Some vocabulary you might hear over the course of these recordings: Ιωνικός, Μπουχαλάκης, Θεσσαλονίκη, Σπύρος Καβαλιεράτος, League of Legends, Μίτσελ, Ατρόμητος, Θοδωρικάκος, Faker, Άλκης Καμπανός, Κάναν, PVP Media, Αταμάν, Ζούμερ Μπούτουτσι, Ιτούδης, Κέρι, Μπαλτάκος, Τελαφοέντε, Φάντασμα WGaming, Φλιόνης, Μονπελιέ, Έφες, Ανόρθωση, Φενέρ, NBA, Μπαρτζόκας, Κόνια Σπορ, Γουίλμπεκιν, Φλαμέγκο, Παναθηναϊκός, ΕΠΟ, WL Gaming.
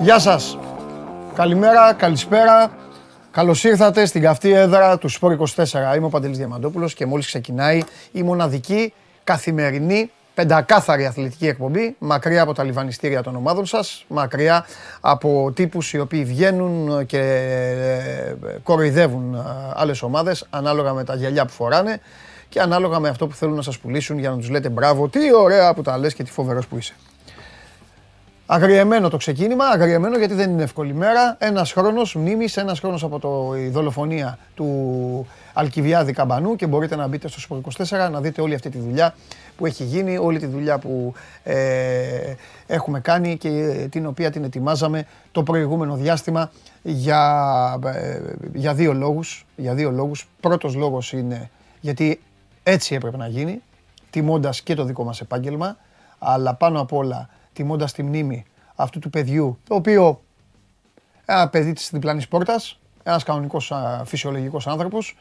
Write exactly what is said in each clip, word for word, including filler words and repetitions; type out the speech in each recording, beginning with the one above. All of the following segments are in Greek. Γεια σας. Καλημέρα, καλησπέρα. Καλώς ήρθατε στην καυτή έδρα του Sport είκοσι τέσσερα. Είμαι ο Παντελής Διαμαντόπουλος και μόλις ξεκινάει η μοναδική καθημερινή πεντακάθαρη αθλητική εκπομπή, μακριά από τα λιβανιστήρια των ομάδων σας, μακριά από τύπους οι οποίοι βγαίνουν και κοροϊδεύουν άλλες ομάδες ανάλογα με τα γυαλιά που φοράνε και ανάλογα με αυτό που θέλουν να σας πουλήσουν για να τους λέτε μπράβο, τι ωραία που τα λες και τι φοβερός που είσαι. Αγριεμένο το ξεκίνημα, αγριεμένο γιατί δεν είναι εύκολη μέρα. Ένας χρόνος μνήμης, ένας χρόνος από το, η δολοφονία του Αλκιβιάδη Καμπανού και μπορείτε να μπείτε στο Sport είκοσι τέσσερα να δείτε όλη αυτή τη δουλειά που έχει γίνει, όλη τη δουλειά που ε, έχουμε κάνει και την οποία την ετοιμάζαμε το προηγούμενο διάστημα για, ε, για δύο λόγους. Για δύο λόγους. Πρώτος λόγος είναι γιατί έτσι έπρεπε να γίνει, τιμώντας και το δικό μας επάγγελμα, αλλά πάνω απ' όλα τιμώντας τη μνήμη αυτού του παιδιού, το οποίο ένα παιδί της διπλανής πόρτας, ένας κανονικός α, φυσιολογικός άνθρωπος,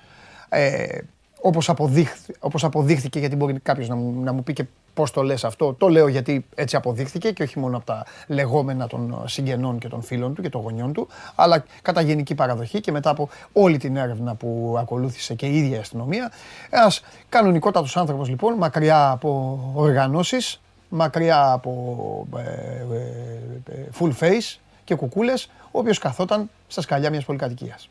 ε, όπως, αποδείχθη, όπως αποδείχθηκε, γιατί μπορεί κάποιος να μου, να μου πει και πώς το λες αυτό, το λέω γιατί έτσι αποδείχθηκε και όχι μόνο από τα λεγόμενα των συγγενών και των φίλων του και των γονιών του, αλλά κατά γενική παραδοχή και μετά από όλη την έρευνα που ακολούθησε και η ίδια η αστυνομία. Ένας κανονικότατος άνθρωπος λοιπόν, μακριά από οργανώσεις, μακριά από ε, ε, full face και κουκούλες, ο οποίος καθόταν στα σκαλιά μιας πολυκατοικίας.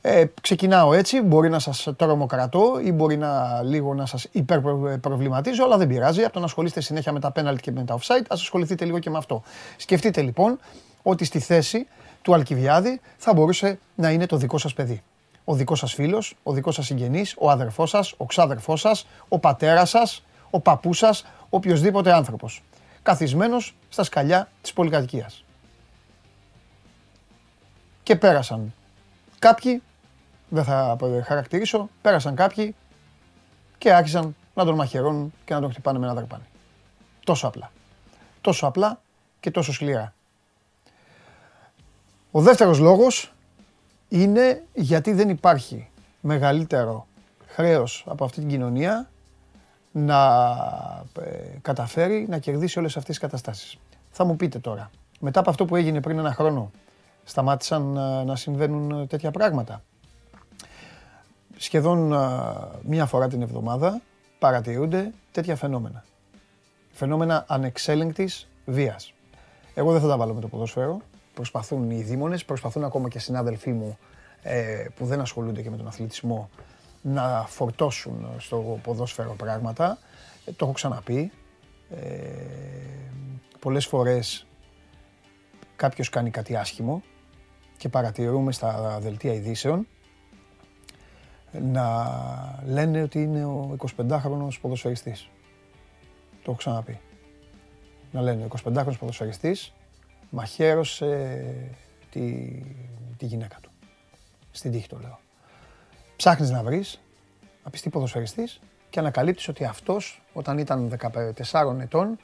Ε, ξεκινάω έτσι, μπορεί να σας τρομοκρατώ ή μπορεί να λίγο να σας υπερπροβληματίζω, αλλά δεν πειράζει, από το να ασχολείστε συνέχεια με τα penalty και με τα offside, ας ασχοληθείτε λίγο και με αυτό. Σκεφτείτε λοιπόν ότι στη θέση του Αλκιβιάδη θα μπορούσε να είναι το δικό σας παιδί. Ο δικός σας φίλος, ο δικός σας συγγενής, ο αδερφός σας, ο ξάδερφός σας, ο πατέρας σας, ο παππούς σας, οποιοσδήποτε άνθρωπος, καθισμένος στα σκαλιά της πολυκατοικίας. Και πέρασαν κάποιοι, δεν θα χαρακτηρίσω, πέρασαν κάποιοι και άρχισαν να τον μαχαιρώνουν και να τον χτυπάνε με ένα δραπάνι. Τόσο απλά. Τόσο απλά και τόσο σκληρά. Ο δεύτερος λόγος είναι γιατί δεν υπάρχει μεγαλύτερο χρέος από αυτή την κοινωνία να καταφέρει να κερδίσει όλες αυτές τις καταστάσεις. Θα μου πείτε τώρα, μετά από αυτό που έγινε πριν ένα χρόνο, σταμάτησαν να συμβαίνουν τέτοια πράγματα? Σχεδόν μία φορά την εβδομάδα παρατηρούνται τέτοια φαινόμενα. Φαινόμενα ανεξέλεγκτης βίας. Εγώ δεν θα τα βάλω με το ποδόσφαιρο. Προσπαθούν οι δήμονες, προσπαθούν ακόμα και συνάδελφοί μου που δεν ασχολούνται και με τον αθλητισμό να φορτώσουν στο ποδόσφαιρο πράγματα. Το έχω ξαναπεί. Ε, πολλές φορές κάποιος κάνει κάτι άσχημο και παρατηρούμε στα δελτία ειδήσεων να λένε ότι είναι ο εικοσιπεντάχρονος ποδοσφαιριστής. Το έχω ξαναπεί. Να λένε ο εικοσιπεντάχρονος ποδοσφαιριστής μαχαίρωσε τη, τη γυναίκα του. Στην τύχη το λέω. Ψάχνεις να βρεις, να πεις τι ποδοσφαιριστής και ανακαλύπτεις ότι αυτός όταν ήταν δεκατεσσάρων ετών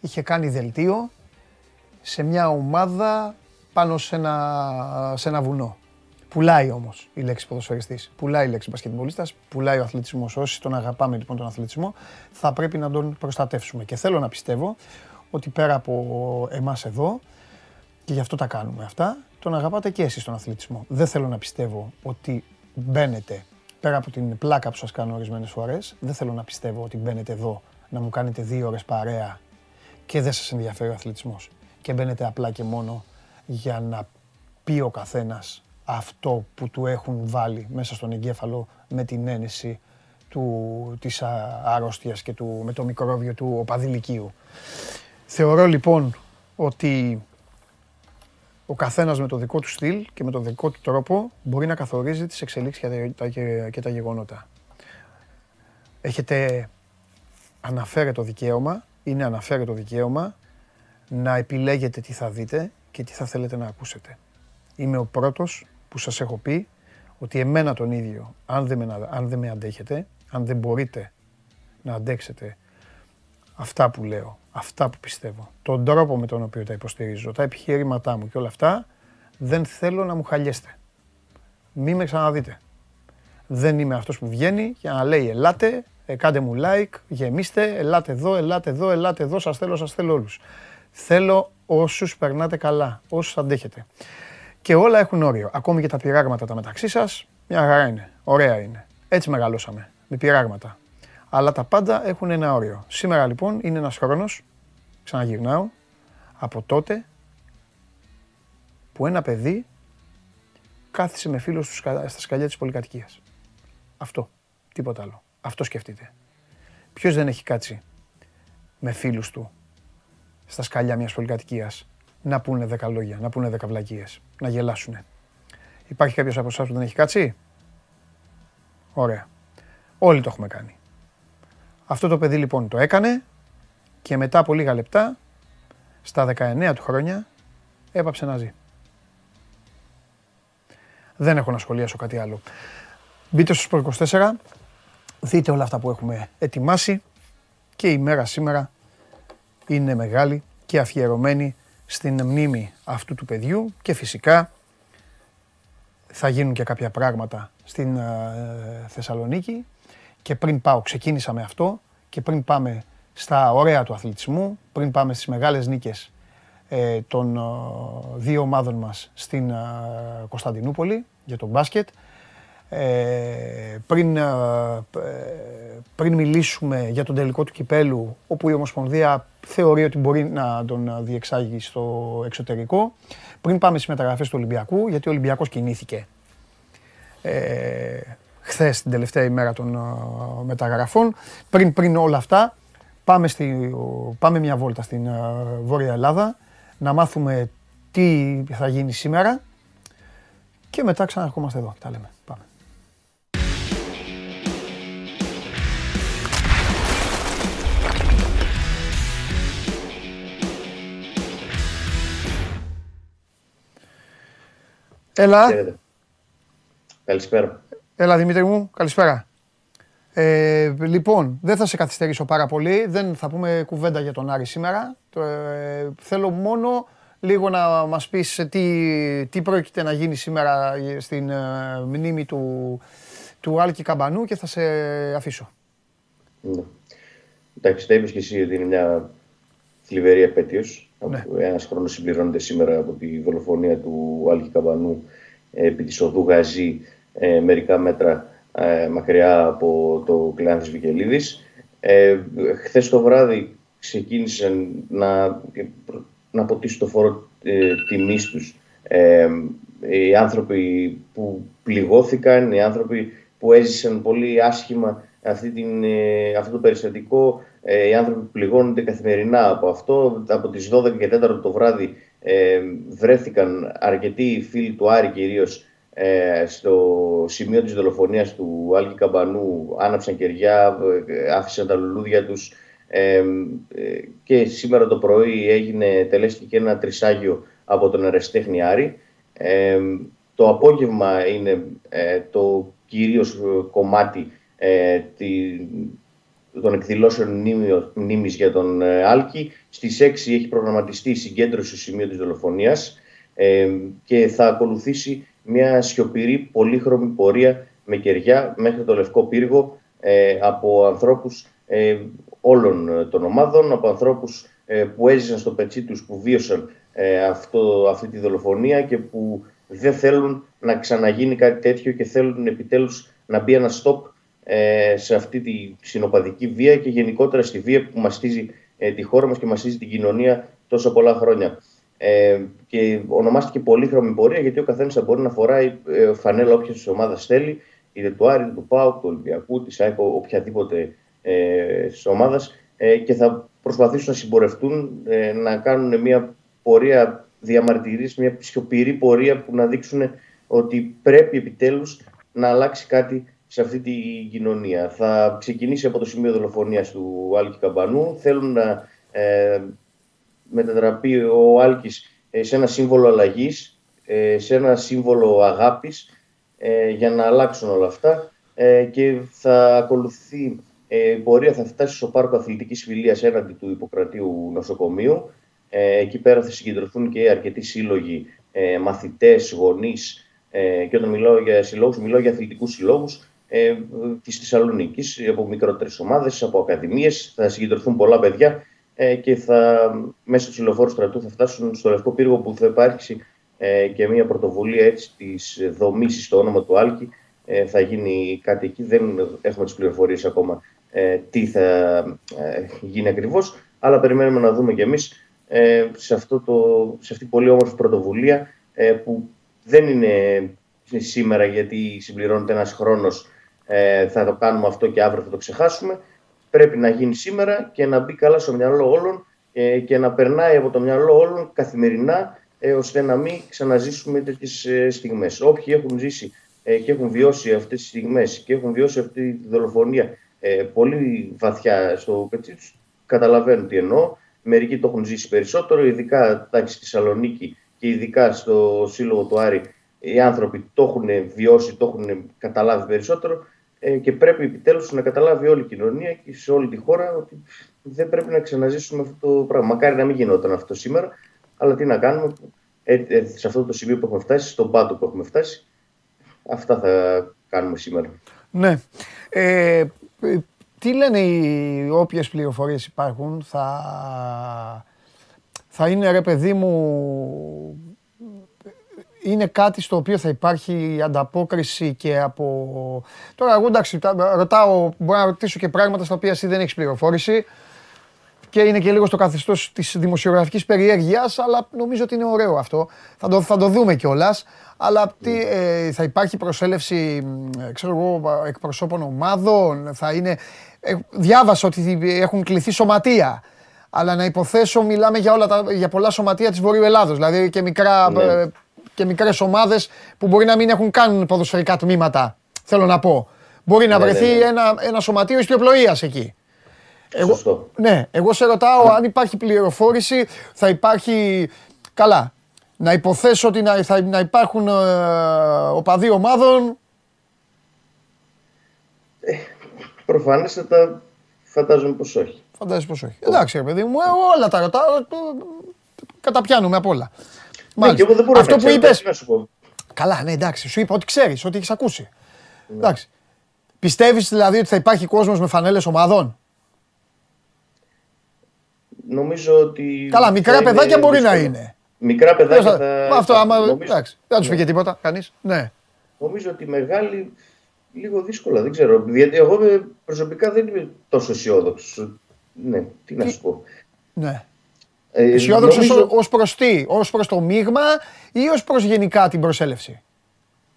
είχε κάνει δελτίο σε μια ομάδα πάνω σε ένα, σε ένα βουνό. Πουλάει όμως η λέξη ποδοσφαιριστής, πουλάει η λέξη μπασκετμπολίστας, πουλάει ο αθλητισμός. Όσοι τον αγαπάμε λοιπόν τον αθλητισμό θα πρέπει να τον προστατεύσουμε. Και θέλω να πιστεύω ότι πέρα από εμάς εδώ, και γι' αυτό τα κάνουμε αυτά, τον αγαπάτε και εσείς τον αθλητισμό. Δεν θέλω να πιστεύω ότι μπαίνετε, πέρα από την πλάκα που σας κάνω ορισμένες φορές, δεν θέλω να πιστεύω ότι μπαίνετε εδώ να μου κάνετε δύο ώρες παρέα και δεν σας ενδιαφέρει ο αθλητισμός. Και μπαίνετε απλά και μόνο για να πει ο καθένας αυτό που του έχουν βάλει μέσα στον εγκέφαλο με την ένεση του, της αρρώστιας και του, με το μικρόβιο του οπαδηλικίου. Θεωρώ λοιπόν ότι ο καθένας με το δικό του στυλ και με το δικό του τρόπο μπορεί να καθορίζει τις εξελίξεις και τα γεγονότα. Έχετε αναφέρετο δικαίωμα, είναι αναφέρετο δικαίωμα να επιλέγετε τι θα δείτε και τι θα θέλετε να ακούσετε. Είμαι ο πρώτος που σας έχω πει ότι εμένα τον ίδιο, αν δεν με, αν δεν με αντέχετε, αν δεν μπορείτε να αντέξετε αυτά που λέω, αυτά που πιστεύω, τον τρόπο με τον οποίο τα υποστηρίζω, τα επιχειρήματά μου και όλα αυτά, δεν θέλω να μου χαλιέστε. Μη με ξαναδείτε. Δεν είμαι αυτός που βγαίνει για να λέει ελάτε, κάντε μου like, γεμίστε, ελάτε εδώ, ελάτε εδώ, ελάτε εδώ, σας θέλω, σας θέλω όλους. Θέλω όσους περνάτε καλά, όσους αντέχετε. Και όλα έχουν όριο. Ακόμη και τα πειράγματα τα μεταξύ σας, μια χαρά είναι. Ωραία είναι. Έτσι μεγαλώσαμε. Με πειράγματα. Αλλά τα πάντα έχουν ένα όριο. Σήμερα λοιπόν είναι ένας χρόνος, ξαναγυρνάω, από τότε που ένα παιδί κάθισε με φίλους στα σκαλιά της πολυκατοικίας. Αυτό. Τίποτα άλλο. Αυτό σκεφτείτε. Ποιος δεν έχει κάτσει με φίλους του στα σκαλιά μιας πολυκατοικίας να πούνε δέκα λόγια, να πούνε δέκα βλακίες, να γελάσουνε? Υπάρχει κάποιος από εσάς που δεν έχει κάτσει? Ωραία. Όλοι το έχουμε κάνει. Αυτό το παιδί λοιπόν το έκανε και μετά από λίγα λεπτά, στα δεκαεννέα του χρόνια, έπαψε να ζει. Δεν έχω να σχολιάσω κάτι άλλο. Μπείτε στο Sport είκοσι τέσσερα, δείτε όλα αυτά που έχουμε ετοιμάσει και η μέρα σήμερα είναι μεγάλη και αφιερωμένη στην μνήμη αυτού του παιδιού και φυσικά θα γίνουν και κάποια πράγματα στην ε, Θεσσαλονίκη και πριν πάω, ξεκίνησα με αυτό και πριν πάμε στα ωραία του αθλητισμού, πριν πάμε στις μεγάλες νίκες ε, των ε, δύο ομάδων μας στην ε, Κωνσταντινούπολη για τον μπάσκετ, Ε, πριν, ε, πριν μιλήσουμε για τον τελικό του κυπέλου, όπου η Ομοσπονδία θεωρεί ότι μπορεί να τον διεξάγει στο εξωτερικό, πριν πάμε στις μεταγραφές του Ολυμπιακού, γιατί ο Ολυμπιακός κινήθηκε ε, χθες την τελευταία ημέρα των ε, μεταγραφών, πριν, πριν όλα αυτά πάμε, στη, πάμε μια βόλτα στην ε, Βόρεια Ελλάδα να μάθουμε τι θα γίνει σήμερα και μετά ξαναρχόμαστε εδώ, τα λέμε. Έλα. Καλησπέρα. Έλα Δημήτρη μου, καλησπέρα. Ε, λοιπόν, δεν θα σε καθυστερήσω πάρα πολύ, δεν θα πούμε κουβέντα για τον Άρη σήμερα. Ε, θέλω μόνο λίγο να μας πεις τι, τι πρόκειται να γίνει σήμερα στην ε, μνήμη του, του Άλκη Καμπανού και θα σε αφήσω. Ναι. Εντάξει, τα είπες και εσύ ότι είναι μια θλιβερή επέτειος. Ναι. Ένας χρόνος συμπληρώνεται σήμερα από τη δολοφονία του Άλκη Καμπανού επί της οδού Γαζή, ε, μερικά μέτρα ε, μακριά από το κλεάν της Βικελίδης. Ε, χθες το βράδυ ξεκίνησαν να, να ποτίσουν το φόρο ε, τιμής τους ε, οι άνθρωποι που πληγώθηκαν, οι άνθρωποι που έζησαν πολύ άσχημα αυτή την, ε, αυτό το περιστατικό. Ε, οι άνθρωποι πληγώνονται καθημερινά από αυτό. Από τις δώδεκα και τέσσερα το βράδυ ε, βρέθηκαν αρκετοί φίλοι του Άρη κυρίως ε, στο σημείο της δολοφονίας του Άλκη Καμπανού. Άναψαν κεριά, ε, άφησαν τα λουλούδια τους ε, ε, και σήμερα το πρωί έγινε, τελέστηκε ένα τρισάγιο από τον Εραστέχνη Άρη. Ε, το απόγευμα είναι ε, το κυρίως κομμάτι ε, τη, των εκδηλώσεων μνήμης για τον Άλκη. Στις έξι έχει προγραμματιστεί η συγκέντρωση στο σημείο της δολοφονίας ε, και θα ακολουθήσει μια σιωπηρή πολύχρωμη πορεία με κεριά μέχρι το Λευκό Πύργο ε, από ανθρώπους ε, όλων των ομάδων, από ανθρώπους ε, που έζησαν στο πετσί τους, που βίωσαν ε, αυτό, αυτή τη δολοφονία και που δεν θέλουν να ξαναγίνει κάτι τέτοιο και θέλουν επιτέλους να μπει ένα στόπ σε αυτή τη συνοπαδική βία και γενικότερα στη βία που μαστίζει ε, τη χώρα μας και μαστίζει την κοινωνία τόσα πολλά χρόνια. Ε, και ονομάστηκε πολύχρωμη πορεία γιατί ο καθένας θα μπορεί να φοράει ε, φανέλα όποιας της ομάδας θέλει, είτε του Άρη, είτε του ΠΑΟΚ, του Ολυμπιακού, της ΑΕΚ, οποιαδήποτε ε, της ομάδας ε, και θα προσπαθήσουν να συμπορευτούν, ε, να κάνουν μια πορεία διαμαρτυρής, μια σιωπηρή πορεία που να δείξουν ότι πρέπει επιτέλους να αλλάξει κάτι σε αυτή τη κοινωνία. Θα ξεκινήσει από το σημείο δολοφονίας του Άλκη Καμπανού. Θέλουν να ε, μετατραπεί ο Άλκης σε ένα σύμβολο αλλαγής, ε, σε ένα σύμβολο αγάπης, ε, για να αλλάξουν όλα αυτά ε, και θα ακολουθεί ε, η πορεία, θα φτάσει στο πάρκο Αθλητικής Φιλίας έναντι του Ιπποκρατείου Νοσοκομείου. Ε, εκεί πέρα θα συγκεντρωθούν και αρκετοί σύλλογοι, ε, μαθητές, γονείς ε, και όταν μιλάω για συλλόγους, μιλάω για αθλητικούς συλλόγους της Θεσσαλονίκης, από μικρότερες ομάδες, από ακαδημίες. Θα συγκεντρωθούν πολλά παιδιά ε, και θα, μέσω της Λεωφόρου Στρατού θα φτάσουν στο Λευκό Πύργο, που θα υπάρξει ε, και μια πρωτοβουλία έτσι, της δομής στο όνομα του Άλκη. Ε, θα γίνει κάτι εκεί, δεν έχουμε τις πληροφορίες ακόμα ε, τι θα ε, γίνει ακριβώς, αλλά περιμένουμε να δούμε κι εμείς ε, σε, αυτό το, σε αυτή την πολύ όμορφη πρωτοβουλία ε, που δεν είναι σήμερα γιατί συμπληρώνεται ένας χρόνος. Ε, θα το κάνουμε αυτό και αύριο θα το ξεχάσουμε. Πρέπει να γίνει σήμερα και να μπει καλά στο μυαλό όλων ε, και να περνάει από το μυαλό όλων καθημερινά, ε, ώστε να μην ξαναζήσουμε τέτοιες ε, στιγμές. Όποιοι έχουν ζήσει ε, και έχουν βιώσει αυτές τις στιγμές και έχουν βιώσει αυτή τη δολοφονία ε, πολύ βαθιά στο πετσί τους, καταλαβαίνουν τι εννοώ. Μερικοί το έχουν ζήσει περισσότερο, ειδικά τάξη στη Θεσσαλονίκη και ειδικά στο Σύλλογο του Άρη. Οι άνθρωποι το έχουν βιώσει, το έχουν καταλάβει περισσότερο ε, και πρέπει επιτέλους να καταλάβει όλη η κοινωνία και σε όλη τη χώρα ότι δεν πρέπει να ξαναζήσουμε αυτό το πράγμα. Μακάρι να μην γινόταν αυτό σήμερα, αλλά τι να κάνουμε ε, ε, σε αυτό το σημείο που έχουμε φτάσει, στον πάτο που έχουμε φτάσει, αυτά θα κάνουμε σήμερα. Ναι. Ε, τι λένε οι όποιες πληροφορίες υπάρχουν, θα, θα είναι ρε παιδί μου... Είναι κάτι στο οποίο θα υπάρχει ανταπόκριση και από... Τώρα, εγώ εντάξει, ρωτάω, μπορώ να ρωτήσω και πράγματα στα οποία εσύ δεν έχεις πληροφόρηση και είναι και λίγο στο καθεστώς της δημοσιογραφικής περιέργειας, αλλά νομίζω ότι είναι ωραίο αυτό. Θα το, θα το δούμε κιόλας. Αλλά τι, ε, θα υπάρχει προσέλευση, ξέρω εγώ, εκπροσώπων ομάδων, θα είναι... Ε, διάβασα ότι έχουν κληθεί σωματεία. Αλλά να υποθέσω, μιλάμε για, όλα τα, για πολλά σωματεία της Βορείου Ελλάδος, δηλαδή και μικρά... Ναι. Και μικρές ομάδες που μπορεί να μην έχουν καν ποδοσφαιρικά τμήματα. Θέλω να πω. Μπορεί να ναι, βρεθεί ναι, ναι. Ένα, ένα σωματείο ιστιοπλοείας εκεί. Σωστό. Εγώ, ναι, εγώ σε ρωτάω αν υπάρχει πληροφόρηση, θα υπάρχει. Καλά. Να υποθέσω ότι να, θα, να υπάρχουν ε, οπαδοί ομάδων. Ε, προφανέστατα φαντάζομαι πως όχι. Φαντάζομαι πως όχι. Εντάξει, ρε παιδί μου, όλα τα ρωτάω. Καταπιάνουμε από όλα. Ναι, και εγώ δεν μπορώ αυτό να ξέρω, που είπες... να σου πω. Καλά, ναι, εντάξει, σου είπα ότι ξέρεις, ότι έχεις ακούσει. Ναι. Εντάξει. Πιστεύεις δηλαδή ότι θα υπάρχει κόσμος με φανέλες ομάδων? Νομίζω ότι... Καλά, μικρά παιδάκια είναι... μπορεί να είναι. Μικρά παιδάκια θα... θα... Μα αυτό, άμα... Νομίζω... εντάξει, δεν τους ναι. πήγε τίποτα, κανείς. Ναι. Νομίζω ότι μεγάλη, λίγο δύσκολα, δεν ξέρω. Γιατί εγώ προσωπικά δεν είμαι τόσο αισιόδοξος. Ναι, τι να σου πω. Ναι. Αισιόδοξος νομίζω... ως προς τι, ως προς το μείγμα ή ως προς γενικά την προσέλευση?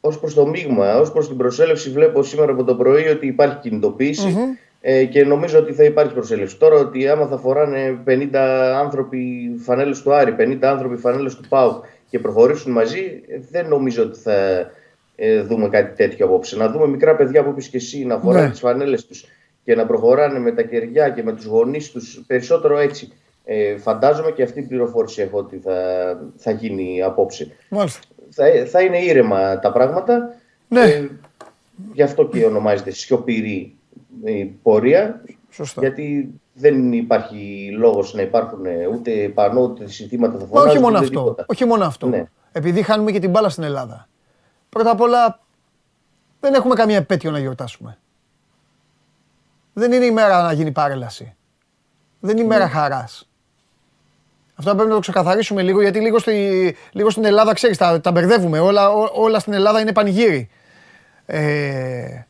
Ως προς το μείγμα, ως προς την προσέλευση βλέπω σήμερα από το πρωί ότι υπάρχει κινητοποίηση mm-hmm. ε, και νομίζω ότι θα υπάρχει προσέλευση. Τώρα ότι άμα θα φοράνε πενήντα άνθρωποι φανέλες του Άρη, πενήντα άνθρωποι φανέλες του ΠΑΟΚ και προχωρήσουν μαζί, δεν νομίζω ότι θα ε, δούμε κάτι τέτοιο απόψε. Να δούμε μικρά παιδιά που είπες και εσύ να φοράνε mm-hmm. τις φανέλες τους και να προχωράνε με τα κεριά και με τους γονείς τους περισσότερο έτσι. Ε, φαντάζομαι και αυτή η πληροφόρηση έχω ότι θα, θα γίνει απόψε. Θα, θα είναι ήρεμα τα πράγματα. Ναι. Ε, γι' αυτό και ονομάζεται σιωπηρή η πορεία. Σωστά. Γιατί δεν υπάρχει λόγος να υπάρχουν ούτε πανό ούτε συνθήματα θα φωνάζουν. Όχι μόνο αυτό. Τίποτα. Όχι μόνο αυτό. Ναι. Επειδή χάνουμε και την μπάλα στην Ελλάδα. Πρώτα απ' όλα δεν έχουμε καμία επέτειο να γιορτάσουμε. Δεν είναι η μέρα να γίνει παρέλαση. Δεν είναι η μέρα χαράς. Αυτά πρέπει να το ξεκαθαρίσουμε λίγο, γιατί λίγο, στη, λίγο στην Ελλάδα, ξέρεις, τα, τα μπερδεύουμε. Όλα, ό, όλα στην Ελλάδα είναι πανηγύρι. Ε,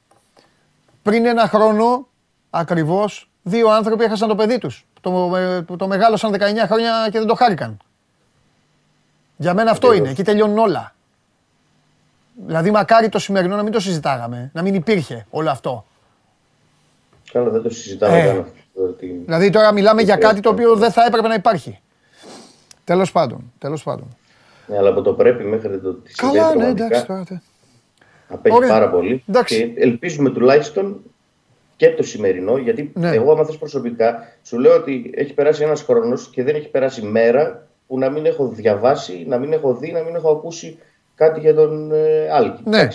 πριν ένα χρόνο, ακριβώς, δύο άνθρωποι έχασαν το παιδί τους. Το, το, το μεγάλωσαν δεκαεννιά χρόνια και δεν το χάρηκαν. Για μένα αυτό είναι. Εκεί τελειώνουν όλα. Δηλαδή, μακάρι το σημερινό να μην το συζητάγαμε. Να μην υπήρχε όλο αυτό. Καλά, δεν το συζητάμε ε. καλά. Ότι... Δηλαδή τώρα μιλάμε για κάτι το οποίο δεν θα έπρεπε να υπάρχει. Τέλος πάντων, τέλος πάντων. Ναι, αλλά από το πρέπει μέχρι το τι συμβαίνει. Καλά, ναι, εντάξει τώρα. Απέχει Ωραία. πάρα πολύ. Εντάξει. Και ελπίζουμε τουλάχιστον και το σημερινό, γιατί ναι. εγώ άμα θες προσωπικά, σου λέω ότι έχει περάσει ένας χρόνος και δεν έχει περάσει μέρα που να μην έχω διαβάσει, να μην έχω δει, να μην έχω ακούσει κάτι για τον ε, Άλκη. Ναι.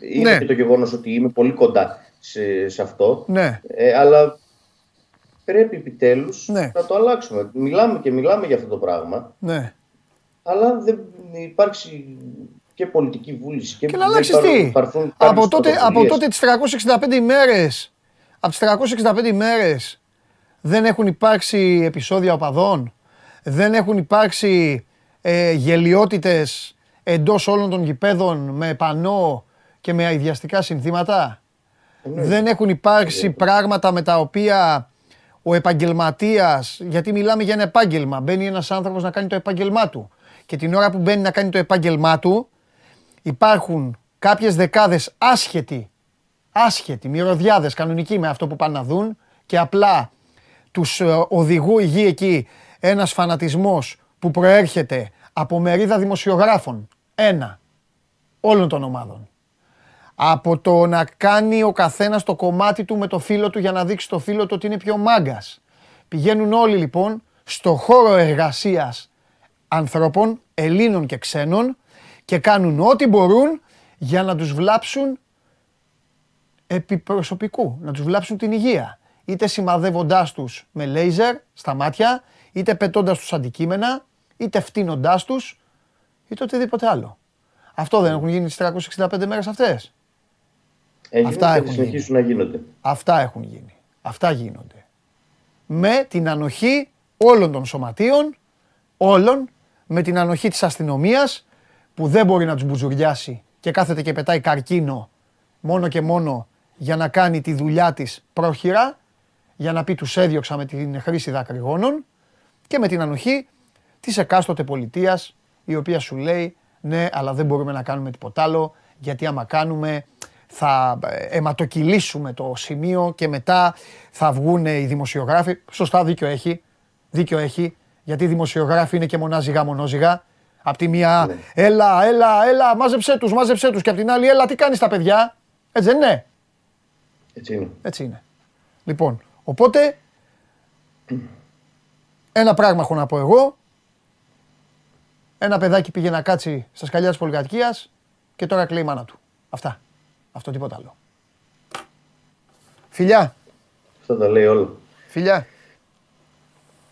Είναι ναι. και το γεγονός ότι είμαι πολύ κοντά σε, σε αυτό, ναι. ε, αλλά... Πρέπει επιτέλους ναι. να το αλλάξουμε. Μιλάμε και μιλάμε για αυτό το πράγμα. Ναι. Αλλά δεν υπάρξει και πολιτική βούληση. Και, και να αλλάξει τι. Από τότε, από τότε τις τριακόσιες εξήντα πέντε ημέρες, από τις τριακόσιες εξήντα πέντε ημέρες δεν έχουν υπάρξει επεισόδια οπαδών, δεν έχουν υπάρξει ε, γελιότητες εντός όλων των γηπέδων με πανό και με αηδιαστικά συνθήματα. Ναι. Δεν έχουν υπάρξει ναι. πράγματα με τα οποία ο επαγγελματίας, γιατί μιλάμε για ένα επάγγελμα, μπαίνει ένας άνθρωπος να κάνει το επάγγελμά του. Και την ώρα που μπαίνει να κάνει το επάγγελμά του, υπάρχουν κάποιες δεκάδες άσχετοι, άσχετοι, μυρωδιάδες κανονικοί με αυτό που πάνε να δουν και απλά τους οδηγού υγεί εκεί ένας φανατισμός που προέρχεται από μερίδα δημοσιογράφων, ένα, όλων των ομάδων. Από το να κάνει ο καθένας το κομμάτι του με το φίλο του για να δείξει το φίλο του ότι είναι πιο μάγκας. Πηγαίνουν όλοι λοιπόν στο χώρο εργασίας ανθρώπων, Ελλήνων και ξένων και κάνουν ό,τι μπορούν για να τους βλάψουν επί προσωπικού, να τους βλάψουν την υγεία. Είτε σημαδεύοντάς τους με λέιζερ στα μάτια, είτε πετώντας τους αντικείμενα, είτε φτύνοντάς τους, είτε οτιδήποτε άλλο. Αυτό δεν έχουν γίνει τις τριακόσιες εξήντα πέντε μέρες αυτές. Έγινε, αυτά έχουν συνεχίσουν γίνει. να γίνονται. Αυτά έχουν γίνει. Αυτά γίνονται. Με την ανοχή όλων των σωματείων, όλων, με την ανοχή της αστυνομίας, που δεν μπορεί να τους μπουζουριάσει και κάθεται και πετάει καρκίνο μόνο και μόνο για να κάνει τη δουλειά της πρόχειρα, για να πει τους έδιωξα με την χρήση δακρυγόνων, και με την ανοχή της εκάστοτε πολιτείας, η οποία σου λέει ναι, αλλά δεν μπορούμε να κάνουμε τίποτα άλλο, γιατί άμα κάνουμε θα αιματοκυλήσουμε το σημείο και μετά θα βγουν οι δημοσιογράφοι. Σωστά, δίκιο έχει, δίκιο έχει, γιατί οι δημοσιογράφοι είναι και μονάζιγα μονόζιγα. Απ' τη μία, ναι. έλα, έλα, έλα, μάζεψέ τους, μάζεψέ τους, και απ' την άλλη, έλα, τι κάνεις τα παιδιά. Έτσι δεν είναι. Έτσι είναι. Έτσι είναι. Λοιπόν, οπότε, ένα πράγμα έχω να πω εγώ. Ένα παιδάκι πήγε να κάτσει στα σκαλιά της πολυκατοικίας και τώρα κλαίει η μάνα του. Αυτά. Αυτό, τίποτα άλλο. Φιλιά. Αυτό τα λέει όλο. Φιλιά.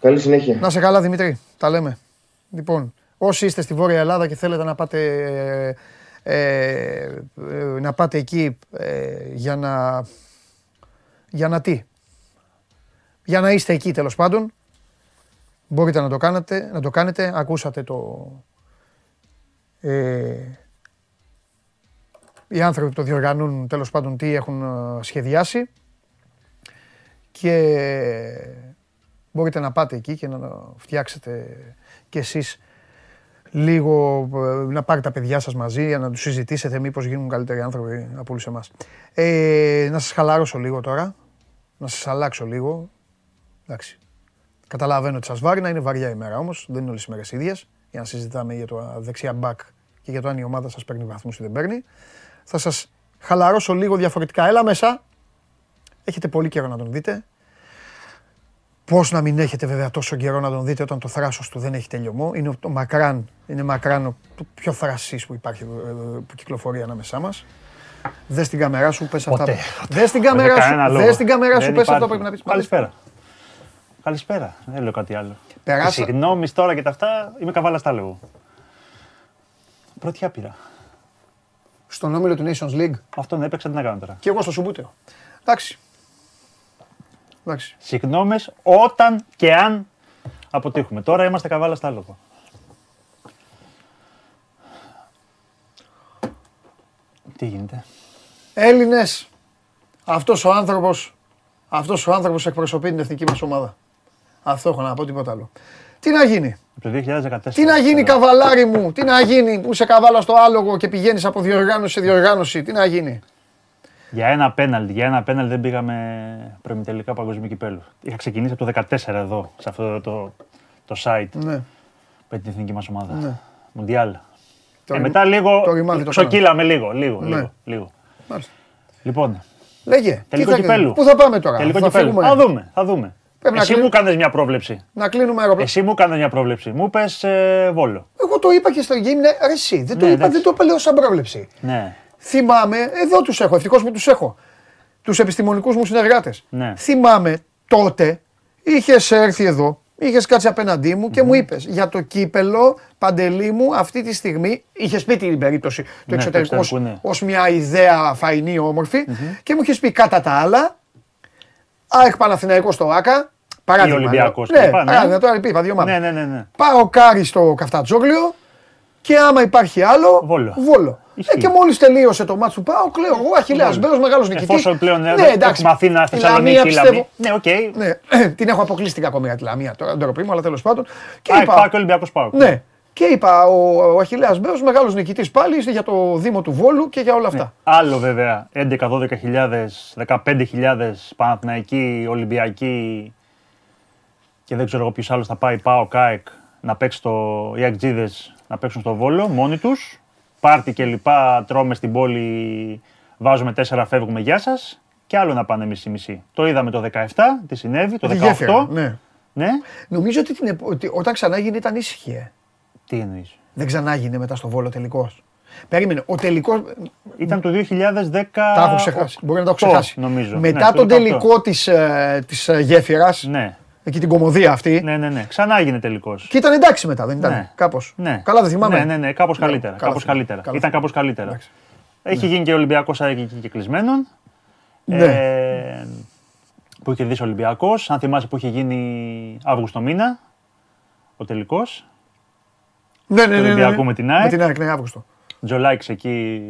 Καλή συνέχεια. Να σε καλά, Δημήτρη. Τα λέμε. Λοιπόν, όσοι είστε στη Βόρεια Ελλάδα και θέλετε να πάτε, ε, ε, να πάτε εκεί ε, για να... Για να τι. Για να είστε εκεί, τέλος πάντων. Μπορείτε να το κάνετε, να το κάνετε. Ακούσατε το... Ε, οι άνθρωποι που το διοργανούν, τέλος πάντων, τι έχουν σχεδιάσει. Και μπορείτε να πάτε εκεί και να φτιάξετε κι εσείς λίγο, να πάρετε τα παιδιά σας μαζί, να τους συζητήσετε μήπως γίνουν καλύτεροι άνθρωποι από όλους εμάς. Ε, να σας χαλάρωσω λίγο τώρα, να σας αλλάξω λίγο. Εντάξει. Καταλαβαίνω ότι σας βάρει, να είναι βαριά ημέρα όμως, δεν είναι όλες οι μέρες ίδιες, για να συζητάμε για το δεξιά μπακ και για το αν η ομάδα σας παίρνει βαθμούς ή δεν παίρνει. Θα σας χαλαρώσω λίγο διαφορετικά. Έλα μέσα, έχετε πολύ καιρό να τον δείτε. Πώς να μην έχετε βέβαια τόσο καιρό να τον δείτε όταν το θράσος του δεν έχει τελειωμό. Είναι το μακράν, είναι μακράν ο πιο θρασής που υπάρχει, που κυκλοφορεί ανάμεσά μας. Δες την καμερά σου, πες αυτά. Δες την καμερά σου, δες την καμερά σου, πες αυτό που πρέπει να πεις. Καλησπέρα. Καλησπέρα, δεν λέω κάτι άλλο. Συγγνώμη τώρα και τα αυτά, είμαι καβάλαστα λέγω. Πρώτη άπειρα. Στον όμιλο του Nations League. Αυτόν έπαιξα, τι να κάνω τώρα. Και εγώ στο Σουμπούτεο. Εντάξει. Συγγνώμες όταν και αν αποτύχουμε. Τώρα είμαστε καβάλαστα λέγω. Τι γίνεται. Έλληνες, αυτός ο άνθρωπος... Αυτός ο άνθρωπος εκπροσωπεί την εθνική μας ομάδα. Αυτό έχω να πω, τίποτα άλλο. Τι να γίνει. Το δύο χιλιάδες δεκατέσσερα. Τι να γίνει, καβαλάρι μου. Τι να γίνει που σε καβάλα στο άλογο και πηγαίνεις από διοργάνωση σε διοργάνωση. Τι να γίνει. Για ένα πέναλτι, για ένα πέναλτι δεν πήγαμε προημιτελικά παγκοσμίου κυπέλλου. Είχα ξεκινήσει από το δύο χιλιάδες δεκατέσσερα εδώ, σε αυτό το, το site. Ναι. Με την εθνική μας ομάδα. Ναι. Μουντιάλ. Ε, μετά λίγο. Ξοκύλαμε λίγο. λίγο, ναι. λίγο, λίγο. Λοιπόν. Λέγε, τελικό κυπέλλου. Πού θα πάμε τώρα, τελικό θα φύγουμε. Θα δούμε, θα δούμε. Πρέπει Εσύ να κλει... μου κάνεις μια πρόβλεψη. Να κλείνουμε αεροπλάνο. Εσύ μου κάνεις μια πρόβλεψη. Μου πες ε, Βόλο. Εγώ το είπα και στο γύμνε, ρε εσύ, δεν το ναι, είπα, δεν το είπα λέω σαν πρόβλεψη. Ναι. Θυμάμαι, εδώ τους έχω, ευτυχώς που τους έχω, τους επιστημονικούς μου συνεργάτες. Ναι. Θυμάμαι τότε, είχες έρθει εδώ, είχες κάτσει απέναντί μου και mm-hmm. μου είπες για το κύπελλο, Παντελή μου, αυτή τη στιγμή είχες πει την περίπτωση του ναι, εξωτερικού ως, ναι. ως μια ιδέα φαϊνή όμορφη mm-hmm. και μου είχες πει κατά τα άλλα ΑΕΚ Παναθηναϊκός στο ΆΚΑ, Παράδειγμα. Ολυμπιακός. Ναι, ναι, τώρα είπα δύο μάτια. Ναι, ναι, ναι. Πάω Κάρι στο Καφτατζόγλιο και άμα υπάρχει άλλο, Βόλο. Βόλο. Ε, και μόλις τελείωσε το μάτσο του ΠΑΟΚ, λέω εγώ Αχιλλέας Μπέρος, μεγάλος νικητής. Εφόσον πλέον ναι, έχουμε Αθήνα, Θεσσαλονίκη, Λαμία. Ναι, οκ. Okay. Ναι. Την έχω αποκλείσει ακόμα για τη Λαμία, τώρα δεν το ρωποιούμε, αλλά τέλος πάντων. Και Ά, είπα, και Ολυμπιακός ΠΑΟΚ. Ναι. Και είπα ο, ο Αχιλλέας Μπέρος, μεγάλος νικητής πάλι για το Δήμο του Βόλου και για όλα αυτά. Ναι. Άλλο βέβαια έντεκα, δώδεκα χιλιάδες, δεκαπέντε χιλιάδες Παναθηναϊκοί, Ολυμπιακοί και δεν ξέρω εγώ ποιος άλλος θα πάει ΠΑΟΚ, ΑΕΚ να παίξει το Ιακτζίδες να παίξουν στο Βόλο μόνοι τους. Πάρτι και λοιπά, τρώμε στην πόλη, βάζουμε τέσσερα, φεύγουμε, γεια σας. Και άλλο να πάνε μισή-μισή. Το είδαμε το δεκαεπτά, τι συνέβη, το δεκαοκτώ. Γέφυρα, ναι. Ναι. Νομίζω ότι, την, ότι όταν ξανάγινε ήταν ήσυχη. Τι εννοείς? Δεν ξανάγινε μετά στο Βόλο τελικός. Περίμενε, ο τελικός... Ήταν το δύο χιλιάδες δέκα... Τα έχω ξεχάσει, μπορεί να τα έχω ξεχάσει. Νομίζω. Μετά ναι, τον το τελικό της, της γέφυρας... Ναι. Εκεί την κομμωδία αυτή. Ναι, ναι, ναι. Ξανά έγινε τελικός. Και ήταν εντάξει μετά, δεν ήταν. Ναι. Κάπως. Ναι. Καλά, δεν θυμάμαι. Ναι, ναι, ναι. Κάπως ναι, καλύτερα. Καλά, κάπως καλύτερα. Καλά. Ήταν κάπως καλύτερα. Εντάξει. Έχει ναι. γίνει και ο Ολυμπιακός ΑΕΚ εκεί κλεισμένων. Ναι. Ε, που είχε κερδίσει ο Ολυμπιακός. Αν θυμάσαι που είχε γίνει Αύγουστο μήνα. Ο τελικός. Ναι, ναι, ναι. Ολυμπιακού ναι, ναι. με την ΑΕΚ. Με την ΑΕΚ, ναι, Αύγουστο. Τζολάκης εκεί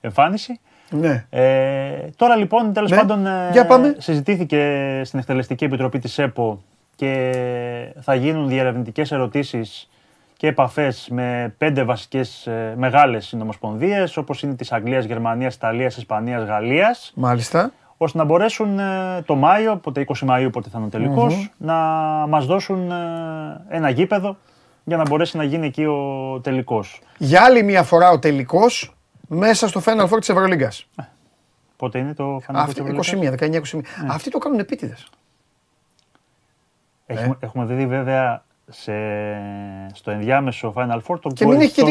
εμφάνιση. Ναι. Ε, τώρα λοιπόν, τέλος ναι. πάντων, ε, συζητήθηκε στην Εκτελεστική Επιτροπή της ΕΠΟ και θα γίνουν διερευνητικές ερωτήσεις και επαφές με πέντε βασικές ε, μεγάλες συνομοσπονδίες, όπως είναι της Αγγλίας, Γερμανίας, Ιταλίας, Ισπανίας, Γαλλίας. Μάλιστα. Ώστε να μπορέσουν ε, το Μάιο, ποτέ είκοσι Μαΐου, ποτέ θα είναι ο τελικός, mm-hmm. να μας δώσουν ε, ένα γήπεδο για να μπορέσει να γίνει εκεί ο τελικός. Για άλλη μια φορά ο τελικός. Μέσα στο Final Four της Ευρωλίγκας. Πότε είναι το Final Four της Ευρωλίγκας? είκοσι μία, δεκαεννιά είκοσι μία. Αυτοί το κάνουν επίτηδες. Έχουμε δει βέβαια στο ενδιάμεσο Final Four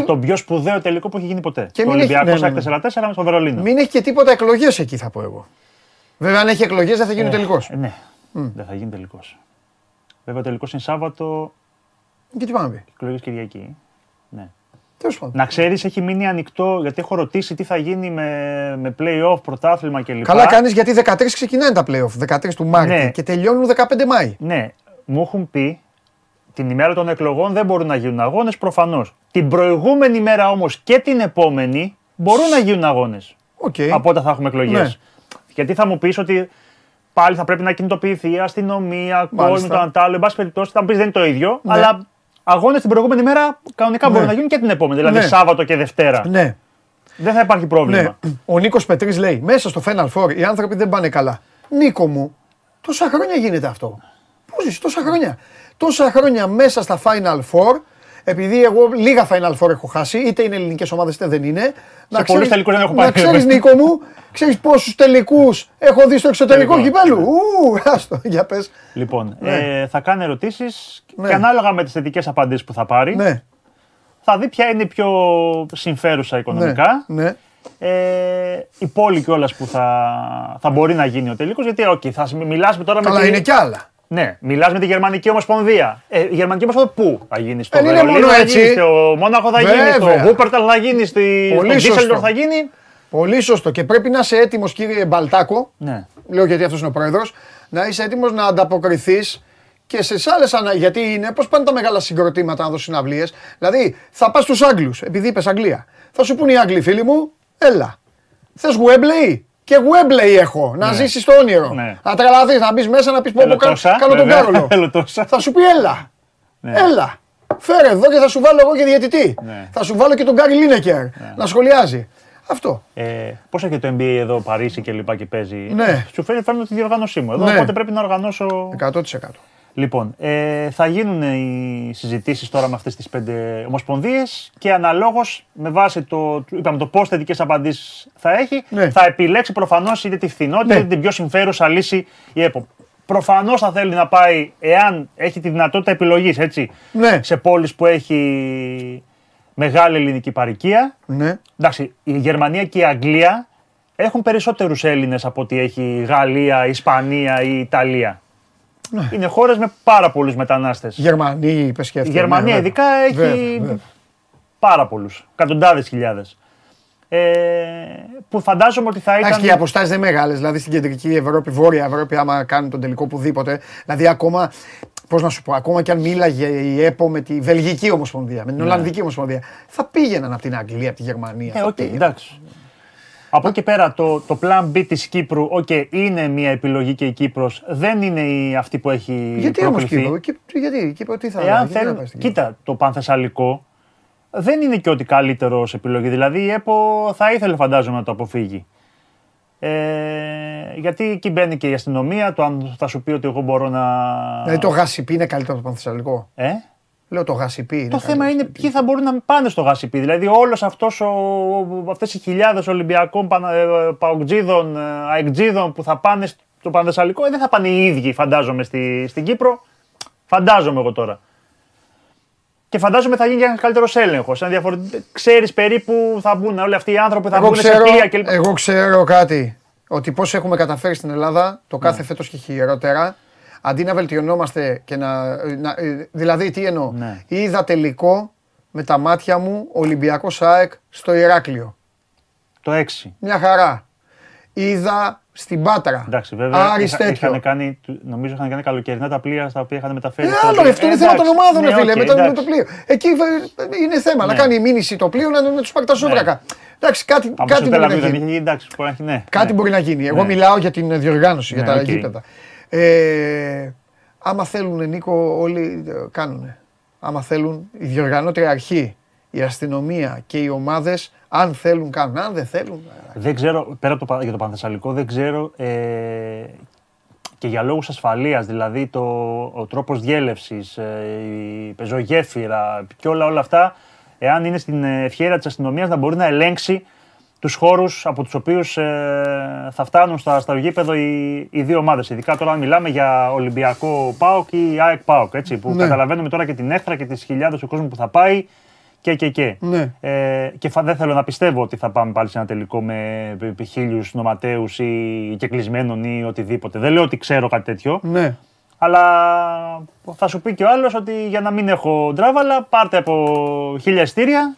το πιο σπουδαίο τελικό που έχει γίνει ποτέ. Το Ολυμπιακός ΑΕΚ τέσσερα τέσσερα με το Βερολίνο. Μην έχει και τίποτα εκλογές εκεί θα πω εγώ. Βέβαια αν έχει εκλογές δεν θα γίνει τελικός. Ναι, δεν θα γίνει τελικός. Βέβαια ο τελικός είναι Σάββατο. Και τι πάμε πει. Εκλογές Κυριακή. Ναι. Να ξέρεις, έχει μείνει ανοιχτό, γιατί έχω ρωτήσει τι θα γίνει με, με play-off, πρωτάθλημα κλπ. Καλά κάνεις, γιατί δεκατρείς ξεκινάνε τα play-off, δεκατρείς του Μάρτη ναι. και τελειώνουν δεκαπέντε Μάη. Ναι, μου έχουν πει την ημέρα των εκλογών δεν μπορούν να γίνουν αγώνες, προφανώς. Την προηγούμενη μέρα όμως και την επόμενη μπορούν να γίνουν αγώνες. Okay. Από όταν θα έχουμε εκλογές. Ναι. Γιατί θα μου πεις ότι πάλι θα πρέπει να κινητοποιηθεί αστυνομία, κόσμο, το αντάλλο. Εν πάση περιπτώσει, θα μου πεις δεν είναι το ίδιο, ναι. αλλά. Αγώνες την προηγούμενη μέρα κανονικά ναι. μπορούν να γίνουν και την επόμενη, δηλαδή ναι. Σάββατο και Δευτέρα. Ναι. Δεν θα υπάρχει πρόβλημα. Ναι. Ο Νίκος Πετρής λέει: μέσα στο Final Four οι άνθρωποι δεν πάνε καλά. Νίκο μου, τόσα χρόνια γίνεται αυτό. Πού ζεις, τόσα χρόνια. Τόσα χρόνια μέσα στα Final Four, επειδή εγώ λίγα Final Four έχω χάσει, είτε είναι ελληνικές ομάδες είτε δεν είναι. Σε πολλούς τελικούς δεν έχω πάει. Να ξέρεις, Νίκο μου, ξέρεις πόσους τελικούς έχω δει στο εξωτερικό κυπέλλου. Ου, άστο, για πες. Λοιπόν, ναι. ε, θα κάνει ερωτήσεις ναι. και ανάλογα με τις θετικές απαντήσεις που θα πάρει, ναι. θα δει ποια είναι η πιο συμφέρουσα οικονομικά. Ναι. Ναι. Ε, η πόλη κιόλας που θα, θα μπορεί να γίνει ο τελικός, γιατί okay, θα μιλάς τώρα με την. Αλλά είναι κι άλλα. Ναι, μιλάς με τη Γερμανική Ομοσπονδία. Ε, η Γερμανική Ομοσπονδία πού θα γίνει, στο Βερολίνο θα γίνει, στο Μόναχο θα γίνει, στο Βούπερταλ θα γίνει, στο Ντίσελντορφ θα γίνει. Πολύ σωστό. Και πρέπει να είσαι έτοιμος, κύριε Μπαλτάκο, ναι. λέω γιατί αυτός είναι ο πρόεδρος, να είσαι έτοιμος να ανταποκριθείς και σε άλλες ανάγκες. Γιατί είναι, πώς πάνε τα μεγάλα συγκροτήματα να δώσουν συναυλίες. Δηλαδή, θα πας στους Άγγλους, επειδή είπες Αγγλία. Θα σου πούν οι Άγγλοι, φίλοι μου, έλα. Θες Γουέμπλεϊ? Και Γουέμπλεϊ έχω, να ναι. ζήσεις το όνειρο. Ναι. Να τρελαθείς, να μπεις μέσα, να πεις πω πω κάνω τον Κάρολο. Θα σου πει έλα, ναι. έλα, φέρε εδώ και θα σου βάλω εγώ και διαιτητή. Ναι. Θα σου βάλω και τον Γκάρι Λίνεκερ ναι. να σχολιάζει. Αυτό. Ε, πώς έχει το N B A εδώ, Παρίσι και λοιπά και παίζει. Ναι. Σου φέρνει τη διοργάνωσή μου εδώ, ναι. οπότε πρέπει να οργανώσω... εκατό τοις εκατό. Λοιπόν, ε, θα γίνουν οι συζητήσεις τώρα με αυτές τις πέντε ομοσπονδίες και αναλόγως με βάση το, είπαμε, το πώς θετικές απαντήσεις θα έχει, ναι. θα επιλέξει προφανώς είτε τη φθηνότητα είτε την πιο συμφέρουσα λύση η ΕΠΟ. Προφανώς θα θέλει να πάει, εάν έχει τη δυνατότητα επιλογής, έτσι, ναι. σε πόλεις που έχει μεγάλη ελληνική παροικία. Ναι. Εντάξει, η Γερμανία και η Αγγλία έχουν περισσότερους Έλληνες από ό,τι έχει η Γαλλία, η Ισπανία ή η Ιταλία. Ναι. Είναι χώρες με πάρα πολλούς μετανάστες. Γερμανοί, είπε και αυτή. Η Γερμανία, ειδικά, έχει βέβαια, βέβαια. πάρα πολλούς. Εκατοντάδες χιλιάδες. που φαντάζομαι ότι θα ήταν. Και οι αποστάσεις δεν μεγάλες, δηλαδή στην κεντρική Ευρώπη, βόρεια Ευρώπη, άμα κάνουν τον τελικό πουδήποτε. Δηλαδή ακόμα, πώς να σου πω, ακόμα και αν μίλαγε η ΕΠΟ με τη Βελγική Ομοσπονδία, με την Ολλανδική Ομοσπονδία, θα πήγαιναν από την Αγγλία, από τη Γερμανία. Ε, okay, εντάξει. Από εκεί πέρα το, το plan B της Κύπρου, okay, είναι μια επιλογή και η Κύπρος δεν είναι η, αυτή που έχει γιατί προκληθεί. Όμως Κύπρο, Κύπρο, γιατί Κύπρο, τι θα, εάν θέλ, θα κοίτα, το Πανθεσσαλικό δεν είναι και ότι καλύτερο σε επιλογή. Δηλαδή η ΕΠΟ θα ήθελε φαντάζομαι να το αποφύγει. Ε, γιατί εκεί μπαίνει και η αστυνομία, το αν θα σου πει ότι εγώ μπορώ να... Δηλαδή το Γασιπί είναι καλύτερο από το Πανθεσσαλικό. Ε? Λέω το Γασιπί. Το θέμα είναι ποιοι θα μπορούν να πάνε στο Γασιπί. Δηλαδή όλος αυτός, αυτές οι χιλιάδες Ολυμπιακών, Παοκτζίδων, Αεκτζίδων που θα πάνε στο Πανθεσσαλικό, δεν θα πάνε οι ίδιοι φαντάζομαι στη, στην Κύπρο. Φαντάζομαι εγώ τώρα. Και φαντάζομαι θα γίνει ένα καλύτερο έλεγχο. Διαφορε... Ξέρεις περίπου θα μπουν όλοι αυτοί οι άνθρωποι, θα εγώ μπουν ξέρω, σε κλία κλπ. Εγώ ξέρω κάτι. Ότι πώς έχουμε καταφέρει στην Ελλάδα το κάθε ναι. φέτος και χειρότερα. Αντί να βελτιωνόμαστε και να. να δηλαδή, τι εννοώ. Ναι. Είδα τελικό με τα μάτια μου Ολυμπιακός ΑΕΚ στο Ηράκλειο. Το έξι. Μια χαρά. Είδα στην Πάτρα. Εντάξει, βέβαια. Είχαν κάνει, νομίζω είχαν κάνει καλοκαιρινά τα πλοία στα οποία είχαν μεταφέρει. Ναι, άλλο, αυτό είναι θέμα των ομάδων, ναι, φίλε. Okay, μετά με το πλοίο. Εκεί είναι θέμα. Ναι. Να κάνει η μήνυση το πλοίο να, να του πακτά σούβρακα. Ναι. Εντάξει, κάτι, κάτι μπορεί να γίνει. Εντάξει, ναι. Κάτι ναι. μπορεί να γίνει. Εγώ ναι. μιλάω για την διοργάνωση, ναι, για τα okay. γήπεδα. Ε, άμα θέλουν, Νίκο, όλοι κάνουνε. Άμα θέλουν, η διοργανώτρια αρχή, η αστυνομία και οι ομάδες, αν θέλουν κάνουν, αν δεν θέλουν... Δεν ξέρω, πέρα από το, για το Πανθεσσαλικό, δεν ξέρω ε, και για λόγους ασφαλείας, δηλαδή το, ο τρόπος διέλευσης, ε, η πεζογέφυρα και όλα, όλα αυτά, εάν είναι στην ευχέρεια της αστυνομίας να μπορεί να ελέγξει τους χώρους από τους οποίους ε, θα φτάνουν στα, στα γήπεδο οι, οι δύο ομάδες. Ειδικά τώρα μιλάμε για Ολυμπιακό ΠΑΟΚ ή ΑΕΚ ΠΑΟΚ, έτσι, που ναι. καταλαβαίνουμε τώρα και την έχθρα και τις χιλιάδες του κόσμου που θα πάει και και και. Ναι. Ε, και φα, δεν θέλω να πιστεύω ότι θα πάμε πάλι σε ένα τελικό με χίλιους νοματέους ή και κλεισμένων ή οτιδήποτε. Δεν λέω ότι ξέρω κάτι τέτοιο. Ναι. Αλλά θα σου πει και ο άλλος ότι για να μην έχω ντράβαλα πάρτε από χίλια εισιτήρια.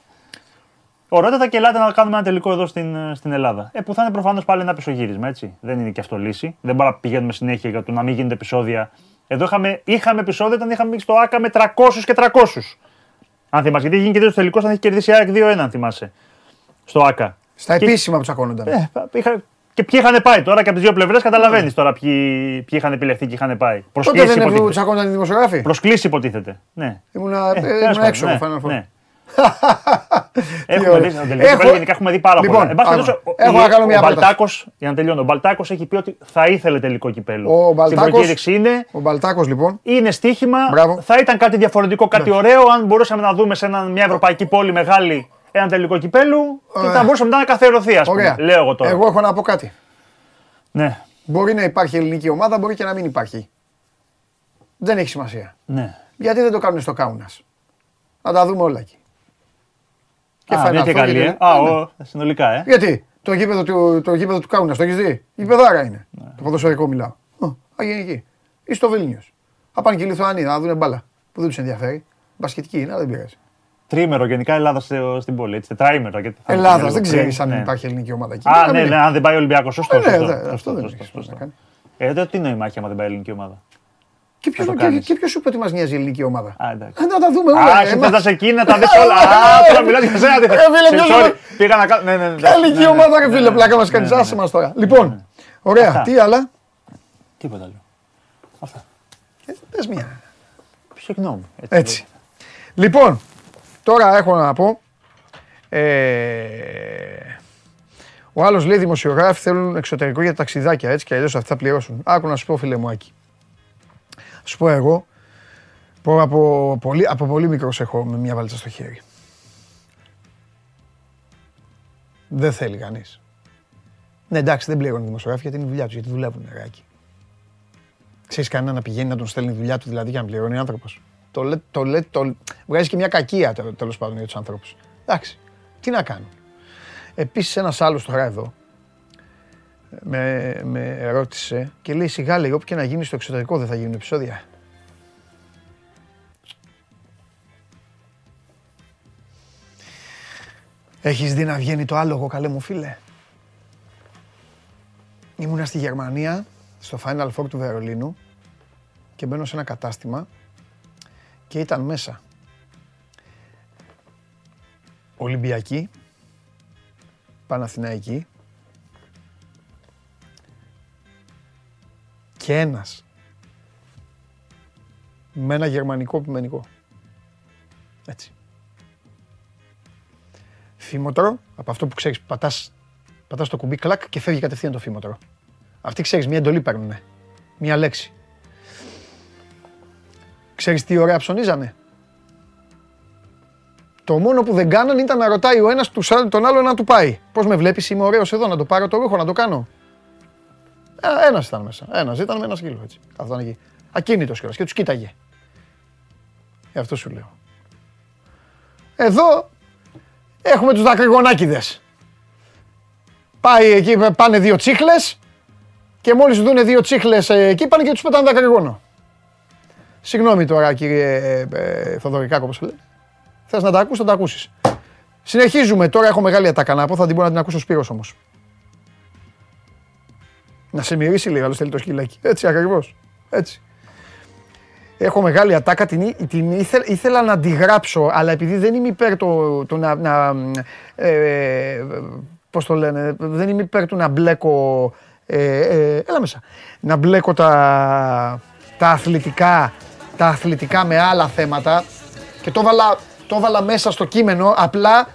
Ορότατα και ελάτε να κάνουμε ένα τελικό εδώ στην, στην Ελλάδα. Ε, που θα είναι προφανώς πάλι ένα πισωγύρισμα, έτσι. Δεν είναι και αυτό λύση. Δεν μπορούμε να πηγαίνουμε συνέχεια για το να μην γίνεται επεισόδια. Εδώ είχαμε, είχαμε επεισόδια όταν είχαμε στο ΆΚΑ με τριακόσιους και τριακόσιους. Αν θυμάσαι, γιατί γίνει και τέτοιο τελικό, θα έχει κερδίσει η ΑΕΚ δύο ένα, αν θυμάσαι. Στο ΆΚΑ. Στα και... επίσημα που τσακώνονταν. Ε, είχα... Και ποιοι είχαν πάει τώρα και από τις δύο πλευρές, καταλαβαίνεις τώρα ποιοι, ποιοι είχαν επιλεχθεί και είχαν πάει. Προσκλήσει υποτίθεται. Τότε δεν τσακώνονταν οι δημοσιογράφοι. Προσκλήσει υποτίθεται. Ναι. Ήμουνα έξω από φανάρφο. Έχουμε δει στον τελικό, γενικά έχουμε δει πάρα πολλά. Εν πάση περιπτώσει, ο Μπαλτάκος, για να τελειώνω, ο Μπαλτάκος έχει πει ότι θα ήθελε τελικό κυπέλλο. Στην προκήρυξη είναι. Ο Μπαλτάκος λοιπόν. Είναι στοίχημα. Θα ήταν κάτι διαφορετικό, κάτι ωραίο, αν μπορούσαμε να δούμε σε μια ευρωπαϊκή πόλη μεγάλη ένα τελικό κυπέλλου και θα μπορούσαμε μετά να καθιερωθεί, ας πούμε. Λέω εγώ τώρα. Εγώ έχω να πω κάτι. Ναι. Μπορεί να υπάρχει ελληνική ομάδα, μπορεί και να μην υπάρχει. Δεν έχει σημασία. Γιατί δεν το κάνουν στο Κάουνας. Να τα δούμε όλα εκεί. Και φανατικά. Α, συνολικά, ε. Γιατί το γήπεδο του, το γήπεδο του Κάουνας, το έχεις δει. Γηπεδάρα είναι. Ναι. Το ποδοσφαιρικό μιλάω. Α, γίνει εκεί. Ή στο Βίλνιους. Θα πάνε και οι Λιθουανοί να δουν μπάλα. Που δεν τους ενδιαφέρει. Μπασκετική είναι, αλλά δεν πειράζει. Τρίμερο γενικά Ελλάδα στην πόλη. Έτσι, τετράήμερο. Ελλάδα, δεν ξέρεις αν υπάρχει ελληνική ομάδα εκεί. Α, ναι, ναι, αν δεν πάει ο Ολυμπιακός. Σωστό. Αυτό δεν κάνει. Ε, τι νόημα έχει άμα δεν πάει ελληνική ομάδα. Και ποιος σου είπε ότι μας νοιάζει η ελληνική ομάδα. Να τα δούμε όλα. Α, κοιτάς εκεί, να τα δεις όλα. Α, τώρα μιλάς για σένα. Πήγα να κάνω... Ποια ελληνική ομάδα, ρε φίλε, πλάκα μας κάνεις. Άσε μας τώρα. Λοιπόν, ωραία. Τι άλλα. Τίποτα άλλο. Αυτά. Πες μία. Συγγνώμη. Έτσι. Λοιπόν, τώρα έχω να πω... Ο άλλος λέει, δημοσιογράφοι θέλουν εξωτερικό για ταξιδάκια, έτσι και αλλιώς αυτά πληρώσουν. Άκου να σου πω, φίλε μου, Άκη. Σου πω εγώ, πω από πολύ, από πολύ μικρός έχω με μια βαλίτσα στο χέρι. Δεν θέλει κανείς. Ναι, εντάξει, δεν πληρώνει δημοσιογράφοι γιατί είναι η δουλειά τους, γιατί δουλεύουν νεράκι. Ξέρεις κανένα να πηγαίνει να τον στέλνει δουλειά του, δηλαδή για να πληρώνει άνθρωπος. Το λέ, το λέ, το... Βγάζει και μια κακία τέλος πάντων για τους ανθρώπους. Εντάξει, τι να κάνουν. Επίσης ένας άλλος τώρα εδώ, Με, με ρώτησε και λέει σιγά λέει όπου και να γίνει στο εξωτερικό δεν θα γίνουν επεισόδια. Έχεις δει να βγαίνει το άλογο, καλέ μου φίλε? Ήμουνα στη Γερμανία, στο Final Four του Βερολίνου και μπαίνω σε ένα κατάστημα και ήταν μέσα Ολυμπιακοί, Παναθηναϊκοί και ένας με ένα γερμανικό ποιμενικό. Έτσι. Φήμωτρο, από αυτό που ξέρεις, πατάς, πατάς το κουμπί κλακ και φεύγει κατευθείαν το φήμωτρο. Αυτοί ξέρεις, μια εντολή παίρνουνε, μια λέξη. Ξέρεις τι ωραία ψωνίζανε? Το μόνο που δεν κάνανε ήταν να ρωτάει ο ένας τον άλλο να του πάει. Πώς με βλέπεις, είμαι ωραίος εδώ, να το πάρω το ρούχο, να το κάνω. Ένας ήταν μέσα, ένας ήταν με ένα σκύλο, έτσι. Καθόταν εκεί. Ακίνητος κιόλας και τους κοίταγε. Γι' αυτό σου λέω. Εδώ έχουμε τους δακρυγονάκηδες. Πάει εκεί, πάνε δύο τσίχλες και μόλις τους δούνε δύο τσίχλες εκεί πάνε και τους πετάνε δακρυγόνο. Συγγνώμη τώρα κύριε ε, ε, Θοδωρικάκο, όπως λένε. Θες να τα ακούσεις, θα τα ακούσεις. Συνεχίζουμε, τώρα έχω μεγάλη ατάκα να πω, θα την μπορώ να την ακούσω ο Σπύρος όμως. Να σε μυρίσει λίγο, άλλος θέλει το σκυλάκι. Έτσι ακριβώς, έτσι. Έχω μεγάλη ατάκα, την, την ήθελα, ήθελα να τη γράψω, αλλά επειδή δεν είμαι υπέρ το, το να, να ε, πώς το λένε, δεν είμαι υπέρ του να μπλέκω, ε, ε, έλα μέσα, να μπλέκω τα, τα, αθλητικά, τα αθλητικά με άλλα θέματα και το βάλα, το βάλα μέσα στο κείμενο, απλά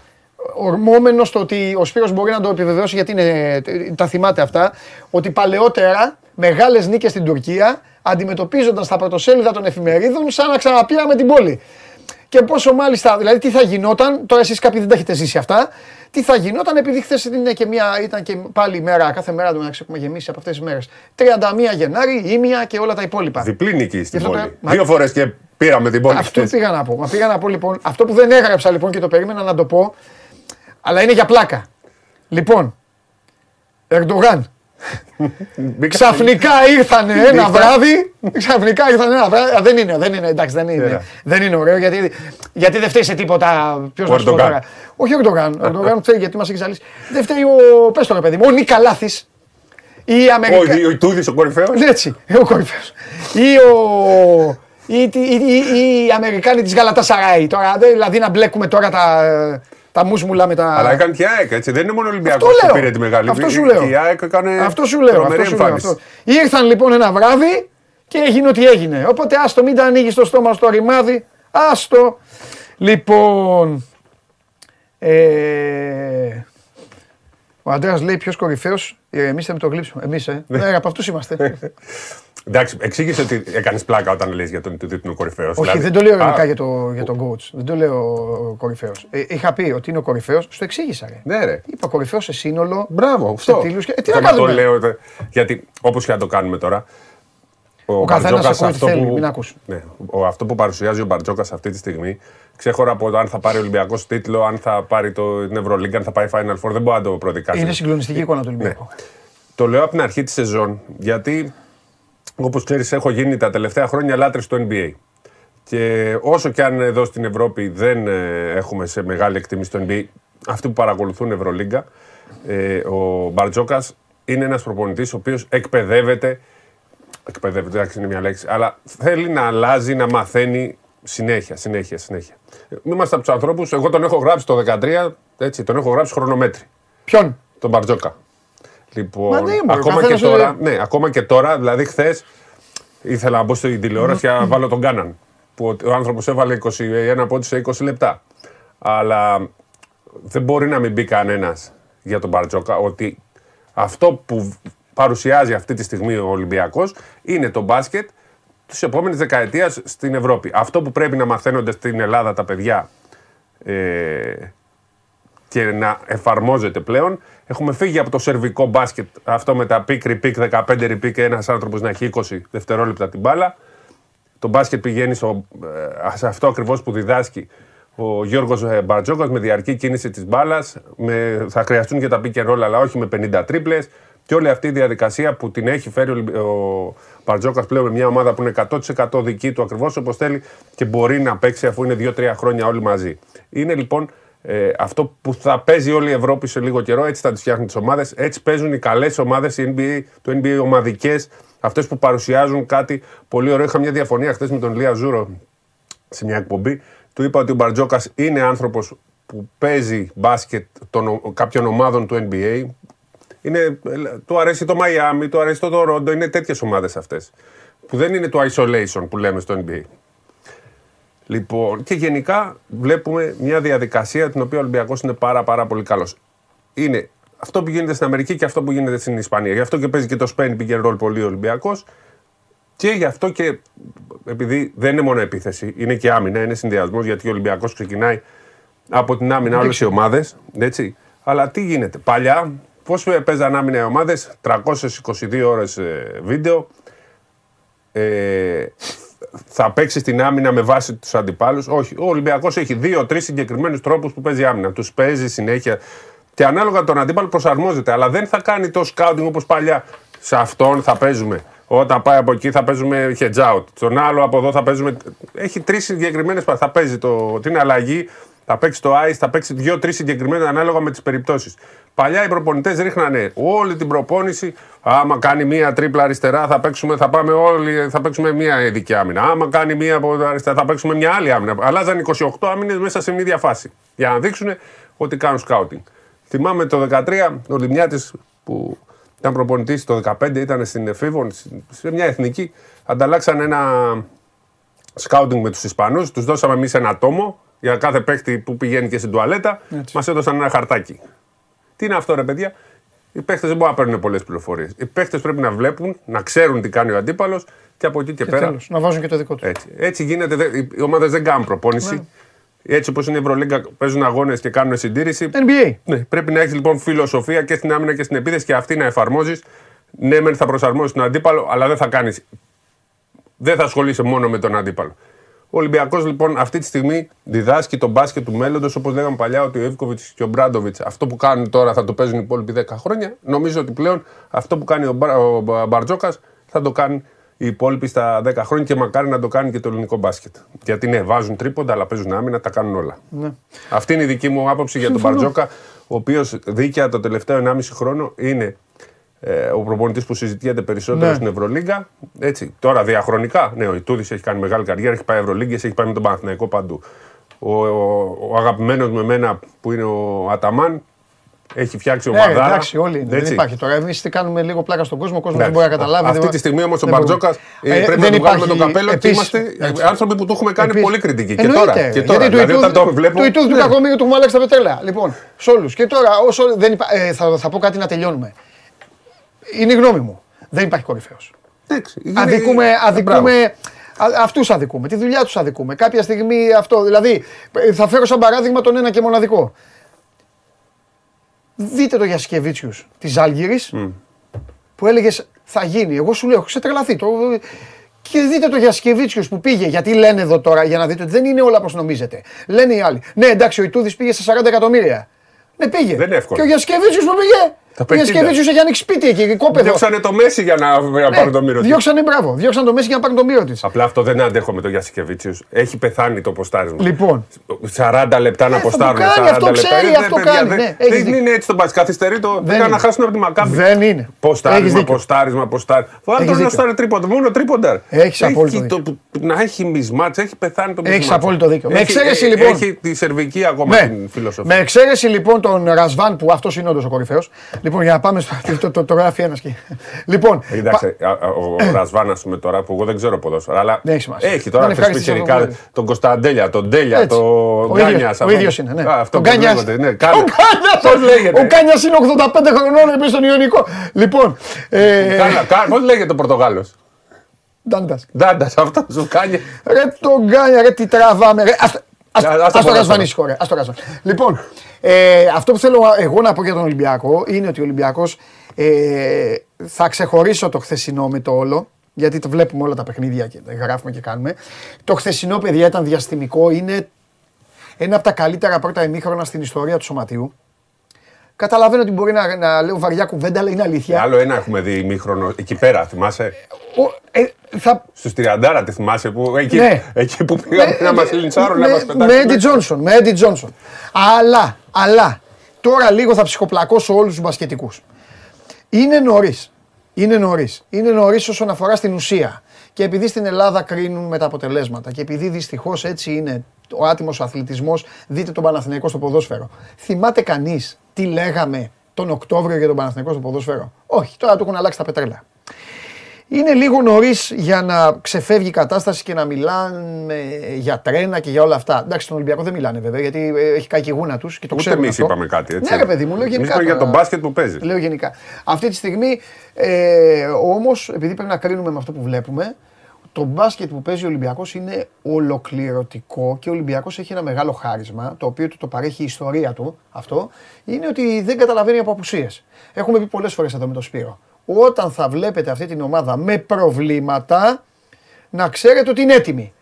ορμόμενος στο ότι ο Σπύρος μπορεί να το επιβεβαιώσει γιατί είναι, τα θυμάται αυτά, ότι παλαιότερα μεγάλες νίκες στην Τουρκία αντιμετωπίζονταν στα πρωτοσέλιδα των εφημερίδων σαν να ξαναπήραμε την πόλη. Και πόσο μάλιστα, δηλαδή τι θα γινόταν, τώρα εσείς κάποιοι δεν τα έχετε ζήσει αυτά, τι θα γινόταν, επειδή χθες ήταν και, μια, ήταν και πάλι η μέρα, κάθε μέρα του να έχουμε γεμίσει από αυτές τις μέρες. τριάντα μία Γενάρη, ήμια και όλα τα υπόλοιπα. Διπλή νίκη στην πόλη. Το... Μα... Δύο φορές και πήραμε την πόλη. Αυτό πήγα να πω. Μα πήγα να πω λοιπόν, αυτό που δεν έγραψα λοιπόν και το περίμενα να το πω, αλλά είναι για πλάκα. Λοιπόν, Ερντογάν. Ξαφνικά ήρθανε ένα βράδυ, ξαφνικά ήρθανε ένα βράδυ, δεν είναι, δεν είναι, εντάξει, δεν είναι, δεν είναι ωραίο, γιατί, γιατί δεν φταίει σε τίποτα, ποιος να σου πω τώρα. Όχι ο Ερντογάν, ο Ερντογάν φταίει γιατί μας έχει ζαλίσει, δεν φταίει ο, πες τώρα παιδί μου, ο Νικαλάθης, ή η Αμερικά. Ο Ιτούδης ο κορυφαίος. Έτσι, ο κορυφαίος. Ή ο... οι Αμερικάνοι της Γαλατασαράη, τώρα, δηλαδή να μπλέκουμε τώρα τα... Τα μουσμουλά με τα... Αλλά έκανε και η ΑΕΚ, έτσι. Δεν είναι μόνο ο Ολυμπιακός που πήρε τη μεγάλη. Αυτό σου λέω. Και η ΑΕΚ έκανε αυτό σου λέω, τρομερή αυτό σου εμφάνιση. Λέω, αυτό. Ήρθαν λοιπόν ένα βράδυ και έγινε ό,τι έγινε. Οπότε άστο, μην τα ανοίγεις το στόμα στο ρημάδι. Άστο. Λοιπόν... Ε... Ο Αντρέας λέει ποιος κορυφαίος. Εμείς με το γλύψουμε. Εμείς, ε. Ναι, από αυτούς είμαστε. Εντάξει, εξήγησε ότι έκανες πλάκα όταν λες για τον τίτλο κορυφαίος. Όχι, δεν το λέω γενικά για τον coach. Δεν το λέω κορυφαίος. Είχα πει ότι είναι ο κορυφαίος, στο εξήγησα. Ναι, ρε. Είπα κορυφαίος σε σύνολο. Μπράβο, αυτό. Τι να κάνουμε. Δεν το λέω, γιατί όπως και να το κάνουμε τώρα. Ο Μπαρτζόκας αυτό που παρουσιάζει ο Μπαρτζόκας αυτή τη στιγμή, ξέχωρα από το αν θα πάρει ο Ολυμπιακός τίτλο, αν θα πάρει την Ευρωλίγκα, αν θα πάει Final Four, δεν μπορώ να το προδικάσω. Είναι συγκλονιστική εικόνα του Ολυμπιακού. Το λέω από την αρχή τη σεζόν, γιατί. Όπως ξέρεις, έχω γίνει τα τελευταία χρόνια λάτρης του N B A. Και όσο και αν εδώ στην Ευρώπη δεν έχουμε σε μεγάλη εκτίμηση το N B A, αυτοί που παρακολουθούν Ευρωλίγκα, ο Μπαρτζόκας είναι ένας προπονητής ο οποίος εκπαιδεύεται, εκπαιδεύεται, εντάξει είναι μια λέξη, αλλά θέλει να αλλάζει, να μαθαίνει συνέχεια, συνέχεια, συνέχεια. Είμαστε από τους ανθρώπους, εγώ τον έχω γράψει το δεκατρία, έτσι, τον έχω γράψει χρονομέτρη. Ποιον? Τον Μπαρτζόκα. Λοιπόν, ναι, ακόμα, και τώρα, ναι, ακόμα και τώρα, δηλαδή χθες ήθελα να μπω στην τηλεόραση και να βάλω τον Κάναν. Που ο άνθρωπος έβαλε είκοσι ένα πόντους σε είκοσι λεπτά. Αλλά δεν μπορεί να μην μπει κανένας για τον Μπαρτζόκα ότι αυτό που παρουσιάζει αυτή τη στιγμή ο Ολυμπιακός είναι το μπάσκετ της επόμενης δεκαετίας στην Ευρώπη. Αυτό που πρέπει να μαθαίνονται στην Ελλάδα τα παιδιά ε, και να εφαρμόζεται πλέον. Έχουμε φύγει από το σερβικό μπάσκετ, αυτό με τα πικ, ρηπικ, δεκαπέντε ρηπικ και ένας άνθρωπος να έχει είκοσι δευτερόλεπτα την μπάλα. Το μπάσκετ πηγαίνει στο, σε αυτό ακριβώς που διδάσκει ο Γιώργος Μπαρτζόκας με διαρκή κίνηση της μπάλας. Με, θα χρειαστούν και τα pick and roll, αλλά όχι με πενήντα τρίπλες. Και όλη αυτή η διαδικασία που την έχει φέρει ο, ο Μπαρτζόκας πλέον με μια ομάδα που είναι εκατό τοις εκατό δική του ακριβώς όπως θέλει και μπορεί να παίξει αφού είναι δύο τρία χρόνια όλοι μαζί. Είναι λοιπόν ε, αυτό που θα παίζει όλη η Ευρώπη σε λίγο καιρό, έτσι θα τις φτιάχνουν τις ομάδες, έτσι παίζουν οι καλές ομάδες εν μπι έι, το εν μπι έι ομαδικές, αυτές που παρουσιάζουν κάτι πολύ ωραίο. Είχα μια διαφωνία χθες με τον Λία Ζούρο σε μια εκπομπή, του είπα ότι ο Μπαρτζόκας είναι άνθρωπος που παίζει μπάσκετ των, κάποιων ομάδων του εν μπι έι, είναι, του αρέσει το Μαϊάμι, του αρέσει το Τορόντο, είναι τέτοιες ομάδες αυτές, που δεν είναι το isolation που λέμε στο εν μπι έι. Λοιπόν, και γενικά βλέπουμε μια διαδικασία την οποία ο Ολυμπιακός είναι πάρα πάρα πολύ καλός. Είναι αυτό που γίνεται στην Αμερική και αυτό που γίνεται στην Ισπανία. Γι' αυτό και παίζει και το Spain Pick and Roll πολύ ο Ολυμπιακός. Και γι' αυτό και, επειδή δεν είναι μόνο επίθεση, είναι και άμυνα, είναι συνδυασμός, γιατί ο Ολυμπιακός ξεκινάει από την άμυνα όλες οι ομάδες. Έτσι. Αλλά τι γίνεται, παλιά πώς παίζαν άμυνα οι ομάδες, τριακόσιες είκοσι δύο ώρες βίντεο. Ε, θα παίξει την άμυνα με βάση τους αντιπάλους. Όχι, ο Ολυμπιακός έχει δύο-τρεις συγκεκριμένους τρόπους που παίζει άμυνα. Τους παίζει συνέχεια και ανάλογα τον αντίπαλο προσαρμόζεται. Αλλά δεν θα κάνει το σκάουτινγκ όπως παλιά. Σε αυτόν θα παίζουμε. Όταν πάει από εκεί θα παίζουμε hedge out. Στον άλλο από εδώ θα παίζουμε. Έχει τρεις συγκεκριμένες. Θα παίζει το, την αλλαγή, θα παίξει το ice, θα παίξει δύο-τρεις συγκεκριμένα ανάλογα με τις περιπτώσεις. Παλιά οι προπονητές ρίχνανε όλη την προπόνηση. Άμα κάνει μία τρίπλα αριστερά, θα παίξουμε, θα πάμε όλοι, θα παίξουμε μία ειδική άμυνα. Άμα κάνει μία από αριστερά, θα παίξουμε μία άλλη άμυνα. Αλλάζαν είκοσι οκτώ άμυνες μέσα σε μια ίδια φάση. Για να δείξουν ότι κάνουν σκάουτινγκ. Θυμάμαι το δεκατρία, ο Λιμνιάτης που ήταν προπονητής, το δεκαπέντε ήταν στην Εφήβων, σε μια εθνική. Ανταλλάξαν ένα σκάουτινγκ με τους Ισπανούς, τους δώσαμε εμείς ένα τόμο. Για κάθε παίκτη που πηγαίνει και στην τουαλέτα, μας έδωσαν ένα χαρτάκι. Τι είναι αυτό, ρε παιδιά? Οι παίκτες δεν μπορούν να παίρνουν πολλές πληροφορίες. Οι παίκτες πρέπει να βλέπουν, να ξέρουν τι κάνει ο αντίπαλος και από εκεί και, και πέρα. Τέλος, να βάζουν και το δικό τους. Έτσι, έτσι γίνεται. Οι ομάδες δεν κάνουν προπόνηση. Ναι. Έτσι όπως είναι η Ευρωλίγκα, παίζουν αγώνες και κάνουν συντήρηση. εν μπι έι. Ναι. Πρέπει να έχεις λοιπόν φιλοσοφία και στην άμυνα και στην επίθεση και αυτή να εφαρμόζεις. Ναι, μεν θα προσαρμόζεις τον αντίπαλο, αλλά δεν θα κάνεις. Δεν θα ασχολείσαι μόνο με τον αντίπαλο. Ο Ολυμπιακός λοιπόν αυτή τη στιγμή διδάσκει τον μπάσκετ του μέλλοντος, όπως λέγαμε παλιά ότι ο Εύκοβιτς και ο Μπράντοβιτς αυτό που κάνουν τώρα θα το παίζουν οι υπόλοιποι δέκα χρόνια. Νομίζω ότι πλέον αυτό που κάνει ο, Μπα... ο Μπαρτζόκας θα το κάνουν οι υπόλοιποι στα δέκα χρόνια και μακάρι να το κάνει και το ελληνικό μπάσκετ. Γιατί ναι, βάζουν τρίποντα, αλλά παίζουν άμυνα, τα κάνουν όλα. Ναι. Αυτή είναι η δική μου άποψη για τον Μπαρτζόκα, ο οποίος δίκαια το τελευταίο ενάμιση χρόνο είναι ο προπονητής που συζητιέται περισσότερο, ναι, στην Ευρωλίγκα. Έτσι, τώρα διαχρονικά, ναι, ο Ιτούδης έχει κάνει μεγάλη καριέρα, έχει πάει Ευρωλίγκες, έχει πάει με τον Παναθηναϊκό παντού. Ο, ο, ο αγαπημένος με μένα που είναι ο Αταμάν, έχει φτιάξει ομαδάρα. Εντάξει, όλοι είναι. Δεν υπάρχει τώρα. Εμείς τι κάνουμε λίγο πλάκα στον κόσμο, ο κόσμος δεν μπορεί να καταλάβει. Αυτή τη στιγμή όμως ο Μπαρτζόκας πρέπει να του βγάλουμε τον καπέλο και είμαστε άνθρωποι που του έχουμε κάνει πολύ κριτική. Και τώρα. Και τώρα. Δηλαδή όταν το βλέπουμε. Του Ιτούδη του Κακομοίρη του έχουμε αλλάξει τα πετρέλαια. Λοιπόν, σε όλους. Και τώρα θα πω κάτι να τελειώνουμε. Είναι η γνώμη μου. Δεν υπάρχει κορυφαίος. Αδικούμε, αδικούμε, αυτούς αδικούμε, τη δουλειά τους αδικούμε. Κάποια στιγμή αυτό, δηλαδή θα φέρω σαν παράδειγμα τον ένα και μοναδικό. Δείτε το Γιασκεβίτσιους της Άλγηρης, mm. που έλεγες θα γίνει. Εγώ σου λέω, έχω ξετρελαθεί. Το... Και δείτε το Γιασκεβίτσιους που πήγε, γιατί λένε εδώ τώρα, για να δείτε ότι δεν είναι όλα όπως νομίζετε. Λένε οι άλλοι, ναι εντάξει ο Ιτούδης πήγε στα σαράντα εκατομμύρια. Ναι, πήγε. Δεν είναι εύκολο. Και ο Γιασκεβίτσιος που πήγε. Ο Γιασκεβίτσιος έχει ανοίξει σπίτι εκεί, κόπεδο. Διώξανε το Μέση για να, να ναι, πάρουν το μύρο της. Διώξανε, μπράβο. Διώξανε το Μέση για να πάρουν το μύρο της. Απλά αυτό δεν αντέχω με τον Γιασκεβίτσιος. Έχει πεθάνει το ποστάρισμα. Λοιπόν. σαράντα λεπτά να ποστάρουν. Αυτό ξέρει, αυτό κάνει. Ναι, δεν είναι έτσι το μπάσκετ. Καθυστερεί το. Δεν να χάσουν από τη Μακάμπη. Δεν είναι. Ποστάρισμα, ποστάρισμα, ποστάρισμα. Φαντάζομαι να στάρει τρίποντα. Μόνο τρίποντα. Έχει απόλυτο δίκιο. Να έχει μισμάτς, έχει πεθάνει το μισμάτς. Έχει απόλυτο δίκιο. Έχει τη σερβική ακόμα την φιλοσοφία. Με εξαίρεση λοιπόν τον Ρασβάν που αυτό είναι όντως ο κορυφαίος. Λοιπόν, για να πάμε στο. Το γράφει ένας και. Λοιπόν. Κοιτάξτε, ο Ρασβάνας με τώρα που εγώ δεν ξέρω ποδόσφαιρα, αλλά. Έχει τώρα τρεις πιτσιρικάδες. Τον Κωνσταντέλια, τον Ντέλια, τον Κάνια. Ο ίδιος είναι, ναι. Τον Κάνια. Τον Κάνια είναι ογδόντα πέντε χρονών, επίσης τον Ιωνικό. Λοιπόν. Πώς λέγεται ο Πορτογάλος? Ντάντας. Ντάντας, αυτό τον Κάνια. Ρε τον Κάνια, ρε τι τραβάμε. Ας το ρασβανίσει, χωρέ. Λοιπόν, ε, αυτό που θέλω εγώ να πω για τον Ολυμπιακό είναι ότι ο Ολυμπιακός ε, θα ξεχωρίσω το χθεσινό με το όλο, γιατί το βλέπουμε όλα τα παιχνίδια και τα γράφουμε και κάνουμε. Το χθεσινό, παιδιά, ήταν διαστημικό. Είναι ένα από τα καλύτερα πρώτα ημίχρονα στην ιστορία του σωματίου. Καταλαβαίνω ότι μπορεί να, να λέω βαριά κουβέντα, αλλά είναι αλήθεια. Άλλο ένα έχουμε δει ημίχρονο εκεί πέρα, θυμάσαι. Ε, θα... Στου τριαντάρα τη θυμάσαι που, εκεί, ναι. Εκεί που πήγαμε να μας λιντσάρουν, να μας πετάξουν. Με Έντι Τζόνσον, με Έντι Τζόνσον. Αλλά, αλλά, τώρα λίγο θα ψυχοπλακώσω όλους τους μπασκετικούς. Είναι νωρίς, είναι νωρίς, είναι νωρίς όσον αφορά στην ουσία. Και επειδή στην Ελλάδα κρίνουν με τα αποτελέσματα και επειδή δυστυχώς έτσι είναι ο άτιμος αθλητισμός, δείτε τον Παναθηναϊκό στο ποδόσφαιρο. Θυμάται κανείς τι λέγαμε τον Οκτώβριο για τον Παναθηναϊκό στο ποδόσφαιρο? Όχι, τώρα του έχουν αλλάξει τα πετρέλα. Είναι λίγο νωρίς για να ξεφεύγει η κατάσταση και να μιλάνε για τρένα και για όλα αυτά. Εντάξει, στον Ολυμπιακό δεν μιλάνε βέβαια, γιατί έχει κακηγούνα τους και το ξέρουν. Ούτε εμείς είπαμε κάτι έτσι. Ναι, ρε παιδί μου, λέω γενικά. Τώρα, για τον μπάσκετ που παίζει. Λέω γενικά. Αυτή τη στιγμή ε, όμως, επειδή πρέπει να κρίνουμε με αυτό που βλέπουμε, το μπάσκετ που παίζει ο Ολυμπιακός είναι ολοκληρωτικό και ο Ολυμπιακός έχει ένα μεγάλο χάρισμα, το οποίο του το παρέχει η ιστορία του αυτό, είναι ότι δεν καταλαβαίνει από απουσίες. Έχουμε πει πολλές φορές εδώ με τον Σπύρο. Όταν θα βλέπετε αυτή την ομάδα με προβλήματα, να ξέρετε ότι είναι έτοιμη.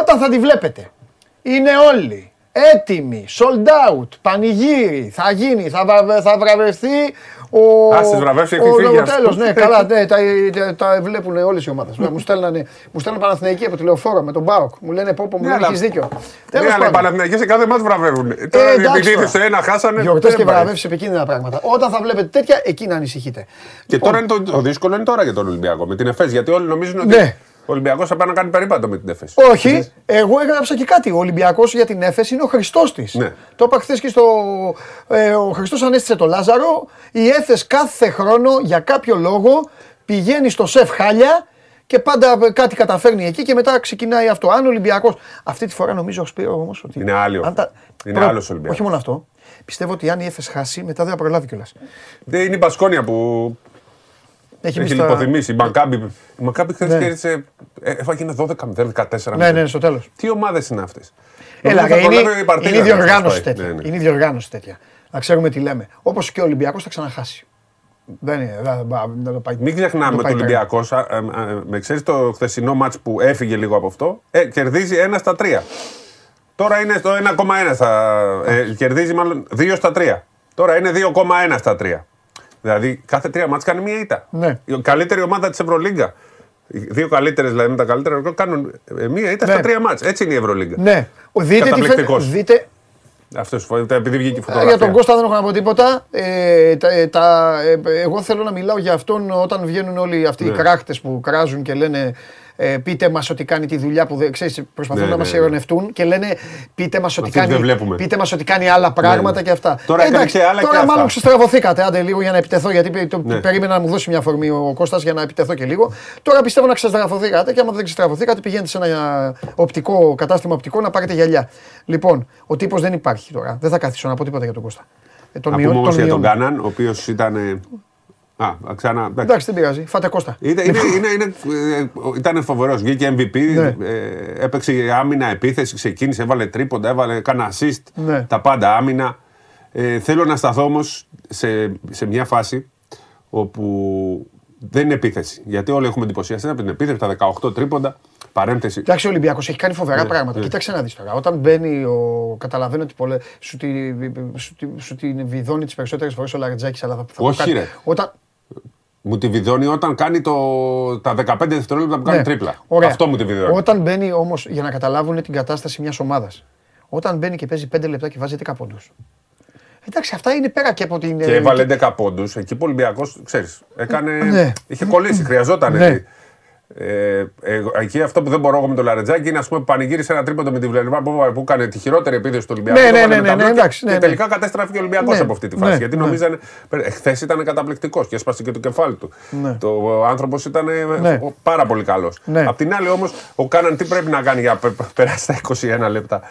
Όταν θα τη βλέπετε, είναι όλοι έτοιμοι, sold out, πανηγύρι, θα γίνει, θα, βα, θα βραβευτεί ο... Ας τις βραβεύσει, έχει φύγει τέλος, ναι, καλά, ναι, τα, τα, τα βλέπουν όλες οι ομάδες. μου στέλνανε, μου στέλνανε Παναθηναϊκή από τηλεοφόρο με τον ΠΑΟΚ, μου λένε πω πω, μου έχεις δίκιο. Ναι, αλλά οι Παναθηναϊκοί σε κάθε μάτς βραβεύουν. Ε, Τώρα επειδή σε ένα χάσανε... Γιορτές και βραβεύσεις, επικίνδυνα πράγματα. Όταν θα βλέπετε τέτοια, εκεί να ανησυχείτε. Και τώρα είναι το, το δύσκολο είναι τώρα για τον Ολυμπιακό, με την ΕΦΕΣ, γιατί όλοι νομίζουν ότι... Ναι. Ο Ολυμπιακός θα πάει να κάνει περίπατο με την ΕΦΕΣ. Όχι, εγώ έγραψα και κάτι. Ο Ολυμπιακός για την ΕΦΕΣ είναι ο Χριστός της. Ναι. Το είπα χθες και στο. Ε, ο Χριστός ανέστησε τον Λάζαρο. Η ΕΦΕΣ κάθε χρόνο για κάποιο λόγο πηγαίνει στο σεφ χάλια και πάντα κάτι καταφέρνει εκεί και μετά ξεκινάει αυτό. Αν ο Ολυμπιακός. Αυτή τη φορά νομίζω ο Σπύρος όμως ότι. Είναι άλλο. Τα... Είναι Προ... άλλος Ολυμπιακός. Όχι μόνο αυτό. Πιστεύω ότι αν η ΕΦΕΣ χάσει μετά δεν θα προλάβει κιόλας. Δεν είναι η Μπασκόνια που. Έχει, Έχει υποθυμίσει. Η Μακάμπη χθες ναι. Κέρδισε. Έφαγε ένα δώδεκα δεκατέσσερα. Ναι, ναι, στο τέλος. Τι ομάδες είναι αυτές? Έλα, είναι, είναι η διοργάνωση τέτοια. Ναι, ναι. Είναι η διοργάνωση τέτοια. Να ξέρουμε τι λέμε. Όπως και ο Ολυμπιακός θα ξαναχάσει. Δεν είναι. Δεν πάει, μην ξεχνάμε ότι ο Ολυμπιακός, με ξέρεις το χθεσινό μάτς που έφυγε λίγο από αυτό, ε, κερδίζει ένα στα τρία. Τώρα είναι στο ένα κόμμα ένα. Ε, κερδίζει μάλλον δύο στα τρία. Τώρα είναι δύο κόμμα ένα στα τρία. Δηλαδή κάθε τρία μάτς κάνει μία ήττα. Ναι. Η καλύτερη ομάδα της Ευρωλίγκα. Οι δύο καλύτερες δηλαδή με τα καλύτερα κάνουν μία ήττα ναι. Στα τρία μάτς. Έτσι είναι η Ευρωλίγκα. Ναι. Δείτε καταπληκτικός. Δείτε... Αυτό σου φαίνεται, επειδή βγήκε η φωτογραφία. Για τον Κώστα δεν έχω να πω τίποτα. Ε, τα, τα, ε, εγώ θέλω να μιλάω για αυτόν όταν βγαίνουν όλοι αυτοί ναι. Οι κράχτες που κράζουν και λένε ε, πείτε μας ότι κάνει τη δουλειά που δεν ξέρεις. Προσπαθούν ναι, να ναι, μας ειρωνευτούν ναι. Και λένε πείτε μας ότι, ότι κάνει άλλα πράγματα ναι, ναι. Και αυτά. Τώρα, ε, εντάξει, και άλλα τώρα και μάλλον ξεστραβωθήκατε. Άντε λίγο για να επιτεθώ, γιατί το, ναι. Περίμενα να μου δώσει μια αφορμή ο Κώστας για να επιτεθώ και λίγο. Τώρα πιστεύω να ξεστραβωθήκατε και άμα δεν ξεστραβωθήκατε πηγαίνετε σε ένα οπτικό, κατάστημα οπτικό να πάρετε γυαλιά. Λοιπόν, ο τύπος δεν υπάρχει τώρα. Δεν θα καθίσω να πω τίποτα για τον Κώστα. Ε, τον μειώνω. Όμως για τον Κάναν, ο οποίος ήταν. Α, ξανά. Εντάξει, δεν πειράζει. Φάτε Κώστα. Ήταν φοβερός. Βγήκε εμ βι πι, έπαιξε άμυνα, επίθεση, ξεκίνησε, έβαλε τρίποντα, έβαλε κάνα assist. Τα πάντα άμυνα. Θέλω να σταθώ όμως σε μια φάση όπου δεν είναι επίθεση. Γιατί όλοι έχουμε εντυπωσιαστεί από την επίθεση, τα δεκαοκτώ τρίποντα. Παρένθεση. Εντάξει, ο Ολυμπιακός έχει κάνει φοβερά πράγματα. Κοίταξε να δεις τώρα. Όταν μπαίνει, καταλαβαίνω ότι πολλές. Σου την βιδώνει τις περισσότερες φορές ο Λαριτζάκης, αλλά θα πω κάτι. Μου τη βιδώνει όταν κάνει το, τα δεκαπέντε δευτερόλεπτα που κάνει ναι, τρίπλα. Ωραία. Αυτό μου τη βιδώνει. Όταν μπαίνει όμως, για να καταλάβουν την κατάσταση μιας ομάδας, όταν μπαίνει και παίζει πέντε λεπτά και βάζει δέκα πόντους. Εντάξει, αυτά είναι πέρα και από την. Και έβαλε δέκα πόντους. Εκεί ο Ολυμπιακός, ξέρεις, έκανε. Ναι. Είχε κολλήσει, χρειαζόταν. Ναι. Ε, εκεί αυτό που δεν μπορώ εγώ με τον Λαρετζάκη είναι, ας πούμε, πανηγύρισε ένα τρίποντο με τη Βλενιβά που έκανε τη χειρότερη επίθεση του Ολυμπιακού. Ναι, ναι, ναι, ναι, εντάξει, ναι, ναι. Και τελικά κατέστραφε ο Ολυμπιακός ναι, από αυτή τη φάση. Ναι, γιατί ναι. Νομίζανε. Χθες ήταν καταπληκτικός και έσπασε και το κεφάλι του. Ναι. Το άνθρωπος ήταν ναι. Πάρα πολύ καλός. Ναι. Απ' την άλλη όμως, ο Κάναν τι πρέπει να κάνει για να περάσει τα είκοσι ένα λεπτά?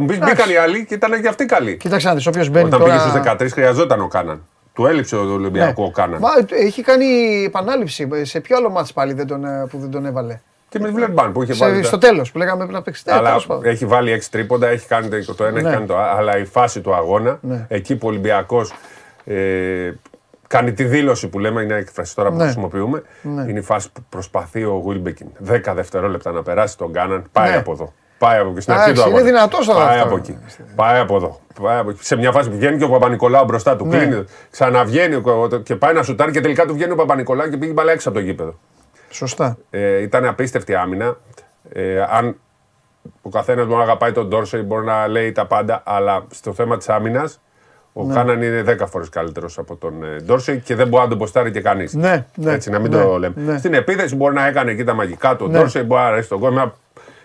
Μπήκαν οι άλλοι και ήταν και αυτοί καλοί. Κοίταξε να δεις, όποιος μπαίνει. Όταν πήγε στους δεκατρία χρειαζόταν ο Κάναν. Του έλειψε ο Ολυμπιακό ναι. Κάναν. Μα έχει κάνει επανάληψη. Σε ποιο άλλο μάτς πάλι δεν τον, που δεν τον έβαλε? Και με τη Βλεμπάν που είχε σε, βάλει. Στο τα... τέλος που λέγαμε πριν να παίξει. Αλλά έχει βάλει έξι τρίποντα, έχει κάνει το ένα, ναι. Έχει κάνει το άλλο. Αλλά η φάση του αγώνα, ναι. Εκεί που ο Ολυμπιακός ε, κάνει τη δήλωση που λέμε, είναι η έκφραση τώρα που ναι. Χρησιμοποιούμε, ναι. Είναι η φάση που προσπαθεί ο Γουίλμπεκιν δέκα δευτερόλεπτα να περάσει τον Κάναν, πάει ναι. Από εδώ. Πάει από εκεί. Στην αρχή του αγώνα. Είναι δυνατός ο Πάει από εκεί. Πάει από εδώ. Σε μια φάση που βγαίνει και ο Παπα-Νικολάου μπροστά του. Κλείνει. Ξαναβγαίνει και πάει να σουτάρει και τελικά του βγαίνει ο Παπα-Νικολάου και πήγε μπαλά έξω από το γήπεδο. Σωστά. Ήταν απίστευτη άμυνα. Αν ο καθένας μου αγαπάει τον Ντόρσεϊ, μπορεί να λέει τα πάντα, αλλά στο θέμα της άμυνας. Ο ναι. Κάναν είναι δέκα φορές καλύτερος από τον Ντόρσεϊ και δεν μπορεί να τον ποστάρει και κανείς. Ναι, ναι, έτσι, να μην ναι, το λέμε. Ναι. Στην επίθεση μπορεί να έκανε εκεί τα μαγικά του. Ο ναι. Ντόρσεϊ μπορεί να αρέσει τον κόσμο.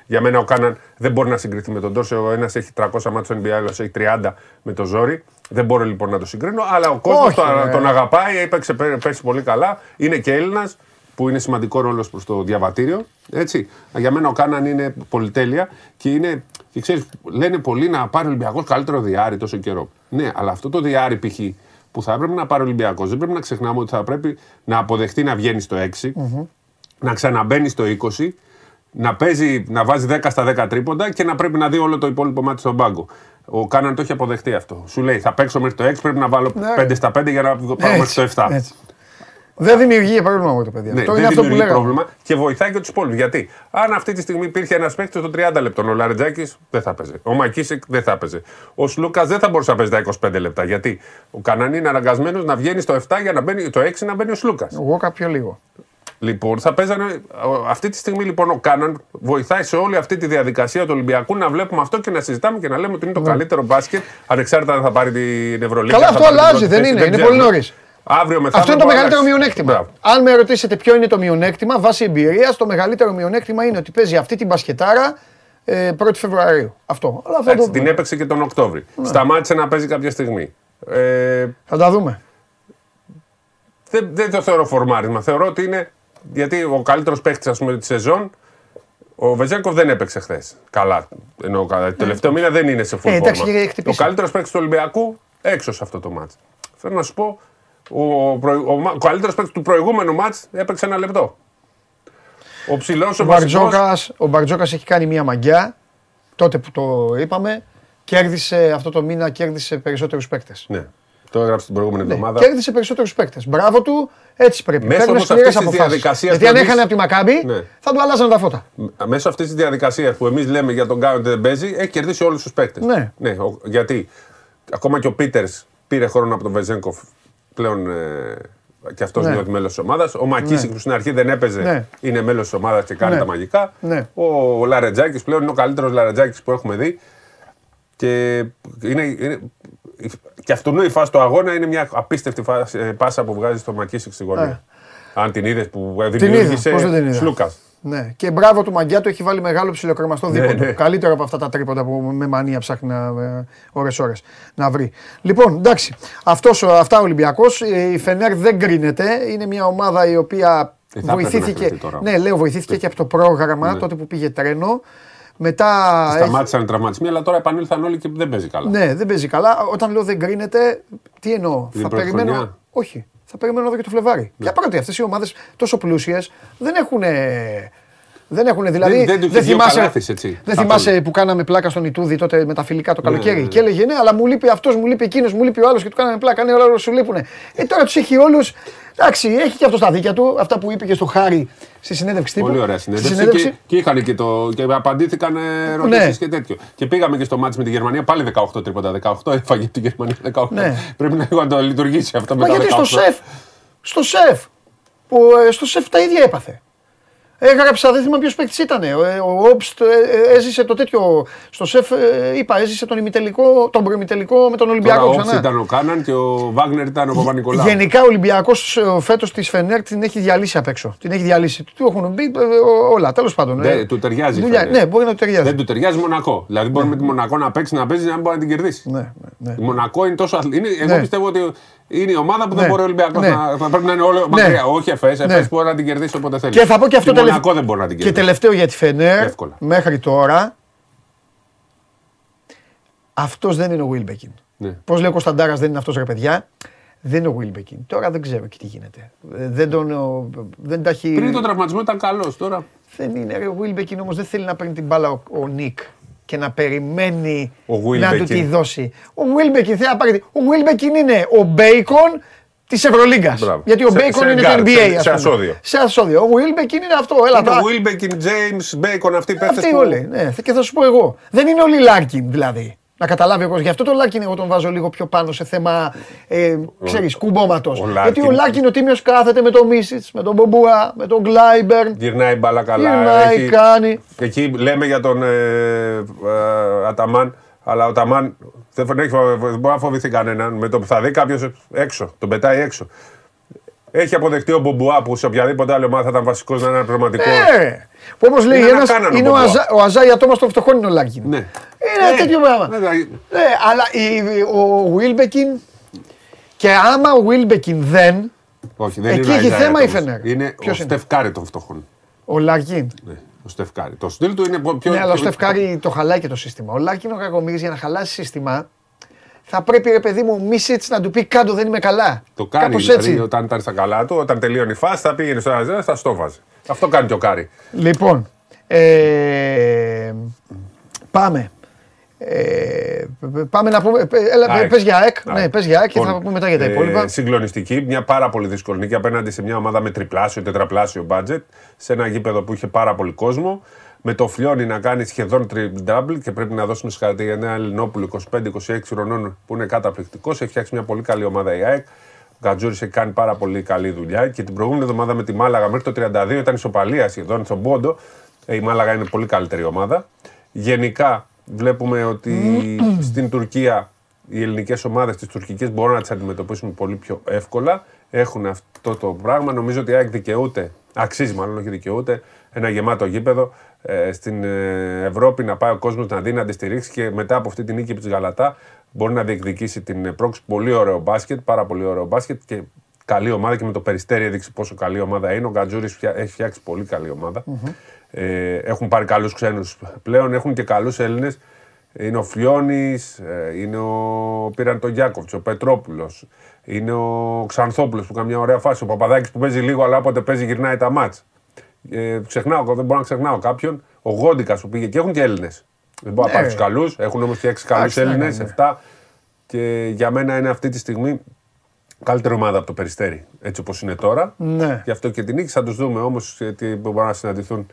Για μένα ο Κάναν δεν μπορεί να συγκριθεί με τον Ντόρσεϊ. Ο ένας έχει τριακόσια μάτς στο Ν Μπι Έι, ο άλλος έχει τριάντα με το ζόρι. Δεν μπορώ λοιπόν να το συγκρίνω, αλλά ο κόσμος ναι. τον αγαπάει. Έπαιξε πέρσι πολύ καλά. Είναι και Έλληνας, που είναι σημαντικό ρόλος προς το διαβατήριο. Έτσι. Για μένα ο Κάναν είναι πολυτέλεια και είναι. Και ξέρεις, λένε πολλοί να πάρει ο Ολυμπιακός καλύτερο διάρρη τόσο καιρό. Ναι, αλλά αυτό το διάρρη π.χ. που θα έπρεπε να πάρει ο Ολυμπιακός, δεν πρέπει να ξεχνάμε ότι θα πρέπει να αποδεχτεί να βγαίνει στο έξι, mm-hmm. να ξαναμπαίνει στο είκοσι, να, παίζει, να βάζει δέκα στα δέκα τρίποντα και να πρέπει να δει όλο το υπόλοιπο μάτι στον πάγκο. Ο Κάναν το έχει αποδεχτεί αυτό. Σου λέει, θα παίξω μέχρι το έξι, πρέπει να βάλω ναι. πέντε στα πέντε για να πάω έτσι, μέχρι το επτά. Έτσι. Δεν δημιουργεί πρόβλημα με το παιδί. Ναι, αυτό δεν είναι αυτό που λέγαμε. Πρόβλημα και βοηθάει και τους υπόλοιπους. Γιατί αν αυτή τη στιγμή υπήρχε ένας παίκτης των τριάντα λεπτών, ο Λαρετζάκης δεν θα παίζει. Ο Μακίσικ δεν θα παίζει. Ο Σλούκας δεν θα μπορούσε να παίζει τα είκοσι πέντε λεπτά. Γιατί ο Κανάν είναι αναγκασμένος να βγαίνει στο επτά για να μπαίνει, το έξι να μπαίνει ο Σλούκας. Εγώ κάποιο λίγο. Λοιπόν, θα παίζανε. Αυτή τη στιγμή λοιπόν ο Κάναν βοηθάει σε όλη αυτή τη διαδικασία του Ολυμπιακού να βλέπουμε αυτό και να συζητάμε και να λέμε ότι είναι το ναι. καλύτερο μπάσκετ, ανεξάρτητα αν θα πάρει την Ευρωλίγκα. Καλά, αυτό αλλάζει, δεν είναι. Είναι πολύ νωρίς. Αυτό είναι το αλλάξει. Μεγαλύτερο μειονέκτημα. Μπράβο. Αν με ρωτήσετε ποιο είναι το μειονέκτημα, βάσει εμπειρίας, το μεγαλύτερο μειονέκτημα είναι ότι παίζει αυτή την μπασκετάρα ε, πρώτη Φεβρουαρίου. Αυτό. Αλλά θα έτσι, το... Την έπαιξε και τον Οκτώβρη. Ναι. Σταμάτησε να παίζει κάποια στιγμή. Ε, θα τα δούμε. Δεν, δεν το θεωρώ φορμάρισμα. Θεωρώ ότι είναι. Γιατί ο καλύτερος παίκτης, ας πούμε, τη σεζόν. Ο Βεζέγκοφ δεν έπαιξε χθες. Καλά. Εννοώ, καλά. Το τελευταίο μήνα δεν είναι σε full form. Ο καλύτερος παίκτης του Ολυμπιακού έξω σε αυτό το μάτς. Θέλω να σου πω. Ο, προ... ο... ο καλύτερος παίκτης του προηγούμενου μάτς έπαιξε ένα λεπτό. Ο ψηλός, ο, ο Μπαρτζόκας, ο Μπαρτζόκας έχει κάνει μια μαγιά, τότε που το είπαμε, κέρδισε αυτό το μήνα, κέρδισε περισσότερους παίκτες. Ναι. Το έγραψε την προηγούμενη εβδομάδα. Ναι. Κέρδισε περισσότερους παίκτες. Μπράβο του, έτσι πρέπει. Μέσω όμως αυτής της διαδικασίας. Γιατί αν έχανε από τη Μακάμπη, ναι. θα του αλλάζανε τα φώτα. Μέσω αυτής της διαδικασίας που εμείς λέμε για τον Γκάρι δεν παίζει, έχει κερδίσει όλους τους παίκτες. Ναι. Ναι. Γιατί ακόμα και ο Πίτερς πήρε χρόνο από τον Βεζέγκοφ. Πλέον ε, και αυτός είναι μέλος της ομάδας. Ο Μακίσικ ναι. που στην αρχή δεν έπαιζε ναι. είναι μέλος της ομάδας και κάνει ναι. τα μαγικά. Ναι. Ο, ο Λαρετζάκης πλέον είναι ο καλύτερος Λαρετζάκης που έχουμε δει. Και, είναι, είναι, και αυτονού η φάση του αγώνα είναι μια απίστευτη φάση, ε, πάσα που βγάζει στο Μακίσικ στη γωνία. Ναι. Αν την είδες που δημιούργησε Σλούκας. Ναι. Και μπράβο του Μαγκιά, του έχει βάλει μεγάλο ψιλοκρεμαστό δίποτο. Ναι, ναι. Καλύτερο από αυτά τα τρίποντα που με μανία ψάχνει ώρες-ώρες να βρει. Λοιπόν, εντάξει, αυτός, αυτά ο Ολυμπιακός. Η Φενέρ δεν κρίνεται. Είναι μια ομάδα η οποία θα βοηθήθηκε. Ναι, λέω, βοηθήθηκε ναι. και από το πρόγραμμα ναι. τότε που πήγε τρένο. Μετά. Σταμάτησαν έχει... οι τραυματισμοί, αλλά τώρα επανήλθαν όλοι και δεν παίζει καλά. Ναι, δεν παίζει καλά. Όταν λέω δεν κρίνεται, τι εννοώ. Την θα περιμένω. Χρονιά. Όχι. Θα περιμένω εδώ και το Φλεβάρι. Για yeah. παρότι αυτές οι ομάδες τόσο πλούσιες δεν έχουν. Δεν έχουν δηλαδή. Δεν, δεν, δεν θυμάσαι, καλάθης, έτσι, δεν θυμάσαι που κάναμε πλάκα στον Ιτούδη τότε με τα φιλικά το καλοκαίρι. Yeah, yeah. Και έλεγε ναι, αλλά μου λείπει αυτός, μου λείπει εκείνος, μου λείπει ο άλλος και του κάναμε πλάκα. Ναι, όλα σου λείπουνε. Ε, τώρα τους έχει όλους. Εντάξει, έχει και αυτό τα δίκια του. Αυτά που είπε και στο Χάρη στη συνέντευξη τύπου. Πολύ ωραία συνέντευξη. συνέντευξη. Και, και είχαν και το. Και απαντήθηκαν ερωτήσεις ναι. και τέτοιο. Και πήγαμε και στο μάτς με τη Γερμανία πάλι δεκαοκτώ τρίποτα. δεκαοκτώ έφαγε τη Γερμανία. δεκαοκτώ. Ναι. Πρέπει να το λειτουργήσει αυτό μετά. Μα γιατί στο σεφ. Στο σεφ. Στο σεφ τα ίδια έπαθε. Έγραψα, δεν θυμάμαι ποιος παίκτης ήταν. Ο Όμπστ έζησε το τέτοιο. Στο σεφ, είπα, έζησε τον ημιτελικό, τον προημιτελικό με τον Ολυμπιακό. Ο Όμπστ ήταν ο Κάναν και ο Βάγνερ ήταν ο Παπα-Νικολάου. Γενικά ο Ολυμπιακός φέτος της Φενέρ την έχει διαλύσει απ' έξω. Την έχει διαλύσει. Του έχουν μπει όλα, τέλος πάντων. Ναι, του ταιριάζει. Ναι, μπορεί να του ταιριάζει. Δεν του ταιριάζει Μονακό. Δηλαδή μπορεί με τη Μονακό να παίξει, να παίζει, να μπορεί να την κερδίσει. Η Μονακό είναι τόσο αθλητική. Εγώ πιστεύω ότι. Είναι η ομάδα που δεν μπορεί ο Ολυμπιακός να. Θα πρέπει να είναι όλο μακριά. Όχι, εφές, εφές μπορεί να την κερδίσει όποτε θέλει. Και θα πω και αυτό τελευταίο. Δεν μπορεί να την κερδίσει. Και τελευταίο για τη Φενέρ μέχρι τώρα. Αυτός δεν είναι ο Γουίλμπεκιν. Πώς λέει ο Κωνσταντάρας δεν είναι αυτός ρε παιδιά. Δεν είναι ο Γουίλμπεκιν. Τώρα δεν ξέρω και τι γίνεται. Δεν τον. Δεν τα έχει. Πριν τον τραυματισμό ήταν καλός τώρα. Δεν είναι ρε ο Γουίλμπεκιν όμως δεν θέλει να παίρνει την μπάλα ο Νικ. Και να περιμένει να του τη δώσει. Ο Γουίλμπεκιν είναι ο Μπέικον της Ευρωλίγκας. Γιατί ο Μπέικον είναι το εν μπι έι. Σε ασώδιο. Σε ασώδιο. Ο Βίλμπεκ είναι αυτό. Ο Βίλμπεκ, ο Τζέιμς, Μπέικον, αυτοί οι παίχτες. Αυτοί όλοι. Και θα σου πω εγώ. Δεν είναι όλοι Λάρκιν δηλαδή. Να καταλάβει ο κόσμος. Γι' αυτό το Λάρκιν εγώ τον βάζω λίγο πιο πάνω σε θέμα ε, ξέρεις, κουμπώματος. Ο γιατί ο Λάρκιν ο τίμιος κάθεται με τον Μίσιτς, με τον Μπομπούα, με τον Γκλάιμπερν. Γυρνάει μπάλα καλά. Γυρνάει, έχει, κάνει. Εκεί λέμε για τον ε, ε, Αταμάν, αλλά ο Αταμάν δεν, δεν μπορεί να φοβηθεί κανέναν. Με το που θα δει κάποιος έξω, τον πετάει έξω. Έχει αποδεχτεί ο Μπομπουά που σε οποιαδήποτε άλλη ομάδα θα ήταν βασικός να είναι ένα πραγματικό. Ναι! Όπως λέει ένας, είναι ο, Αζα, ο Αζάια Τόμας των φτωχών είναι ο Λάγκιν. Ναι. Είναι ένα ναι, τέτοιο πράγμα. Ναι, ναι. Ναι, αλλά η, ο Βίλμπεκιν και άμα ο Βίλμπεκιν δεν, όχι, δεν εκεί έχει θέμα η Φενέρ. Είναι ποιος ο Στεφκάρη των φτωχών. Ο Λάγκιν. Ναι. Ο Στεφκάρη. Το στυλ του είναι πιο... Ναι, αλλά ο Στεφκάρη το χαλάει και το σύστημα. Ο Λάγκιν ο κακομοίρης για να χαλάσει σύστημα. Θα πρέπει ρε παιδί μου ο Μίσιτς να του πει κάτω δεν είμαι καλά. Το κάνει δηλαδή, όταν ήταν στα καλά του, όταν τελείωνε η φάση θα πήγαινε στο Αζέρα, θα στο βάζει. Αυτό κάνει και ο Κάρι. Λοιπόν, ε, πάμε. Ε, πάμε να πούμε, έλα, πες για ΑΕΚ, ναι, πες για ΑΕΚ και θα πούμε μετά για τα υπόλοιπα. Ε, συγκλονιστική, μια πάρα πολύ δύσκολη νίκη απέναντι σε μια ομάδα με τριπλάσιο, τετραπλάσιο μπάτζετ, σε ένα γήπεδο που είχε πάρα πολύ κόσμο. Με το Φλιόνι να κάνει σχεδόν τριπλ-ντάμπλ και πρέπει να δώσουμε συγχαρητήρια για ένα Ελληνόπουλο είκοσι πέντε είκοσι έξι χρονών που είναι καταπληκτικός. Έχει φτιάξει μια πολύ καλή ομάδα η ΑΕΚ. Ο Κατζούρης έχει κάνει πάρα πολύ καλή δουλειά και την προηγούμενη εβδομάδα με τη Μάλαγα μέχρι το τριάντα δύο ήταν ισοπαλία σχεδόν στον πόντο. Η Μάλαγα είναι πολύ καλύτερη ομάδα. Γενικά βλέπουμε ότι στην Τουρκία οι ελληνικές ομάδες της τουρκικής μπορούν να τις αντιμετωπίσουν πολύ πιο εύκολα. Έχουν αυτό το πράγμα. Νομίζω ότι η ΑΕΚ δικαιούται, αξίζει μάλλον, όχι δικαιούται, ένα γεμάτο γήπεδο. Στην Ευρώπη να πάει ο κόσμος να δει, να τη στηρίξει και μετά από αυτή την νίκη της Γαλατά μπορεί να διεκδικήσει την πρόξη. Πολύ ωραίο μπάσκετ, πάρα πολύ ωραίο μπάσκετ και καλή ομάδα και με το Περιστέρι έδειξε πόσο καλή ομάδα είναι. Ο Γκατζούρης έχει φτιάξει πολύ καλή ομάδα. Mm-hmm. Ε, έχουν πάρει καλούς ξένους πλέον, έχουν και καλούς Έλληνες. Είναι ο Φλιώνης, είναι ο πήραν τον Γιάκοβιτς, ο Πετρόπουλος, είναι ο Ξανθόπουλος που κάνει μια ωραία φάση, ο Παπαδάκης που παίζει λίγο αλλά όποτε παίζει γυρνάει τα μάτς. Ε, ξεχνάω, δεν μπορώ να ξεχνάω κάποιον. Ο Γόντικας που πήγε και έχουν και Έλληνες. Δεν μπορώ να πάρω τους καλούς, έχουν όμως και έξι καλούς Έλληνες, εφτά. Και για μένα είναι αυτή τη στιγμή καλύτερη ομάδα από το Περιστέρι, έτσι όπως είναι τώρα. Ναι. Γι' αυτό και την νίκη θα τους δούμε όμως, γιατί μπορούν να συναντηθούν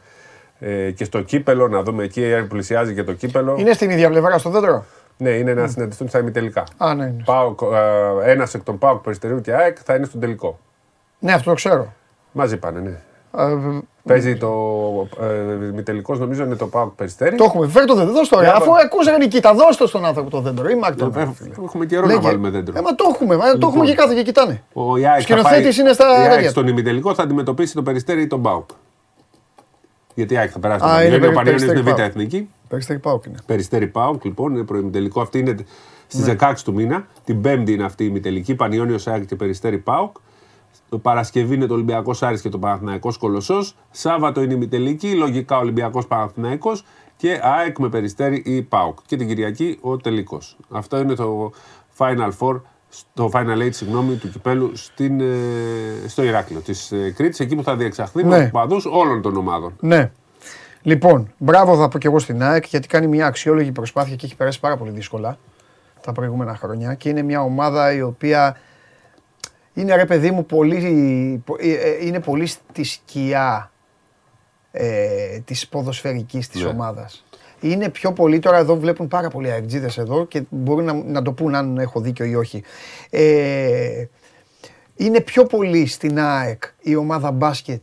ε, και στο κύπελο, να δούμε εκεί, πλησιάζει και το κύπελο. Είναι στην ίδια πλευρά στο δέντρο. Ναι, είναι να συναντηθούν στα ημιτελικά. Ναι, ένας εκ των ΠΑΟΚ, Περιστερίου και ΑΕΚ θα είναι στον τελικό. Ναι, αυτό το ξέρω. Μαζί πάνε, ναι. Παίζει το ημιτελικός, νομίζω είναι το ΠΑΟΚ Περιστέρι. Το έχουμε, φέρε το δέντρο, δώσ' το ρε. Αφού ακούσαμε Νικήτα, δώσ' το στον άνθρωπο το δέντρο. Έχουμε καιρό να βάλουμε δέντρο. Ε, μα το έχουμε, το έχουμε και κάθε και κοιτάνε. Ο σκηνοθέτης είναι στα δέντρα. Η ΑΕΚ στον ημιτελικό θα αντιμετωπίσει το Περιστέρι ή τον ΠΑΟΚ. Γιατί η ΑΕΚ θα περάσει τον Περιστέρι. Ο Πανιώνιος είναι β' εθνική. Περιστέρι ΠΑΟΚ είναι. Περιστέρι ΠΑΟΚ, λοιπόν, είναι προημιτελικό. Αυτή είναι στις δεκαέξι του μήνα. Την Πέμπτη είναι αυτή η ημιτελική. Πανιώνιος ΑΕΚ και Περιστέρι ΠΑΟΚ. Το Παρασκευή είναι το Ολυμπιακός Άρης και το Παναθηναϊκός Κολοσσός. Σάββατο είναι η ημιτελική, λογικά Ολυμπιακός Παναθηναϊκός και ΑΕΚ με Περιστέρι ή ΠΑΟΚ. Και την Κυριακή ο τελικός. Αυτό είναι το Final Four, το Final Eight, συγγνώμη, του κυπέλου στην, ε, στο Ηράκλειο της ε, Κρήτης, εκεί που θα διεξαχθεί με οπαδούς όλων των ομάδων. Ναι. Λοιπόν, μπράβο θα πω και εγώ στην ΑΕΚ, γιατί κάνει μια αξιόλογη προσπάθεια και έχει περάσει πάρα πολύ δύσκολα τα προηγούμενα χρόνια και είναι μια ομάδα η οποία. Είναι ρε παιδί μου πολύ, είναι πολύ στη σκιά ε, της ποδοσφαιρικής της ναι. ομάδας. Είναι πιο πολύ, τώρα εδώ βλέπουν πάρα πολλοί αεκτζίδες εδώ και μπορούν να, να το πούν αν έχω δίκιο ή όχι. Ε, είναι πιο πολύ στην ΑΕΚ η ομάδα μπάσκετ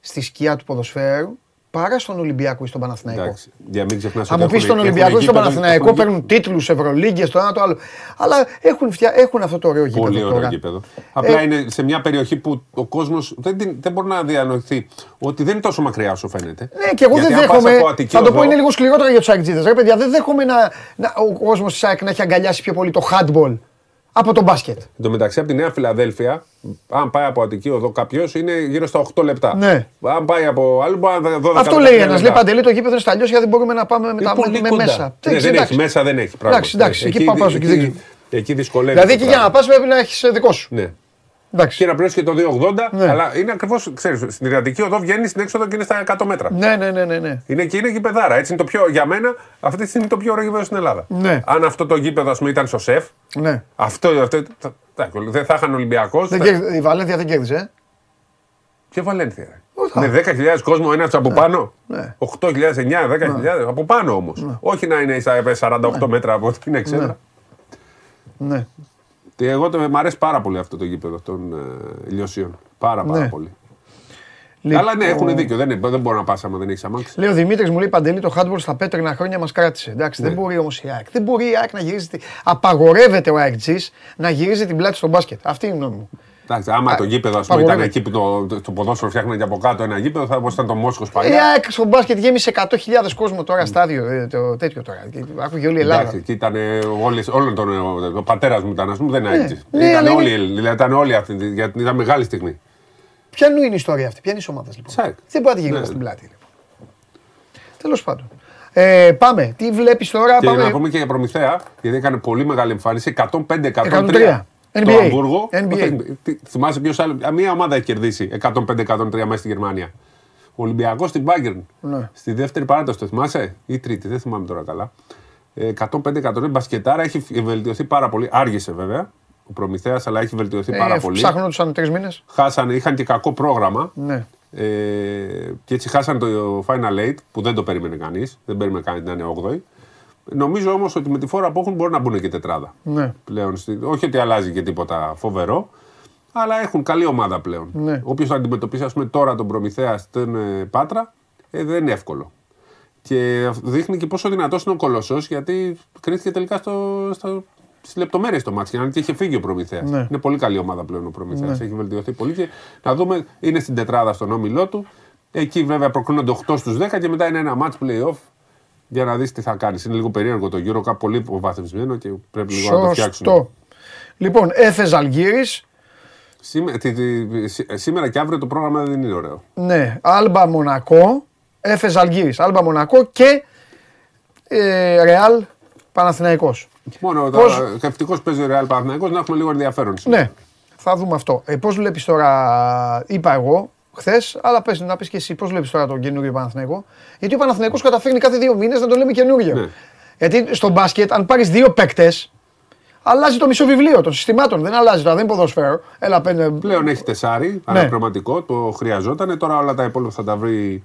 στη σκιά του ποδοσφαίρου παρά στον Ολυμπιακό ή στον Παναθηναϊκό. Εντάξει, για μην ξεχνάς ότι. Αν μου πεις στον Ολυμπιακό ή στον Παναθηναϊκό έχουν... παίρνουν τίτλους, Ευρωλίγκες, το ένα το άλλο. Αλλά έχουν, φτια... έχουν αυτό το ωραίο γήπεδο. Πολύ ωραίο τώρα. Γήπεδο. Απλά ε... είναι σε μια περιοχή που ο κόσμος δεν, την... δεν μπορεί να διανοηθεί ότι δεν είναι τόσο μακριά όσο φαίνεται. Ναι, και εγώ γιατί δεν δέχομαι. Θα το πω είναι λίγο σκληρότερα για τους αεκτζίδες. Ρε παιδιά, δεν δέχομαι να... Να... ο κόσμος της ΑΕΚ να έχει αγκαλιάσει πιο πολύ το handball από το μπάσκετ. Εν τω μεταξύ, από τη Νέα Φιλαδέλφεια, αν πάει από Αττική Οδό κάποιος, είναι γύρω στα οκτώ λεπτά. Ναι. Αν πάει από άλλο, μπορεί να δώδεκα. Αυτό λέει ένας. Λέει Παντελή, το γήπεδο είναι στα αλλιώς, γιατί δεν μπορούμε να πάμε μετά από με μέσα. Ναι, δεν έχει, μέσα δεν έχει. Εντάξει, εντάξει. Εκεί, εκεί, εκεί, εκεί δυσκολεύει. Δηλαδή, εκεί για να πας πρέπει να έχεις δικό σου. Ναι. Εντάξει. Και να πληρώσει και το δύο ογδόντα, ναι. Αλλά είναι ακριβώς, ξέρεις, στην Ιρλανδική οδό βγαίνει στην έξοδο και είναι στα εκατό μέτρα. Ναι, ναι, ναι, ναι, ναι. Είναι και είναι γηπεδάρα. Έτσι είναι το πιο, για μένα, αυτή τη στιγμή το πιο ωραίο γήπεδο στην Ελλάδα. Ναι. Αν αυτό το γήπεδο, ας πούμε, ήταν στο ΣΕΦ, ναι. αυτό, αυτό θα, θα, δεν θα είχαν Ολυμπιακός. Θα... Η Βαλένθια δεν κέρδισε. Ε? Και Βαλένθια. Με δέκα χιλιάδες κόσμο, ένα από ναι. πάνω. Ναι. οκτώ χιλιάδες, εννιά, δέκα χιλιάδες ναι. από πάνω όμως. Ναι. Όχι να είναι σαράντα οκτώ ναι. μέτρα από την εξέδρα. Ναι. ναι. Εγώ το, μ' αρέσει πάρα πολύ αυτό το γήπεδο των ε, Ηλιοσίων. Πάρα πάρα ναι. πολύ. Λε, αλλά ναι, έχουν ο... δίκιο. Δεν, δεν μπορεί να πας άμα δεν έχεις αμάξει. Λέει ο Δημήτρης, μου λέει, Παντελή, το handball στα πέτρινα χρόνια μας κράτησε. Εντάξει, ναι. δεν μπορεί όμως η ΑΕΚ. Δεν μπορεί η ΑΕΚ να γυρίζει. Απαγορεύεται ο ΑΕΚτζής να γυρίζει την πλάτη στο μπάσκετ. Αυτή είναι η γνώμη μου. Εντάξει, άμα Α, το γήπεδο ας πούμε, ήταν εκεί που το, το, το ποδόσφαιρο φτιάχνανε και από κάτω ένα γήπεδο, θα ήταν το Μόσχος παλιά. Η ΑΕΚ στο μπάσκετ γέμισε εκατό χιλιάδες κόσμο τώρα, mm. στάδιο, το, τέτοιο τώρα. Άκουγε όλη η Ελλάδα. Εντάξει, και ήταν όλων των. Ο πατέρας μου ήταν, ας πούμε, δεν ναι, έτσι. Ναι, ήταν, ναι, όλοι, είναι... ήταν όλοι αυτοί, γιατί ήταν μεγάλη στιγμή. Ποια είναι η ιστορία αυτή, ποια είναι η ομάδα λοιπόν. Σάκ. Δεν μπορεί να γυρίσει ναι. στην πλάτη. Λοιπόν. Τέλος πάντων. Ε, πάμε, τι βλέπεις τώρα. Και πάμε... να πούμε και για Προμηθέα, γιατί έκανε πολύ μεγάλη εμφάνιση, εκατόν πέντε εκατόν τρία. εν μπι έι. Το Αμβούργο, εν μπι έι. Θυμάσαι ποιος άλλο, μία ομάδα έχει κερδίσει εκατόν πέντε εκατόν τρία μέσα στη Γερμανία. Ο Ολυμπιακός στην Μπάγκερν, ναι. στη δεύτερη παράταση, το θυμάσαι, ή τρίτη, δεν θυμάμαι τώρα καλά. εκατόν πέντε εκατόν τρία μπασκετάρα, έχει βελτιωθεί πάρα πολύ, άργησε βέβαια ο Προμηθέας, αλλά έχει βελτιωθεί ε, πάρα ε, πολύ. Ψάχνονταν τρεις μήνες. Χάσανε, είχαν και κακό πρόγραμμα ναι. ε, και έτσι χάσανε το Final Eight που δεν το περίμενε κανείς, δεν περίμενε κανείς να είναι όγδοη. Νομίζω όμως ότι με τη φόρα που έχουν μπορεί να μπουν και τετράδα. Ναι. Πλέον. Όχι ότι αλλάζει και τίποτα φοβερό, αλλά έχουν καλή ομάδα πλέον. Ναι. Όποιος θα αντιμετωπίσει ας πούμε, τώρα τον Προμηθέα στην ε, Πάτρα, ε, δεν είναι εύκολο. Και δείχνει και πόσο δυνατός είναι ο Κολοσσός, γιατί κρίθηκε τελικά στις λεπτομέρειες το μάτσι. Και είχε φύγει ο Προμηθέας. Ναι. Είναι πολύ καλή ομάδα πλέον ο Προμηθέας. Ναι. Έχει βελτιωθεί πολύ. Και να δούμε, είναι στην τετράδα στον όμιλό του. Εκεί βέβαια προκρίνονται οκτώ στους δέκα και μετά είναι ένα μάτς play-off. Για να δεις τι θα κάνεις. Είναι λίγο περίεργο το γύρο, κάπου πολύ βαθμισμένο και πρέπει λίγο να το φτιάξουμε. Λοιπόν, Έφες Αλγύρης. Σήμερα και αύριο το πρόγραμμα δεν είναι ωραίο. Ναι, Άλμπα Μονακό, Έφες Αλγύρης, Άλμπα Μονακό και Ρεάλ Παναθηναϊκός. Μόνο ευτυχώς παίζει ο Ρεάλ Παναθηναϊκός να έχουμε λίγο ενδιαφέρον. Ναι, θα δούμε αυτό. Πώς βλέπεις τώρα, είπα εγώ. Χθες, αλλά πες να πεις και εσύ πώς βλέπεις τώρα τον καινούριο Παναθηναϊκό. Γιατί ο Παναθηναϊκός καταφέρνει κάθε δύο μήνες να τον λέμε καινούριο. Ναι. Γιατί στο μπάσκετ, αν πάρεις δύο παίκτες, αλλάζει το μισό βιβλίο των συστημάτων. Δεν αλλάζει τώρα, δεν είναι ποδοσφαίρο. Έλα, πέντε... Πλέον έχει τεσάρι, ναι. αναπληρωματικό, το χρειαζόταν. Τώρα όλα τα υπόλοιπα θα τα βρει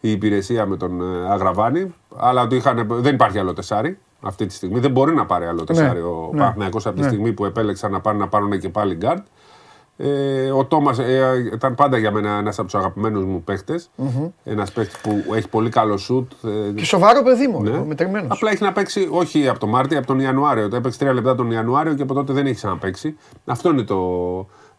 η υπηρεσία με τον Αγραβάνη. Αλλά είχαν... δεν υπάρχει άλλο τεσάρι αυτή τη στιγμή. Δεν μπορεί να πάρει άλλο τεσάρι ναι. ο Παναθηναϊκός ναι. από τη στιγμή ναι. που επέλεξαν να πάρουν, να πάρουν και πάλι γκάρντ. Ε, ο Τόμας ε, ήταν πάντα για μένα ένας από τους αγαπημένους μου παίχτες. Mm-hmm. Ένας παίχτης που έχει πολύ καλό σουτ. Ε, και σοβαρό παιδί μου, ναι. μετρημένος. Απλά έχει να παίξει όχι από τον Μάρτιο, από τον Ιανουάριο. Το έπαιξε τρία λεπτά τον Ιανουάριο και από τότε δεν έχει ξαναπαίξει. Αυτό είναι το,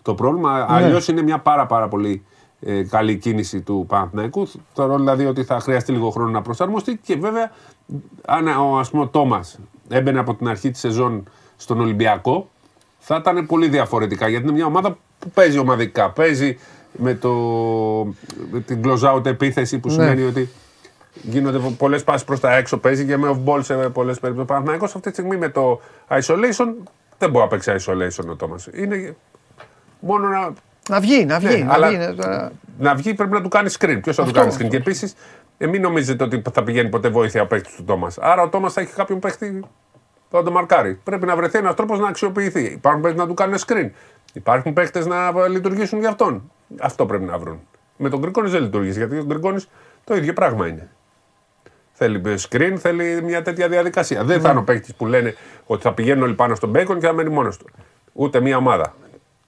το πρόβλημα. Mm-hmm. Αλλιώς είναι μια πάρα, πάρα πολύ ε, καλή κίνηση του Παναθηναϊκού. Το ρόλο δηλαδή ότι θα χρειαστεί λίγο χρόνο να προσαρμοστεί και βέβαια αν ο, ας πούμε, ο Τόμας έμπαινε από την αρχή της σεζόν στον Ολυμπιακό. Θα ήταν πολύ διαφορετικά γιατί είναι μια ομάδα που παίζει ομαδικά. Παίζει με, το, με την close out επίθεση που ναι. σημαίνει ότι γίνονται πολλές πάσεις προς τα έξω. Παίζει και με off-ball σε πολλές περιπτώσεις. Ο Παναθηναϊκός αυτή τη στιγμή με το isolation δεν μπορεί να παίξει isolation ο Τόμας. Είναι μόνο να. Να βγει, να βγει. Ναι, να, αλλά... βγει ναι, τώρα... να βγει πρέπει να του κάνει screen. Ποιος θα του κάνει screen. Και επίσης, μην νομίζετε ότι θα πηγαίνει ποτέ βοήθεια ο παίκτης του Τόμας. Άρα ο Τόμας θα έχει κάποιον παίκτη. Θα το μαρκάρει. Πρέπει να βρεθεί ένας τρόπος να αξιοποιηθεί. Υπάρχουν παίκτες να του κάνουν screen. Υπάρχουν παίκτες να λειτουργήσουν για αυτόν. Αυτό πρέπει να βρουν. Με τον Γκρικόνης δεν λειτουργήσει, γιατί ο Γκρικόνης το ίδιο πράγμα είναι. Θέλει screen, θέλει μια τέτοια διαδικασία. Δεν θα είναι ο παίκτης που λένε ότι θα πηγαίνουν όλοι πάνω στον μπέικον και θα μένει μόνος του. Ούτε μια ομάδα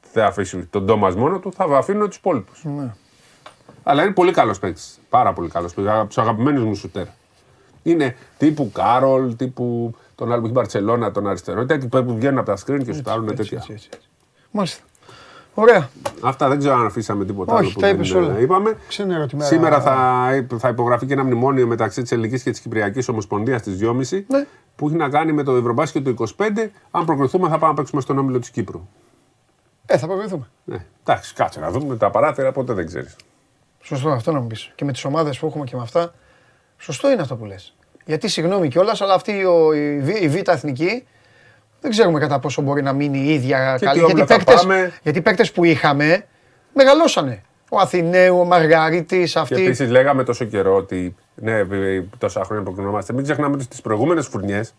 θα αφήσει τον Τόμας μόνο του, θα αφήνουν τους υπόλοιπους. Ναι. Αλλά είναι πολύ καλός παίκτης. Πάρα πολύ καλός παίκτης. Από τους αγαπημένους μου σουτέρ. Είναι τύπου Κάρολ, τύπου. Τον άλλο που έχει Μπαρτσελώνα, τον αριστερό. Τέτοιοι που βγαίνουν από τα screen και σου τάρουν τέτοια. Μάλιστα. Ωραία. Αυτά δεν ξέρω αν αφήσαμε τίποτα άλλο. Όχι, τα είπες όλα. Είπαμε. Σήμερα θα υπογραφεί και ένα μνημόνιο μεταξύ της Ελληνικής και της Κυπριακής Ομοσπονδίας στις δυόμισι που έχει να κάνει με το Ευρωμπάσκετ του είκοσι πέντε. Αν προκριθούμε, θα πάμε να παίξουμε στον όμιλο της Κύπρου. Ε, θα προκριθούμε. Εντάξει, κάτσε να δούμε τα παράθυρα, ποτέ δεν ξέρεις. Σωστό αυτό να μου πεις. Και με τις ομάδες που έχουμε και με αυτά. Σωστό είναι αυτό που λες. Γιατί συγγνώμη κιόλας, αλλά αυτή η Β' Εθνική δεν ξέρουμε κατά πόσο μπορεί να μείνει η ίδια καλή. Γιατί παίκτες, γιατί παίκτες που είχαμε μεγαλώσανε. Ο Αθηναίου, ο Μαργαρίτης, αυτοί. Και επίσης λέγαμε τόσο καιρό ότι ναι, τόσα χρόνια προκρινόμαστε. Μην ξεχνάμε ότι στις προηγούμενες φουρνιές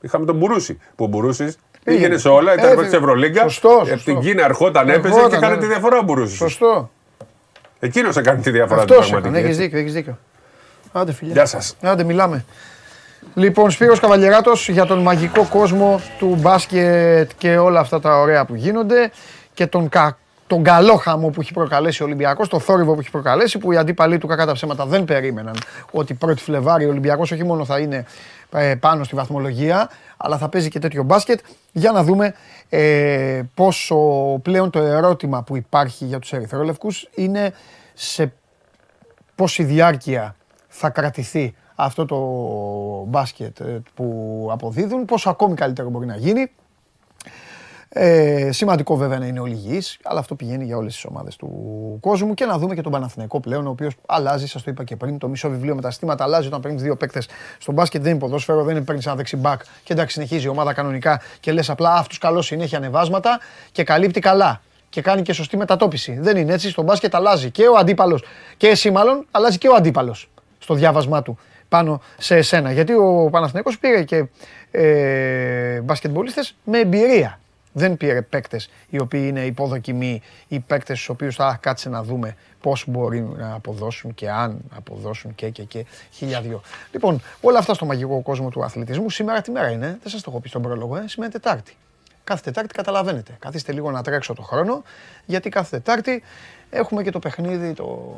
είχαμε τον Μπουρούση. Που ο Μπουρούσης πήγαινε σε όλα, ήταν πρώτη Ευρωλίγκα. Στην Κίνα ερχόταν, έπαιζε και έκανε τη διαφορά ο Μπουρούσης. Σωστό. Εκείνος έκανε τη διαφορά του πραγματικού. Έχεις δίκιο, έχεις δίκιο. Άντε φιλιά. Γεια σας. Άντε μιλάμε. Λοιπόν, Σπύρος Καβαλιεράτος για τον μαγικό κόσμο του μπάσκετ και όλα αυτά τα ωραία που γίνονται και τον, κα... τον καλό χαμό που έχει προκαλέσει ο Ολυμπιακός, το θόρυβο που έχει προκαλέσει, που οι αντίπαλοι του κακά τα ψέματα δεν περίμεναν ότι πρώτη Φλεβάρη ο Ολυμπιακός όχι μόνο θα είναι πάνω στη βαθμολογία, αλλά θα παίζει και τέτοιο μπάσκετ. Για να δούμε ε, πόσο πλέον το ερώτημα που υπάρχει για τους ερυθρόλευκους είναι σε πόση διάρκεια θα κρατηθεί αυτό το μπάσκετ που αποδίδουν, πόσο ακόμη καλύτερο μπορεί να γίνει. Ε, σημαντικό βέβαια να είναι όλοι υγιείς, αλλά αυτό πηγαίνει για όλες τις ομάδες του κόσμου. Και να δούμε και τον Παναθηναϊκό πλέον, ο οποίος αλλάζει, σας το είπα και πριν, το μισό βιβλίο με τα στήματα αλλάζει όταν παίρνεις δύο παίκτες στο μπάσκετ. Δεν είναι ποδόσφαιρο, δεν παίρνεις ένα δεξιμπακ και εντάξει, συνεχίζει η ομάδα κανονικά και λες απλά αυτούς καλώς είναι, έχει ανεβάσματα και καλύπτει καλά. Και κάνει και σωστή μετατόπιση. Δεν είναι έτσι, στο μπάσκετ αλλάζει και ο αντίπαλος. Και εσύ μάλλον αλλάζει και ο αντίπαλος στο διάβασμά του. Πάνω σε εσένα. Γιατί ο Παναθηναϊκός πήρε και ε, μπασκετμπολίστες με εμπειρία. Δεν πήρε παίκτες οι οποίοι είναι υποδοκιμή, οι παίκτες στους οποίους θα κάτσε να δούμε πώς μπορεί να αποδώσουν και αν αποδώσουν και και και χίλια δύο. Λοιπόν, όλα αυτά στο μαγικό κόσμο του αθλητισμού. Σήμερα τι μέρα είναι, δεν σας το έχω πει στον πρόλογο, ε, σήμερα Τετάρτη. Κάθε Τετάρτη καταλαβαίνετε. Καθίστε λίγο να τρέξω το χρόνο, γιατί κάθε Τετάρτη έχουμε και το παιχνίδι, το...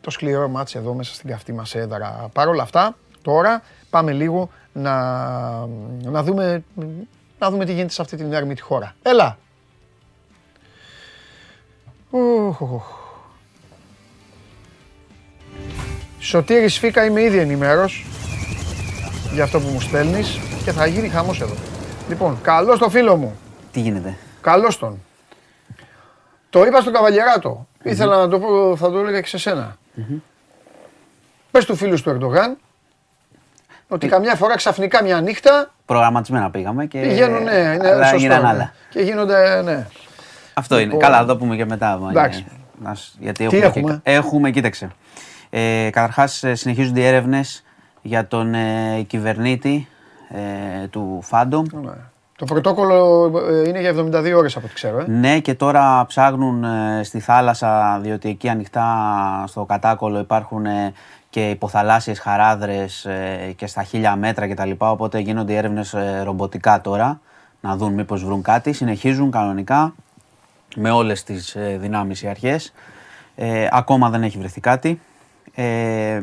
το σκληρό μάτς εδώ μέσα στην καυτή μας έδρα. Παρ' όλα αυτά, τώρα πάμε λίγο να, να, δούμε, να δούμε τι γίνεται σε αυτή την έρμητη χώρα. Έλα! Σωτήρη Σφίκα, είμαι ήδη ενημέρος για αυτό που μου στέλνεις και θα γίνει χαμός εδώ. Λοιπόν, καλώς τον φίλο μου. Τι γίνεται. Καλώς τον. Το είπα στον Καβαλιεράτο. Mm-hmm. Ήθελα να το πω, θα το έλεγα και σε σένα. Mm-hmm. Πες του φίλου του Ερντογάν ότι Π... καμιά φορά ξαφνικά μια νύχτα. Προγραμματισμένα πήγαμε και. Πηγαίνουν, ναι, είναι αλλά σωστό. Γίναν άλλα. Και γίνονται, ναι. Αυτό λοιπόν... είναι. Καλά, θα το πούμε και μετά. Εντάξει. Γιατί έχουμε, έχουμε. Και... έχουμε, κοίταξε. Ε, καταρχάς, συνεχίζονται οι έρευνες για τον ε, κυβερνήτη ε, του Φάντομ. Ναι. Το πρωτόκολλο είναι για εβδομήντα δύο ώρες από ό,τι ξέρω. Ε. Ναι, και τώρα ψάχνουν στη θάλασσα, διότι εκεί ανοιχτά στο κατάκολλο υπάρχουν και υποθαλάσσιες χαράδρες και στα χίλια μέτρα κτλ. Οπότε γίνονται έρευνες ρομποτικά τώρα, να δουν μήπως βρουν κάτι. Συνεχίζουν κανονικά με όλες τις δυνάμεις οι αρχές. Ε, ακόμα δεν έχει βρεθεί κάτι. Ε,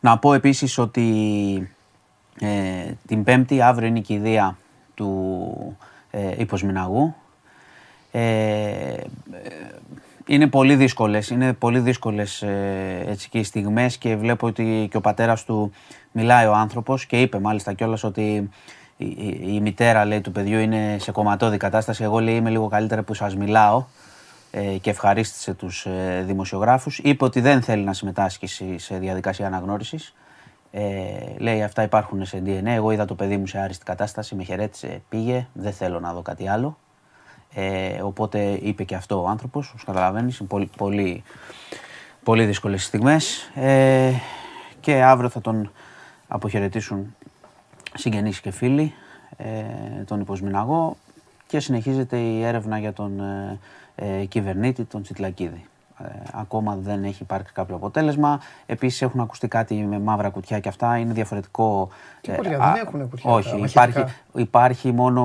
να πω επίσης ότι... Ε, την Πέμπτη, αύριο είναι η κηδεία του ε, Υποσμηναγού. Ε, ε, είναι πολύ δύσκολες, είναι πολύ δύσκολες ε, έτσι και οι στιγμές και βλέπω ότι και ο πατέρας του μιλάει ο άνθρωπος και είπε μάλιστα κιόλας ότι η, η, η μητέρα λέει, του παιδιού είναι σε κομματώδη κατάσταση. Εγώ λέει, είμαι λίγο καλύτερα που σας μιλάω ε, και ευχαρίστησε τους ε, δημοσιογράφους. Είπε ότι δεν θέλει να συμμετάσχει σε διαδικασία αναγνώρισης. Ε, λέει αυτά υπάρχουν σε ντι εν έι, εγώ είδα το παιδί μου σε άριστη κατάσταση, με χαιρέτησε, πήγε, δεν θέλω να δω κάτι άλλο. Ε, οπότε είπε και αυτό ο άνθρωπος, όπως καταλαβαίνεις, είναι πολύ, πολύ, πολύ δύσκολες στιγμές ε, και αύριο θα τον αποχαιρετήσουν συγγενείς και φίλοι, ε, τον Υποσμηναγό και συνεχίζεται η έρευνα για τον ε, ε, κυβερνήτη, τον Τσιτλακίδη. Ακόμα δεν έχει υπάρξει κάποιο αποτέλεσμα. Επίσης έχουν ακουστεί κάτι με μαύρα κουτιά και αυτά είναι διαφορετικό. Τι κουτιά, δεν έχουν κουτιά. Όχι, υπάρχει, υπάρχει μόνο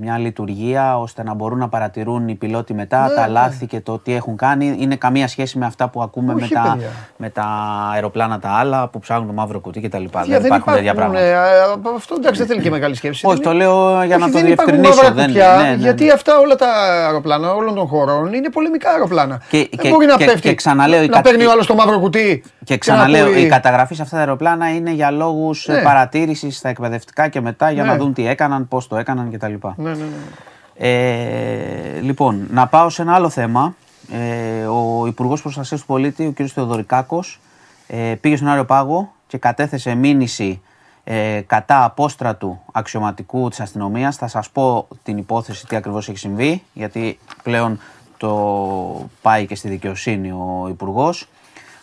μια λειτουργία ώστε να μπορούν να παρατηρούν οι πιλότοι μετά ναι, τα ναι. λάθη και το τι έχουν κάνει. Είναι καμία σχέση με αυτά που ακούμε με τα, με τα αεροπλάνα τα άλλα που ψάχνουν μαύρο κουτί κτλ. Δεν, δεν υπάρχουν τέτοια πράγματα. Ναι, αυτό εντάξει δεν θέλει και μεγάλη σκέψη. Όχι, το λέω για όχι, να το διευκρινίσω. Γιατί αυτά όλα τα αεροπλάνα όλων των χωρών είναι πολεμικά αεροπλάνα. Μπορεί να πέφτει, και ξαναλέω, να παίρνει ο άλλος το μαύρο κουτί. Και ξαναλέω, η καταγραφή σε αυτά τα αεροπλάνα είναι για λόγους ναι. παρατήρησης στα εκπαιδευτικά και μετά για ναι. να δουν τι έκαναν, πώς το έκαναν κτλ. Ναι, ναι, ναι. Ε, λοιπόν, να πάω σε ένα άλλο θέμα. Ε, ο Υπουργός Προστασίας του Πολίτη, ο κ. Θοδωρικάκος, ε, πήγε στον Άριο Πάγο και κατέθεσε μήνυση ε, κατά απόστρατου αξιωματικού της αστυνομίας. Θα σας πω την υπόθεση τι ακριβώς έχει συμβεί, γιατί πλέον το πάει και στη δικαιοσύνη ο Υπουργός.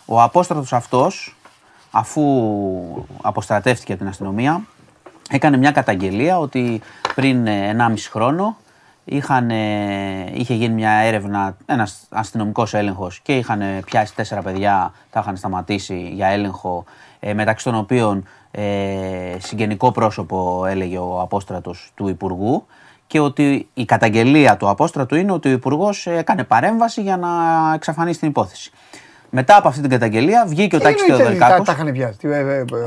Ο απόστρατος αυτός, αφού αποστρατεύτηκε από την αστυνομία, έκανε μια καταγγελία ότι πριν ενάμιση χρόνο είχαν, είχε γίνει μια έρευνα, ένας αστυνομικός έλεγχος και είχαν πιάσει τέσσερα παιδιά, τα είχαν σταματήσει για έλεγχο, μεταξύ των οποίων ε, συγγενικό πρόσωπο, έλεγε ο απόστρατος, του Υπουργού, και ότι η καταγγελία του απόστρατου είναι ότι ο Υπουργός έκανε παρέμβαση για να εξαφανίσει την υπόθεση. Μετά από αυτή την καταγγελία βγήκε ο Τάκης Θεοδωρικάκος. Τα είχαν πιάσει.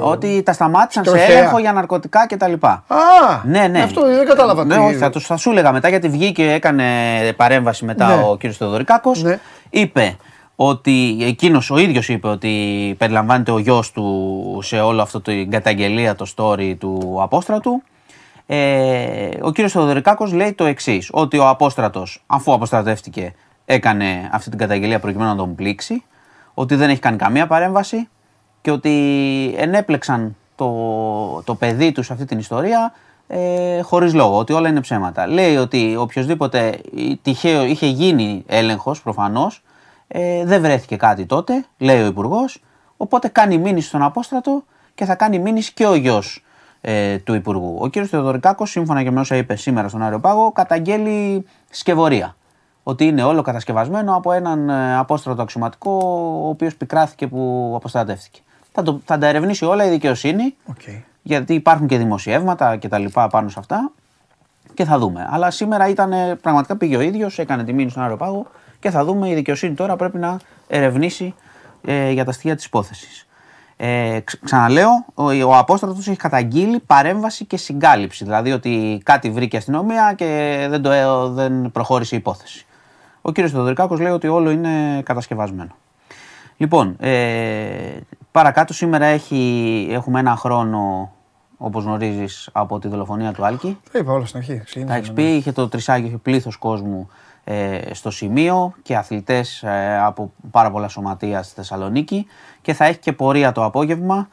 Ότι τα σταμάτησαν σε έλεγχο για ναρκωτικά κτλ. Α! Ναι, ναι. Αυτό δεν κατάλαβα. Ναι, όχι, θα, θα σου έλεγα μετά, γιατί βγήκε, έκανε παρέμβαση μετά ο κύριος Θεοδωρικάκος. Είπε ότι εκείνος ο ίδιος είπε ότι περιλαμβάνεται ο γιος του σε όλο αυτό την καταγγελία, το story του απόστρατου. Ε, ο κύριος Θοδωρικάκος λέει το εξής, ότι ο απόστρατος, αφού αποστρατεύτηκε, έκανε αυτή την καταγγελία προκειμένου να τον πλήξει, ότι δεν έχει κάνει καμία παρέμβαση και ότι ενέπλεξαν το, το παιδί του σε αυτή την ιστορία ε, χωρίς λόγο, ότι όλα είναι ψέματα. Λέει ότι οποιοδήποτε τυχαίο είχε γίνει έλεγχος προφανώς, ε, δεν βρέθηκε κάτι τότε, λέει ο Υπουργός, οπότε κάνει μήνυση στον απόστρατο και θα κάνει μήνυση και ο γιος του Υπουργού. Ο κύριος Θεοδωρικάκος, σύμφωνα και με όσα είπε σήμερα στον Αεροπάγο, καταγγέλει σκευωρία. Ότι είναι όλο κατασκευασμένο από έναν απόστρατο αξιωματικό, ο οποίος πικράθηκε που αποστρατεύτηκε. Θα, το, θα τα ερευνήσει όλα η δικαιοσύνη, okay. γιατί υπάρχουν και δημοσιεύματα και τα λοιπά πάνω σε αυτά, και θα δούμε. Αλλά σήμερα ήταν, πραγματικά πήγε ο ίδιος, έκανε τη μήνυση στον Αεροπάγο και θα δούμε. Η δικαιοσύνη τώρα πρέπει να ερευνήσει ε, για τα στοιχεία της υπόθεσης. Ε, ξαναλέω, ο, ο απόστρατος έχει καταγγείλει παρέμβαση και συγκάλυψη. Δηλαδή ότι κάτι βρήκε η αστυνομία και δεν, το, δεν προχώρησε η υπόθεση. Ο κύριος Θοδωρικάκος λέει ότι όλο είναι κατασκευασμένο. Λοιπόν, ε, παρακάτω σήμερα έχει, έχουμε ένα χρόνο, όπως γνωρίζεις, από τη δολοφονία του Άλκη. Τα είπα όλα στην αρχή. Τα έχει πει, είχε το τρισάγιο, είχε πλήθος κόσμου στο σημείο και αθλητές από πάρα πολλά σωματεία στη Θεσσαλονίκη, και θα έχει και πορεία το απόγευμα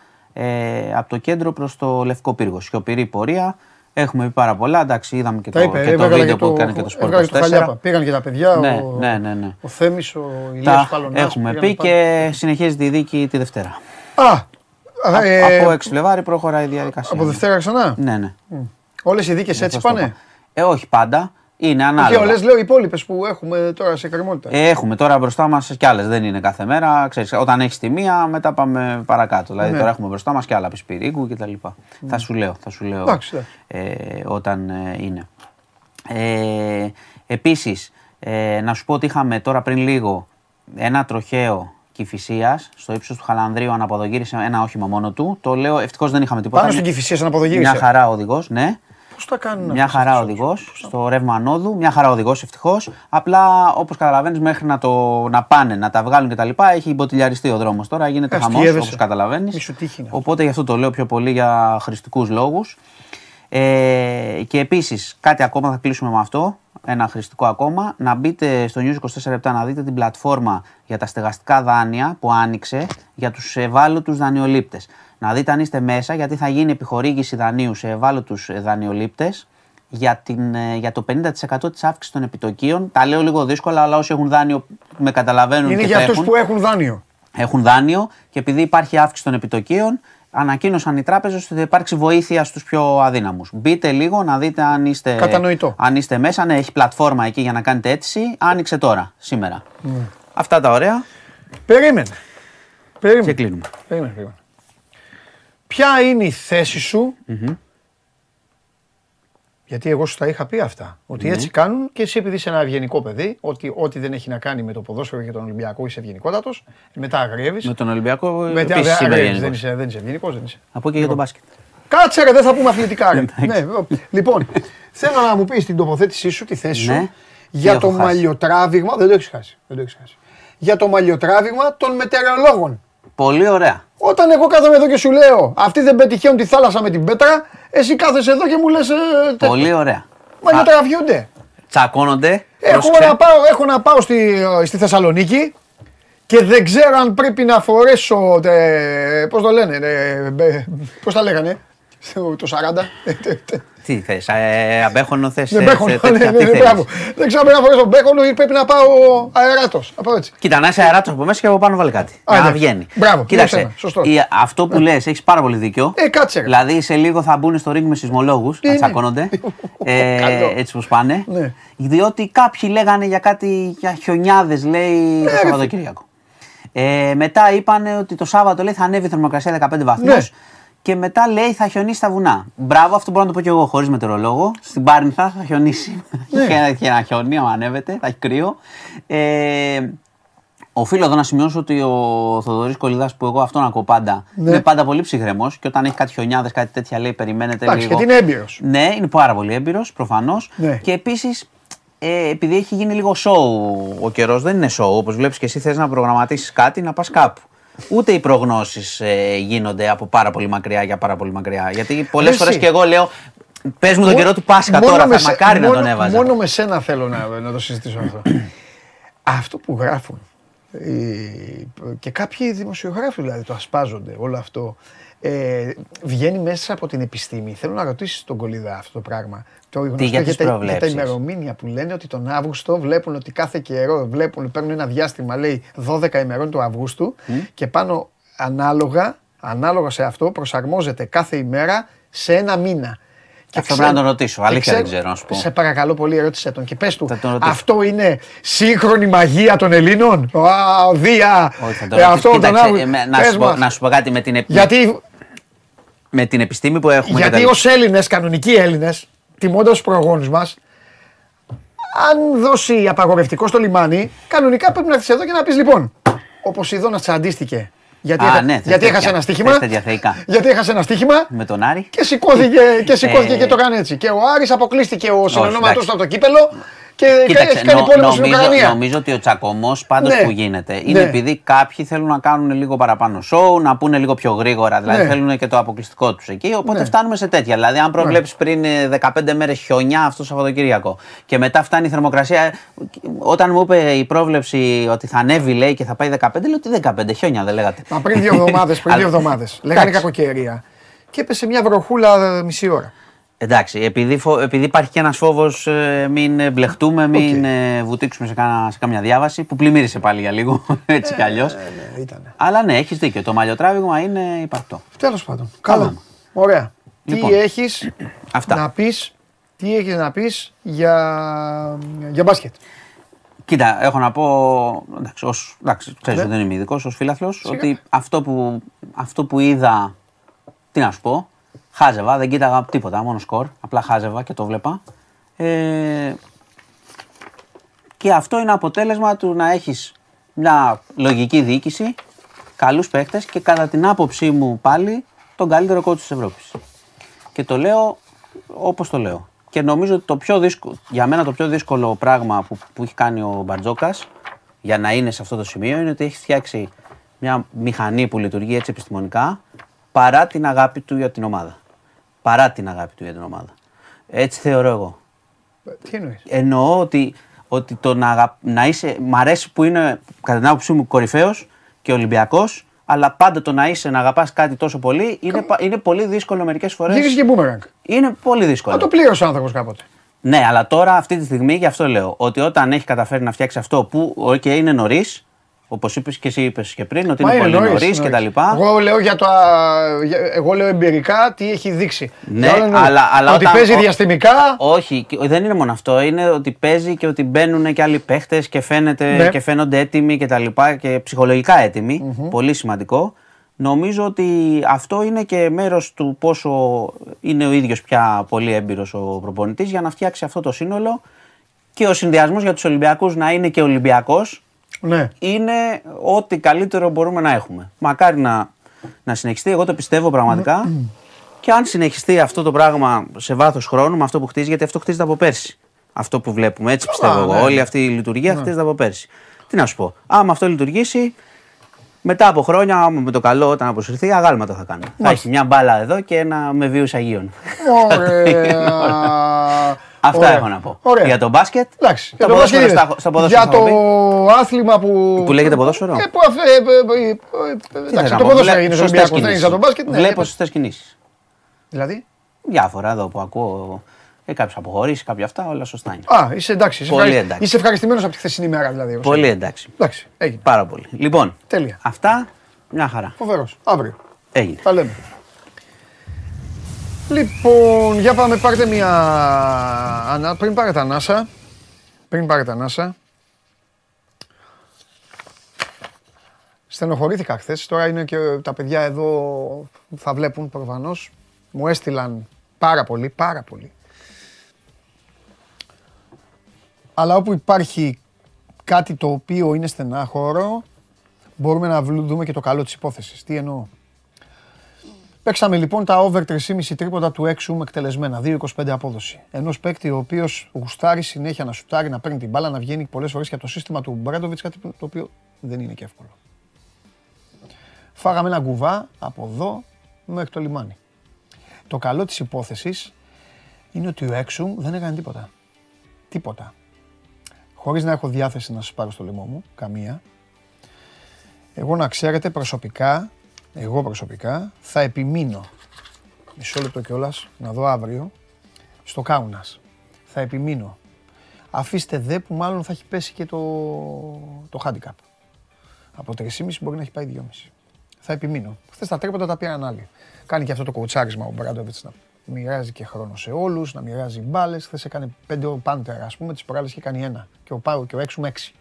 από το κέντρο προς το Λευκό Πύργο. Σιωπηρή πορεία, έχουμε πει πάρα πολλά, εντάξει, είδαμε και το βίντεο που έκανε και το Σπορτ είκοσι τέσσερα. Πήγαν και τα παιδιά, ο Θέμης, ο Ηλίας Παλωνάς. Έχουμε πει και συνεχίζεται η δίκη τη Δευτέρα. Από έξι Φλεβάρι προχωράει η διαδικασία. Από Δευτέρα ξανά? Ναι, ναι. Όλες οι δίκες έτσι πάνε? Ε, όχι πάντα. Είναι ανάλογα. Και όλες, λέω, οι υπόλοιπες που έχουμε τώρα σε εκκρεμότητα. Έχουμε τώρα μπροστά μας κι άλλες. Δεν είναι κάθε μέρα. Ξέρεις, όταν έχεις τη μία, μετά πάμε παρακάτω. Δηλαδή, ναι. τώρα έχουμε μπροστά μας κι άλλα πισπυρίγκου κτλ. Mm. Θα σου λέω, θα σου λέω ε, όταν ε, είναι. Ε, επίσης, ε, να σου πω ότι είχαμε τώρα πριν λίγο ένα τροχαίο Κηφισίας στο ύψος του Χαλανδρίου. Αναποδογύρισε ένα όχημα μόνο του. Το λέω, ευτυχώς δεν είχαμε τίποτα. Πάνω στην Κηφισία αναποδογύρισε. Μια χαρά ο οδηγός, ναι. Μια χαρά οδηγός στο ρεύμα ανόδου, μια χαρά οδηγός ευτυχώς. Απλά, όπως καταλαβαίνεις, μέχρι να, το, να πάνε, να τα βγάλουν κτλ. Έχει μποτιλιαριστεί ο δρόμος τώρα, γίνεται χαμός, όπως καταλαβαίνεις. Οπότε γι' αυτό το λέω πιο πολύ για χρηστικούς λόγους. Ε, και επίσης, κάτι ακόμα, θα κλείσουμε με αυτό, ένα χρηστικό ακόμα. Να μπείτε στο News είκοσι τέσσερα επτά να δείτε την πλατφόρμα για τα στεγαστικά δάνεια που άνοιξε για τους ευάλωτους δανειολήπτες. Να δείτε αν είστε μέσα, γιατί θα γίνει επιχορήγηση δανείου σε ευάλωτους δανειολήπτες για, για το πενήντα τοις εκατό της αύξησης των επιτοκίων. Τα λέω λίγο δύσκολα, αλλά όσοι έχουν δάνειο με καταλαβαίνουν. Είναι και για αυτούς που έχουν δάνειο. Έχουν δάνειο, και επειδή υπάρχει αύξηση των επιτοκίων, ανακοίνωσαν οι τράπεζες ότι θα υπάρξει βοήθεια στους πιο αδύναμους. Μπείτε λίγο να δείτε αν είστε, αν είστε μέσα. Ναι, έχει πλατφόρμα εκεί για να κάνετε αίτηση. Άνοιξε τώρα, σήμερα. Mm. Αυτά τα ωραία. Περίμενε. Περίμενε. Και κλείνουμε. Περίμενε, περίμενε. Ποια είναι η θέση σου, mm-hmm. γιατί εγώ σου τα είχα πει αυτά, ότι mm-hmm. έτσι κάνουν, και εσύ, επειδή είσαι ένα ευγενικό παιδί, ότι ό,τι δεν έχει να κάνει με το ποδόσφαιρο και τον Ολυμπιακό είσαι ευγενικότατος, μετά αγριεύεις. Με τον Ολυμπιακό μετά, επίσης είμαι ευγενικός. Δεν είσαι ευγενικός, δεν είσαι. Από και για τον μπάσκετ. Κάτσε ρε, δεν θα πούμε αθλητικά ρε. ναι, λοιπόν, θέλω να μου πεις την τοποθέτησή σου, τη θέση σου, για το μαλλιοτράβηγμα, δεν το έχεις χάσει, για το μαλλιοτράβηγμα των μετεωρολόγων. Πολύ ωραία. Όταν εγώ κάθομαι εδώ και σου λέω, αυτοί δεν πετυχαίνουν τη θάλασσα με την πέτρα, εσύ κάθεσαι εδώ και μου λες. Ε, Πολύ ωραία. Μα για τραβιούνται. Τσακώνονται. Έχω να πάω, έχω να πάω στη, στη Θεσσαλονίκη και δεν ξέρω αν πρέπει να φορέσω. Πώς το λένε, ε, πώς τα λέγανε. το σαράντα. Τι θες, αμπέχονο θες. Δεν ξέρω πέρα φορές τον μπέχονο ή πρέπει να πάω αεράτος. Κοίτα, να είσαι αεράτος από μέσα και από πάνω βάλει κάτι. Να βγαίνει. Μπράβο, κοίταξε. Αυτό που λες, έχεις πάρα πολύ δίκιο. Ε, κάτσε. Δηλαδή σε λίγο θα μπουν στο ρίγκ με σεισμολόγους, θα τσακώνονται. Έτσι πως πάνε. Διότι κάποιοι λέγανε για κάτι, για χιονιάδες λέει το Σαββατοκύριακο. Μετά είπανε ότι το Σάββατο λέει θα ανέβει η θερμοκρασία δεκαπέντε βαθμούς. Και μετά λέει θα χιονίσει στα βουνά. Μπράβο, αυτό μπορώ να το πω και εγώ χωρίς μετεωρολόγο. Στην Πάρνηθα θα χιονίσει. Έχει ένα χιόνι, άμα ανέβεται, θα έχει κρύο. Ε, οφείλω εδώ να σημειώσω ότι ο Θοδωρής Κολυδάς, που εγώ αυτόν ακούω πάντα, είναι πάντα πολύ ψυχρεμός. Και όταν έχει κάτι χιονιάδες, κάτι τέτοια, λέει περιμένετε λίγο. Γιατί είναι έμπειρος. Ναι, είναι πάρα πολύ έμπειρος, προφανώς. Και επίσης, ε, επειδή έχει γίνει λίγο show ο καιρός, δεν είναι show. Όπως βλέπεις και εσύ, θες να προγραμματίσεις κάτι, να πας κάπου. Ούτε οι προγνώσεις ε, γίνονται από πάρα πολύ μακριά για πάρα πολύ μακριά. Γιατί πολλές φορές και εγώ λέω, πες μου τον καιρό του Πάσχα τώρα, θα μακάρι να τον έβαζα. Μόνο με σένα θέλω να, να το συζητήσω αυτό. Αυτό που γράφουν και κάποιοι δημοσιογράφοι δηλαδή το ασπάζονται όλο αυτό, ε, βγαίνει μέσα από την επιστήμη. Θέλω να ρωτήσεις τον Κολυδά αυτό το πράγμα. Το γνωστό για, για, τα, για τα ημερομήνια που λένε ότι τον Αύγουστο βλέπουν ότι κάθε καιρό βλέπουν, παίρνουν ένα διάστημα λέει δώδεκα ημερών του Αυγούστου mm. και πάνω ανάλογα, ανάλογα σε αυτό προσαρμόζεται κάθε ημέρα σε ένα μήνα. Και αυτό πρέπει να τον ρωτήσω, αλήθεια δεν ξέρω να σου πω. Σε παρακαλώ πολύ, ερώτησέ τον και πες του, αυτό είναι σύγχρονη μαγεία των Ελλήνων, ο Δία, αυτό τον Αύγουστο. Να σου πω κάτι με την επιστήμη. Με την επιστήμη που έχουμε. Γιατί ως Έλληνες, κανονικοί Έλληνες, τιμώντας τους προγόνους μας, αν δώσει απαγορευτικό στο λιμάνι, κανονικά πρέπει να έρθεις εδώ και να πεις λοιπόν, ο Ποσειδώνας τσαντίστηκε. Γιατί, α, έχα... ναι, γιατί έχασε ένα στοίχημα. Γιατί έχασε ένα στοίχημα. Με τον Άρη. Και σηκώθηκε και, σηκώθηκε και το κάνει έτσι. Και ο Άρης αποκλείστηκε ο συνονόματος του από το κύπελο. Και κοίταξε, έχει κάνει νο, πόλεμο στην Ουκρανία. Νομίζω ότι ο τσακωμός πάντως ναι, που γίνεται είναι ναι, επειδή κάποιοι θέλουν να κάνουν λίγο παραπάνω show, να πούνε λίγο πιο γρήγορα. Δηλαδή ναι, θέλουν και το αποκλειστικό τους εκεί. Οπότε ναι, φτάνουμε σε τέτοια. Δηλαδή, αν προβλέψεις ναι, πριν δεκαπέντε μέρες χιονιά αυτό το Σαββατοκύριακο και μετά φτάνει η θερμοκρασία. Όταν μου είπε η πρόβλεψη ότι θα ανέβει, λέει και θα πάει δεκαπέντε, λέω ότι δεκαπέντε χιονιά δεν λέγατε. Μα πριν δύο εβδομάδες, πριν δύο εβδομάδες. Λέγανε κακοκαιρία και έπεσε μια βροχούλα μισή ώρα. Εντάξει, επειδή, φο... επειδή υπάρχει και ένας φόβος, ε, μην μπλεχτούμε, μην okay. ε, βουτήξουμε σε, κάνα, σε κάμια διάβαση, που πλημμύρισε πάλι για λίγο, έτσι κι αλλιώς. Ε, ναι, ήταν. Αλλά ναι, έχεις δίκιο, το μαλλιοτράβηγμα είναι υπαρκτό. Τέλος πάντων, καλά. Ωραία. Λοιπόν, τι έχεις αυτά. να πεις, τι έχεις να πεις για, για μπάσκετ. Κοίτα, έχω να πω, εντάξει, ως, εντάξει ξέρεις ότι δεν είμαι ειδικός, ως φίλαθλος, ότι αυτό που, αυτό που είδα, τι να σου πω, χάζευα, δεν κοίταγα τίποτα, μόνο σκορ. Απλά χάζευα και το βλέπα. Ε, και αυτό είναι αποτέλεσμα του να έχεις μια λογική διοίκηση, καλούς παίκτες και κατά την άποψή μου πάλι τον καλύτερο coach της Ευρώπης. Και το λέω όπως το λέω. Και νομίζω ότι το πιο δύσκολο, για μένα το πιο δύσκολο πράγμα που, που έχει κάνει ο Μπαρτζόκας για να είναι σε αυτό το σημείο είναι ότι έχει φτιάξει μια μηχανή που λειτουργεί έτσι επιστημονικά παρά την αγάπη του για την ομάδα. Παρά την αγάπη του για την ομάδα. Έτσι θεωρώ εγώ. Τι εννοείς? Εννοώ ότι, ότι το να, αγα... να είσαι. Μ' αρέσει που είναι κατά την άποψή μου κορυφαίος και Ολυμπιακός, αλλά πάντα το να είσαι, να αγαπάς κάτι τόσο πολύ είναι, Κα... είναι πολύ δύσκολο μερικές φορές. Γύρισε και μπούμεραγκ. Είναι πολύ δύσκολο. Να το πλήρωσε ο άνθρωπος κάποτε. Ναι, αλλά τώρα αυτή τη στιγμή γι' αυτό λέω. Ότι όταν έχει καταφέρει να φτιάξει αυτό που okay, είναι νωρίς. Όπως είπες και εσύ είπες και πριν, ότι είναι, είναι πολύ νωρίς, νωρίς και τα λοιπά. Εγώ λέω, για το, εγώ λέω εμπειρικά τι έχει δείξει. Ναι, άλλο, αλλά, αλλά ότι όταν, παίζει διαστημικά. Όχι, δεν είναι μόνο αυτό. Είναι ότι παίζει και ότι μπαίνουν και άλλοι παίχτες και, ναι, και φαίνονται έτοιμοι και τα λοιπά. Και ψυχολογικά έτοιμοι. Mm-hmm. Πολύ σημαντικό. Νομίζω ότι αυτό είναι και μέρος του πόσο είναι ο ίδιος πια πολύ έμπειρος ο προπονητής για να φτιάξει αυτό το σύνολο και ο συνδυασμός για τους Ολυμπιακούς να είναι και Ολυμπιακός. Ναι. Είναι ό,τι καλύτερο μπορούμε να έχουμε. Μακάρι να, να συνεχιστεί, εγώ το πιστεύω πραγματικά. Mm. Και αν συνεχιστεί αυτό το πράγμα σε βάθος χρόνου, με αυτό που χτίζει, γιατί αυτό χτίζεται από πέρσι. Αυτό που βλέπουμε, έτσι πιστεύω ah, εγώ. Ναι. Όλη αυτή η λειτουργία ναι, χτίζεται από πέρσι. Τι να σου πω, άμα αυτό λειτουργήσει, μετά από χρόνια, με το καλό, όταν αποσυρθεί, αγάλματα θα κάνει. Μάλιστα. Θα έχει μια μπάλα εδώ και ένα με βίους Αγίων. Ωραία. Αυτά ωραία, έχω να πω. Ωραία. Για το μπάσκετ. Εντάξει, το ποδόσφαιρο στα, στα ποδόσφαιρα. Για το άθλημα που. Που λέγεται ποδόσφαιρο. Ε, που, ε, ε, ε, ε, εντάξει, το ποδόσφαιρο είναι στο μπάσκετ. Ναι, βλέπω σωστές κινήσεις. Δηλαδή. Διάφορα εδώ που ακούω. Ε, κάποιες αποχωρήσεις, κάποια αυτά, όλα σωστά είναι. Α, είσαι εντάξει. Είσαι, ευχαρισ... εντάξει. Είσαι ευχαριστημένος από τη χθεσινή ημέρα, δηλαδή. Πολύ εντάξει. εντάξει. Έγινε. Πάρα πολύ. Λοιπόν, τέλεια. Αυτά μια χαρά. Φοβερός. Αύριο. Έγινε. Τα λέμε. Λοιπόν, για πάμε, πάρτε μια ανάσα. Πριν πάρετε ανάσα. Πριν πάρετε ανάσα. Στενοχωρήθηκα χθες. Τώρα είναι και τα παιδιά εδώ θα βλέπουν προφανώς. Μου έστειλαν πάρα πολύ, πάρα πολύ. Αλλά όπου υπάρχει κάτι το οποίο είναι στενάχωρο, μπορούμε να δούμε και το καλό της υπόθεσης. Τι εννοώ. Παίξαμε λοιπόν τα over τρία κόμμα πέντε τρίποτα του έξι με εκτελεσμένα, δύο κόμμα είκοσι πέντε απόδοση. Ενός παίκτη ο οποίος γουστάρει συνέχεια να σουτάρει, να παίρνει την μπάλα, να βγαίνει πολλές φορές και από το σύστημα του Μπράντοβιτς, κάτι το οποίο δεν είναι και εύκολο. Φάγαμε ένα κουβά από εδώ μέχρι το λιμάνι. Το καλό της υπόθεσης είναι ότι ο Έξουμ δεν έκανε τίποτα. Τίποτα. Χωρίς να έχω διάθεση να σας πάρω στο λαιμό μου, καμία. Εγώ να ξέρετε προσωπικά, εγώ προσωπικά, θα επιμείνω, μισό λεπτό κιόλας, να δω αύριο, στο Κάουνας. Θα επιμείνω. Αφήστε δε που μάλλον θα έχει πέσει και το, το handicap. Από τρία κόμμα πέντε μπορεί να έχει πάει δύο κόμμα πέντε. Θα επιμείνω. Χθες τα τρέποτα τα πήραν άλλοι. Κάνει και αυτό το κοουτσάρισμα ο Μπράντοβιτς να μοιράζει και χρόνο σε όλους, να μοιράζει μπάλες. Χθες έκανε πέντε πάντερα, ας πούμε, τις προάλλες είχε κάνει ένα. Και ο Πάου και ο Έξουμ έξι.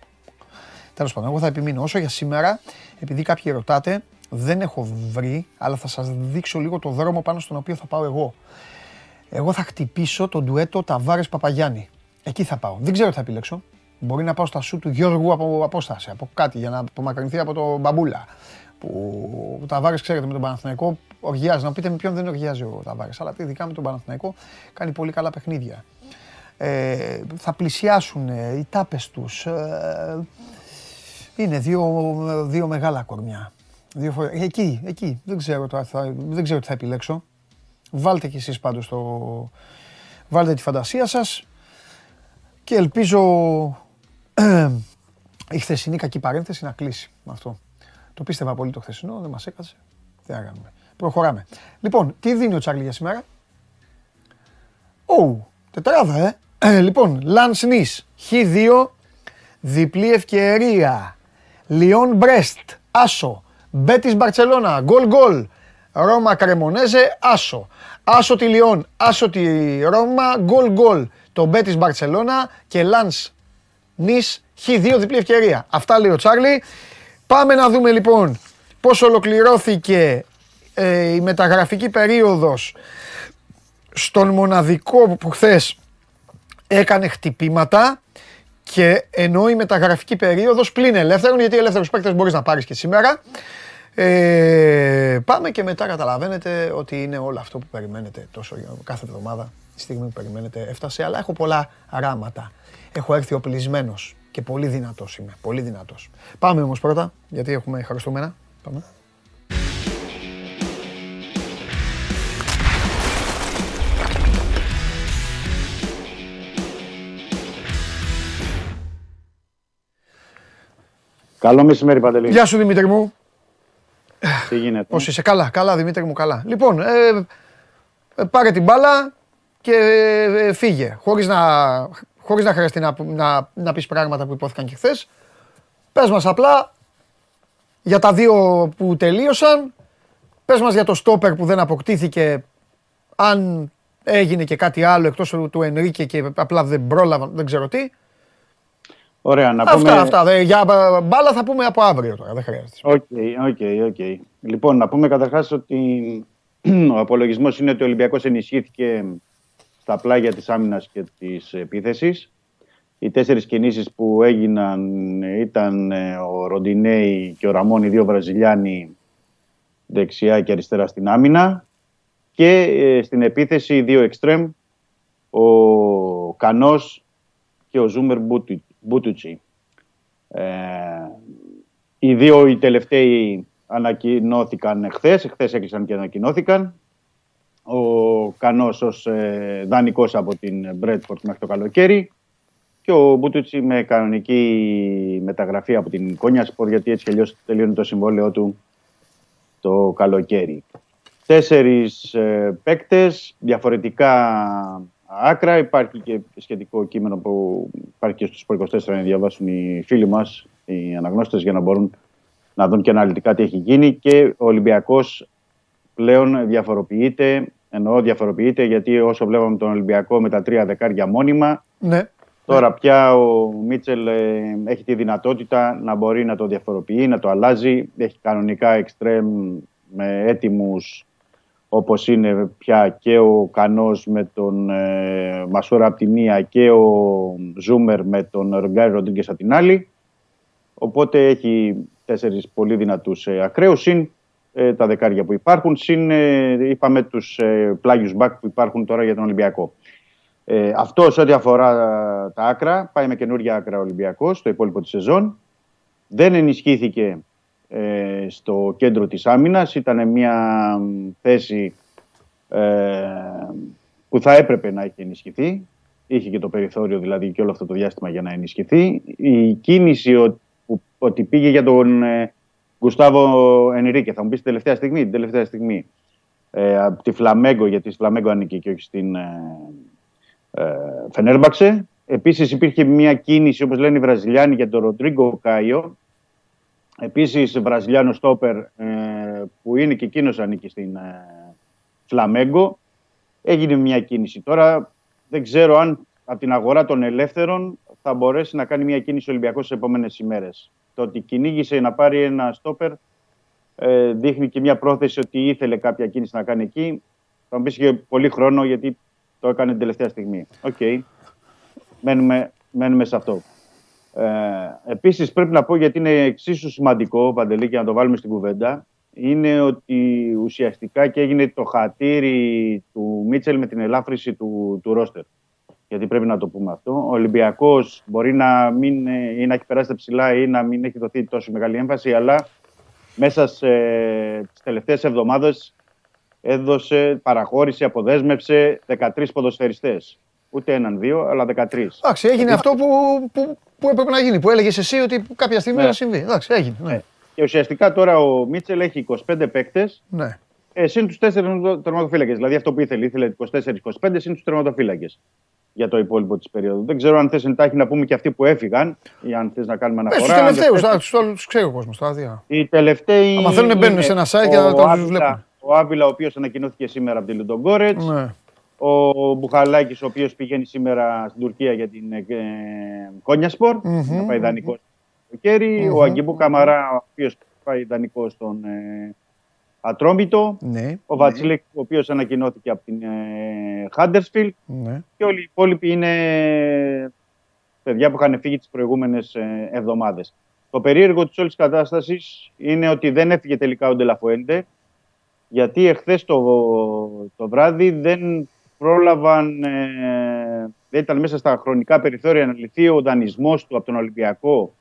Τέλος πάντων, εγώ θα επιμείνω. Όσο για σήμερα, επειδή κάποιοι ρωτάτε, δεν έχω βρει, αλλά θα σας δείξω λίγο το δρόμο πάνω στον οποίο θα πάω εγώ. Εγώ θα χτυπήσω τον ντουέτο Ταβάρες Παπαγιάννη. Εκεί θα πάω. Δεν ξέρω τι θα επιλέξω. Μπορεί να πάω στα σου του Γιώργου από απόσταση, από κάτι, για να απομακρυνθεί από τον Μπαμπούλα. Που ο Ταβάρες, ξέρετε, με τον Παναθηναϊκό οργιάζει. Να πείτε με ποιον δεν οργιάζει ο Ταβάρες, αλλά ειδικά με τον Παναθηναϊκό κάνει πολύ καλά παιχνίδια. Ε, θα πλησιάσουν οι τάπες τους. Ε, είναι δύο, δύο μεγάλα κορμιά. Δύο φορ... Εκεί, εκεί. Δεν ξέρω, το, θα, δεν ξέρω τι θα επιλέξω. Βάλτε κι εσείς πάντως το... Βάλτε τη φαντασία σας και ελπίζω η χθεσινή κακή παρένθεση να κλείσει με αυτό. Το πίστευα πολύ το χθεσινό, δεν μας έκατσε. Τι να κάνουμε. Προχωράμε. Λοιπόν, τι δίνει ο Τσάρλι για σήμερα. Ου, τετράδα, ε. Λοιπόν, Λανς Νις, χ δύο, διπλή ευκαιρία. Λιόν Μπρέστ, άσο. Μπέτις Μπαρτσελώνα, γκολ γκολ. Ρώμα Κρεμονέζε, άσο. Άσο τη Λιόν, άσο τη Ρώμα, γκολ γκολ. Το Μπέτις Μπαρτσελώνα και Λανς Νις, χ δύο, διπλή ευκαιρία. Αυτά λέει ο Τσάρλι. Πάμε να δούμε λοιπόν πώς ολοκληρώθηκε ε, η μεταγραφική περίοδος στον μοναδικό που χθες έκανε χτυπήματα και ενώ η μεταγραφική περίοδος πλην ελεύθερων, γιατί ελεύθερους παίκτες μπορείς να πάρεις και σήμερα. Ε, πάμε και μετά καταλαβαίνετε ότι είναι όλο αυτό που περιμένετε τόσο κάθε εβδομάδα, τη στιγμή που περιμένετε έφτασε, αλλά έχω πολλά ράματα. Έχω έρθει οπλισμένος. Και πολύ δυνατός είμαι, πολύ δυνατός. Πάμε όμως πρώτα, γιατί έχουμε χαριστούμενα. Πάμε. Καλό μεσημέρι, Παντελή. Γεια σου, Δημήτρη μου. Τι γίνεται. Πώς είσαι, καλά, καλά, Δημήτρη μου, καλά. Λοιπόν, ε, πάρε την μπάλα και ε, φύγε, χωρίς να... Χωρίς να χρειαστεί να, να, να πεις πράγματα που υπόθηκαν και χθες. Πες μας απλά για τα δύο που τελείωσαν. Πες μας για το στόπερ που δεν αποκτήθηκε. Αν έγινε και κάτι άλλο εκτός του Ενρίκε και απλά δεν πρόλαβαν, δεν ξέρω τι. Ωραία, να αυτά, πούμε... Αυτά, αυτά. Για μπάλα θα πούμε από αύριο τώρα, δεν χρειάζεται. Οκ, οκ, οκ. Λοιπόν, να πούμε καταρχάς ότι ο απολογισμός είναι ότι ο Ολυμπιακός ενισχύθηκε... τα πλάγια της άμυνας και της επίθεσης. Οι τέσσερις κινήσεις που έγιναν ήταν ο Ροντινέι και ο Ραμόν, οι δύο Βραζιλιάνοι, δεξιά και αριστερά στην άμυνα. Και ε, στην επίθεση οι δύο εξτρέμ, ο Κανός και ο Ζούμερ Μπούτουτσι. Ε, οι δύο οι τελευταίοι ανακοινώθηκαν χθες, χθες έκλεισαν και ανακοινώθηκαν. Ο Κανός ως ε, δανεικός από την Μπρέντφορντ μέχρι το καλοκαίρι και ο Μπούτουτσι με κανονική μεταγραφή από την Κόνια Σπορ, γιατί έτσι και αλλιώς τελειώνει το συμβόλαιό του το καλοκαίρι. Τέσσερις ε, παίκτες, διαφορετικά άκρα. Υπάρχει και σχετικό κείμενο που υπάρχει και στους Sport είκοσι τέσσερα να διαβάσουν οι φίλοι μας, οι αναγνώστες, για να μπορούν να δουν και αναλυτικά τι έχει γίνει. Και ο Ολυμπιακός πλέον διαφοροποιείται, εννοώ διαφοροποιείται γιατί όσο βλέπαμε τον Ολυμπιακό με τα τρία δεκάρια μόνιμα, ναι, τώρα ναι. πια ο Μίτσελ ε, έχει τη δυνατότητα να μπορεί να το διαφοροποιεί, να το αλλάζει. Έχει κανονικά εξτρέμ με έτοιμους, όπως είναι πια και ο Κανός με τον ε, Μασούρα από τη μία και ο Ζούμερ με τον Γκάρι Ροντρίγκες από την άλλη. Οπότε έχει τέσσερις πολύ δυνατούς ε, ακραίους, συν ε, τα δεκάρια που υπάρχουν, συν ε, είπαμε τους ε, πλάγιους μπακ που υπάρχουν τώρα για τον Ολυμπιακό. Ε, αυτό σε ό,τι αφορά τα άκρα, πάει με καινούργια άκρα Ολυμπιακός το υπόλοιπο της σεζόν. Δεν ενισχύθηκε στο κέντρο της άμυνας. Ήταν μια θέση ε, που θα έπρεπε να έχει ενισχυθεί. Είχε και το περιθώριο δηλαδή και όλο αυτό το διάστημα για να ενισχυθεί. Η κίνηση ο, που, ότι πήγε για τον ε, Γκουστάβο Ενρίκε, θα μου πεις τελευταία στιγμή, την τελευταία στιγμή ε, από τη Φλαμέγκο, γιατί στη Φλαμέγκο ανήκει και όχι στην ε, ε, Φενέρμπαξε. Επίσης υπήρχε μια κίνηση, όπως λένε οι Βραζιλιάνοι, για τον Ροντρίγκο Κάιο. Επίσης, Βραζιλιάνο στόπερ ε, που είναι και εκείνος ανήκει στην ε, Φλαμέγκο. Έγινε μια κίνηση. Τώρα δεν ξέρω αν από την αγορά των ελεύθερων θα μπορέσει να κάνει μια κίνηση ο Ολυμπιακός στις επόμενες ημέρες. Το ότι κυνήγησε να πάρει ένα στόπερ ε, δείχνει και μια πρόθεση ότι ήθελε κάποια κίνηση να κάνει εκεί. Θα μου πεις και πολύ χρόνο γιατί το έκανε την τελευταία στιγμή. Οκ. Okay. Μένουμε, μένουμε σε αυτό. Ε, επίσης πρέπει να πω, γιατί είναι εξίσου σημαντικό, Παντελή, και να το βάλουμε στην κουβέντα, είναι ότι ουσιαστικά και έγινε το χατήρι του Μίτσελ με την ελάφρυνση του, του ρόστερ. Γιατί πρέπει να το πούμε αυτό. Ο Ολυμπιακός μπορεί να, μην, ή να έχει περάσει τα ψηλά ή να μην έχει δοθεί τόσο μεγάλη έμφαση, αλλά μέσα στις τελευταίες εβδομάδες έδωσε, παραχώρησε, αποδέσμευσε δεκατρείς ποδοσφαιριστές. Ούτε έναν, δύο, αλλά δεκατρείς. Εντάξει, έγινε αυτό που, που, που έπρεπε να γίνει, που έλεγες εσύ ότι κάποια στιγμή ναι. θα συμβεί. Εντάξει, έγινε. Ναι. Και ουσιαστικά τώρα ο Μίτσελ έχει είκοσι πέντε παίκτες, ναι. ε, συν τους τέσσερις τερματοφύλακες. Δηλαδή αυτό που ήθελε, ήθελε είκοσι τέσσερα είκοσι πέντε συν τους τερματοφύλακες για το υπόλοιπο της περίοδου. Δεν ξέρω αν θες εντάχει να πούμε και αυτοί που έφυγαν, ή αν θες να κάνουμε αναφορά. Στους τελευταίους, αν... τους άλλους ξέρει ο κόσμος. Οι τελευταίοι. Αν θέλουν μπαίνουν σε ένα site και να τους βλέπουν. Ο Άβυλα, ο οποίος ανακοινώθηκε σήμερα από τη Λουντογκόρετς. Ναι. Ο Μπουχαλάκης, ο οποίος πηγαίνει σήμερα στην Τουρκία για την ε, Κόνια Σπορ, mm-hmm, θα πάει δανεικό στο Κέρι. Mm-hmm. Ο Αγκιμπού Καμαρά, ο οποίος πάει δανεικό στον ε, Ατρόμητο. Mm-hmm. Ο Βατσίλεκ, ο οποίος ανακοινώθηκε από την Χάντερσφιλντ. Ε, mm-hmm. Και όλοι οι υπόλοιποι είναι παιδιά που είχαν φύγει τις προηγούμενες ε, εβδομάδες. Το περίεργο της όλης κατάστασης είναι ότι δεν έφυγε τελικά ο Τελαφοέντε, γιατί εχθές το, το βράδυ δεν. Πρόλαβαν, ε, δεν ήταν μέσα στα χρονικά περιθώρια να λυθεί ο δανεισμός του από τον Ολυμπιακό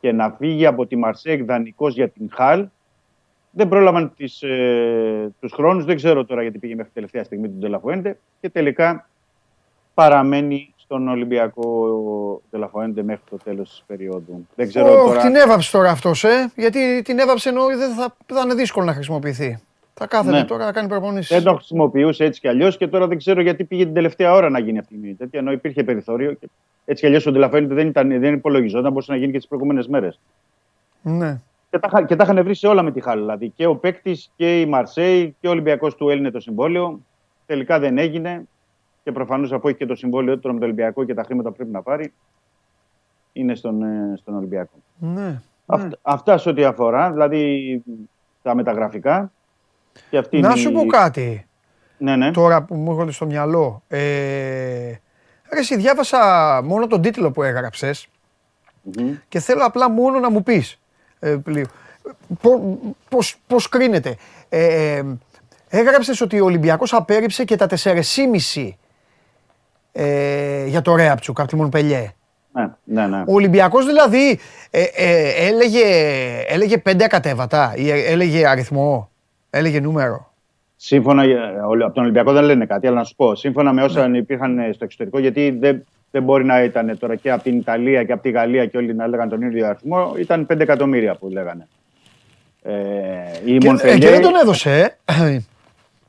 και να φύγει από τη Μαρσέγκ δανεικός για την Χαλ. Δεν πρόλαβαν τις, ε, τους χρόνους, δεν ξέρω τώρα γιατί πήγε μέχρι τελευταία στιγμή του Τελαφοέντε, και τελικά παραμένει στον Ολυμπιακό Τελαφοέντε μέχρι το τέλος της περίοδου. Δεν ξέρω oh, τώρα... Την έβαψε τώρα αυτός, ε, γιατί την έβαψε ενώ δεν θα, θα είναι δύσκολο να χρησιμοποιηθεί. Θα κάθεται ναι. τώρα να κάνει προπονήσεις. Δεν το χρησιμοποιούσε έτσι κι αλλιώς, και τώρα δεν ξέρω γιατί πήγε την τελευταία ώρα να γίνει αυτή η τέτοια. Ενώ υπήρχε περιθώριο. Και έτσι κι αλλιώς ο Ντελαφοέντε δεν, δεν υπολογιζόταν, μπορούσε να γίνει και τις προηγούμενες μέρες. Ναι. Και τα, και τα είχαν βρει σε όλα με τη Χάλη. Δηλαδή και ο παίκτης και η Μαρσέη και ο Ολυμπιακός του έλυνε το συμβόλαιο. Τελικά δεν έγινε. Και προφανώς αφού έχει και το συμβόλαιο του με τον Ολυμπιακό και τα χρήματα που πρέπει να πάρει, είναι στον, στον Ολυμπιακό. Ναι. Αυτ, ναι. Αυτά σε ό,τι αφορά, δηλαδή τα μεταγραφικά. Να σου πω κάτι, ναι, ναι. τώρα που μου έρχονται στο μυαλό. Ε, ρε, εσύ, διάβασα μόνο τον τίτλο που έγραψες mm-hmm. και θέλω απλά μόνο να μου πεις ε, πώς, πώς κρίνεται. Ε, έγραψες ότι ο Ολυμπιακός απέρριψε και τα τέσσερα και μισό ε, για το Ρέαπτσουκ από τη Μονπελιέ. Ναι, ναι, ναι. Ο Ολυμπιακός δηλαδή ε, ε, έλεγε, έλεγε πέντε κατέβατα ή έλεγε αριθμό. Έλεγε νούμερο. Σύμφωνα, από τον Ολυμπιακό δεν λένε κάτι, αλλά να σου πω. Σύμφωνα με όσα ναι. υπήρχαν στο εξωτερικό, γιατί δεν, δεν μπορεί να ήταν τώρα και από την Ιταλία και από τη Γαλλία και όλοι να έλεγαν τον ίδιο αριθμό, ήταν πέντε εκατομμύρια που λέγανε. Ε, η και, Μονπελιέ... ε, και δεν τον έδωσε.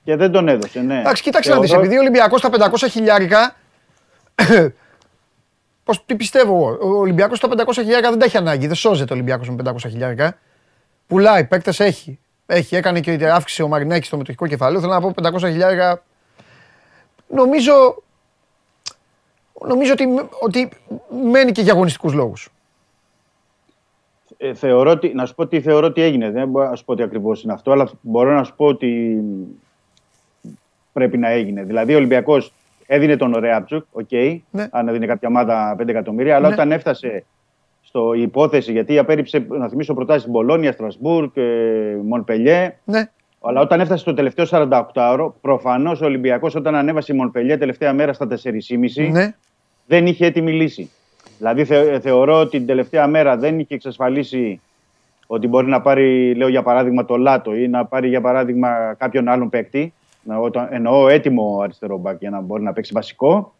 Και δεν τον έδωσε, ναι. Εντάξει, κοίταξε να δεις, επειδή ο Ολυμπιακός τα πεντακόσια χιλιάρικα, πώς τι πιστεύω εγώ, ο Ολυμπιακός τα πεντακόσια χιλιάρικα δεν τα έχει ανάγκη, δεν σώζεται ο Ολυμπιακός με πεντακόσια χιλιάρικα. Πουλάει, παίκτες έχει. Έχει, έκανε και αύξηση ο Μαρινάκης στο μετοχικό κεφάλαιο. Θέλω να πω πεντακόσια χιλιάρικα. Νομίζω, νομίζω ότι, ότι μένει και για αγωνιστικούς λόγους. Ε, θεωρώ ότι, να σου πω τι θεωρώ ότι έγινε. Δεν μπορώ να σου πω τι ακριβώς είναι αυτό, αλλά μπορώ να σου πω ότι πρέπει να έγινε. Δηλαδή ο Ολυμπιακός έδινε τον Ρέαμπτσουκ, οκ, okay, ναι. Αν έδινε κάποια ομάδα πέντε εκατομμύρια, αλλά ναι. Όταν έφτασε στο η υπόθεση, γιατί απέρριψε, να θυμίσω, προτάσεις στην Μπολόνια, Στρασβούργο, Μονπελιέ. Ναι. Αλλά όταν έφτασε το τελευταίο σαράντα οκτώ ώρο, προφανώς ο Ολυμπιακός όταν ανέβασε η Μονπελιέ τελευταία μέρα στα τέσσερις και μισή, ναι. Δεν είχε έτοιμη λύση. Δηλαδή θε, θεωρώ ότι την τελευταία μέρα δεν είχε εξασφαλίσει ότι μπορεί να πάρει, λέω για παράδειγμα, το Λάτο ή να πάρει για παράδειγμα κάποιον άλλον παίκτη. Εννοώ έτοιμο αριστερό μπακ για να μπορεί να παίξει βασικό.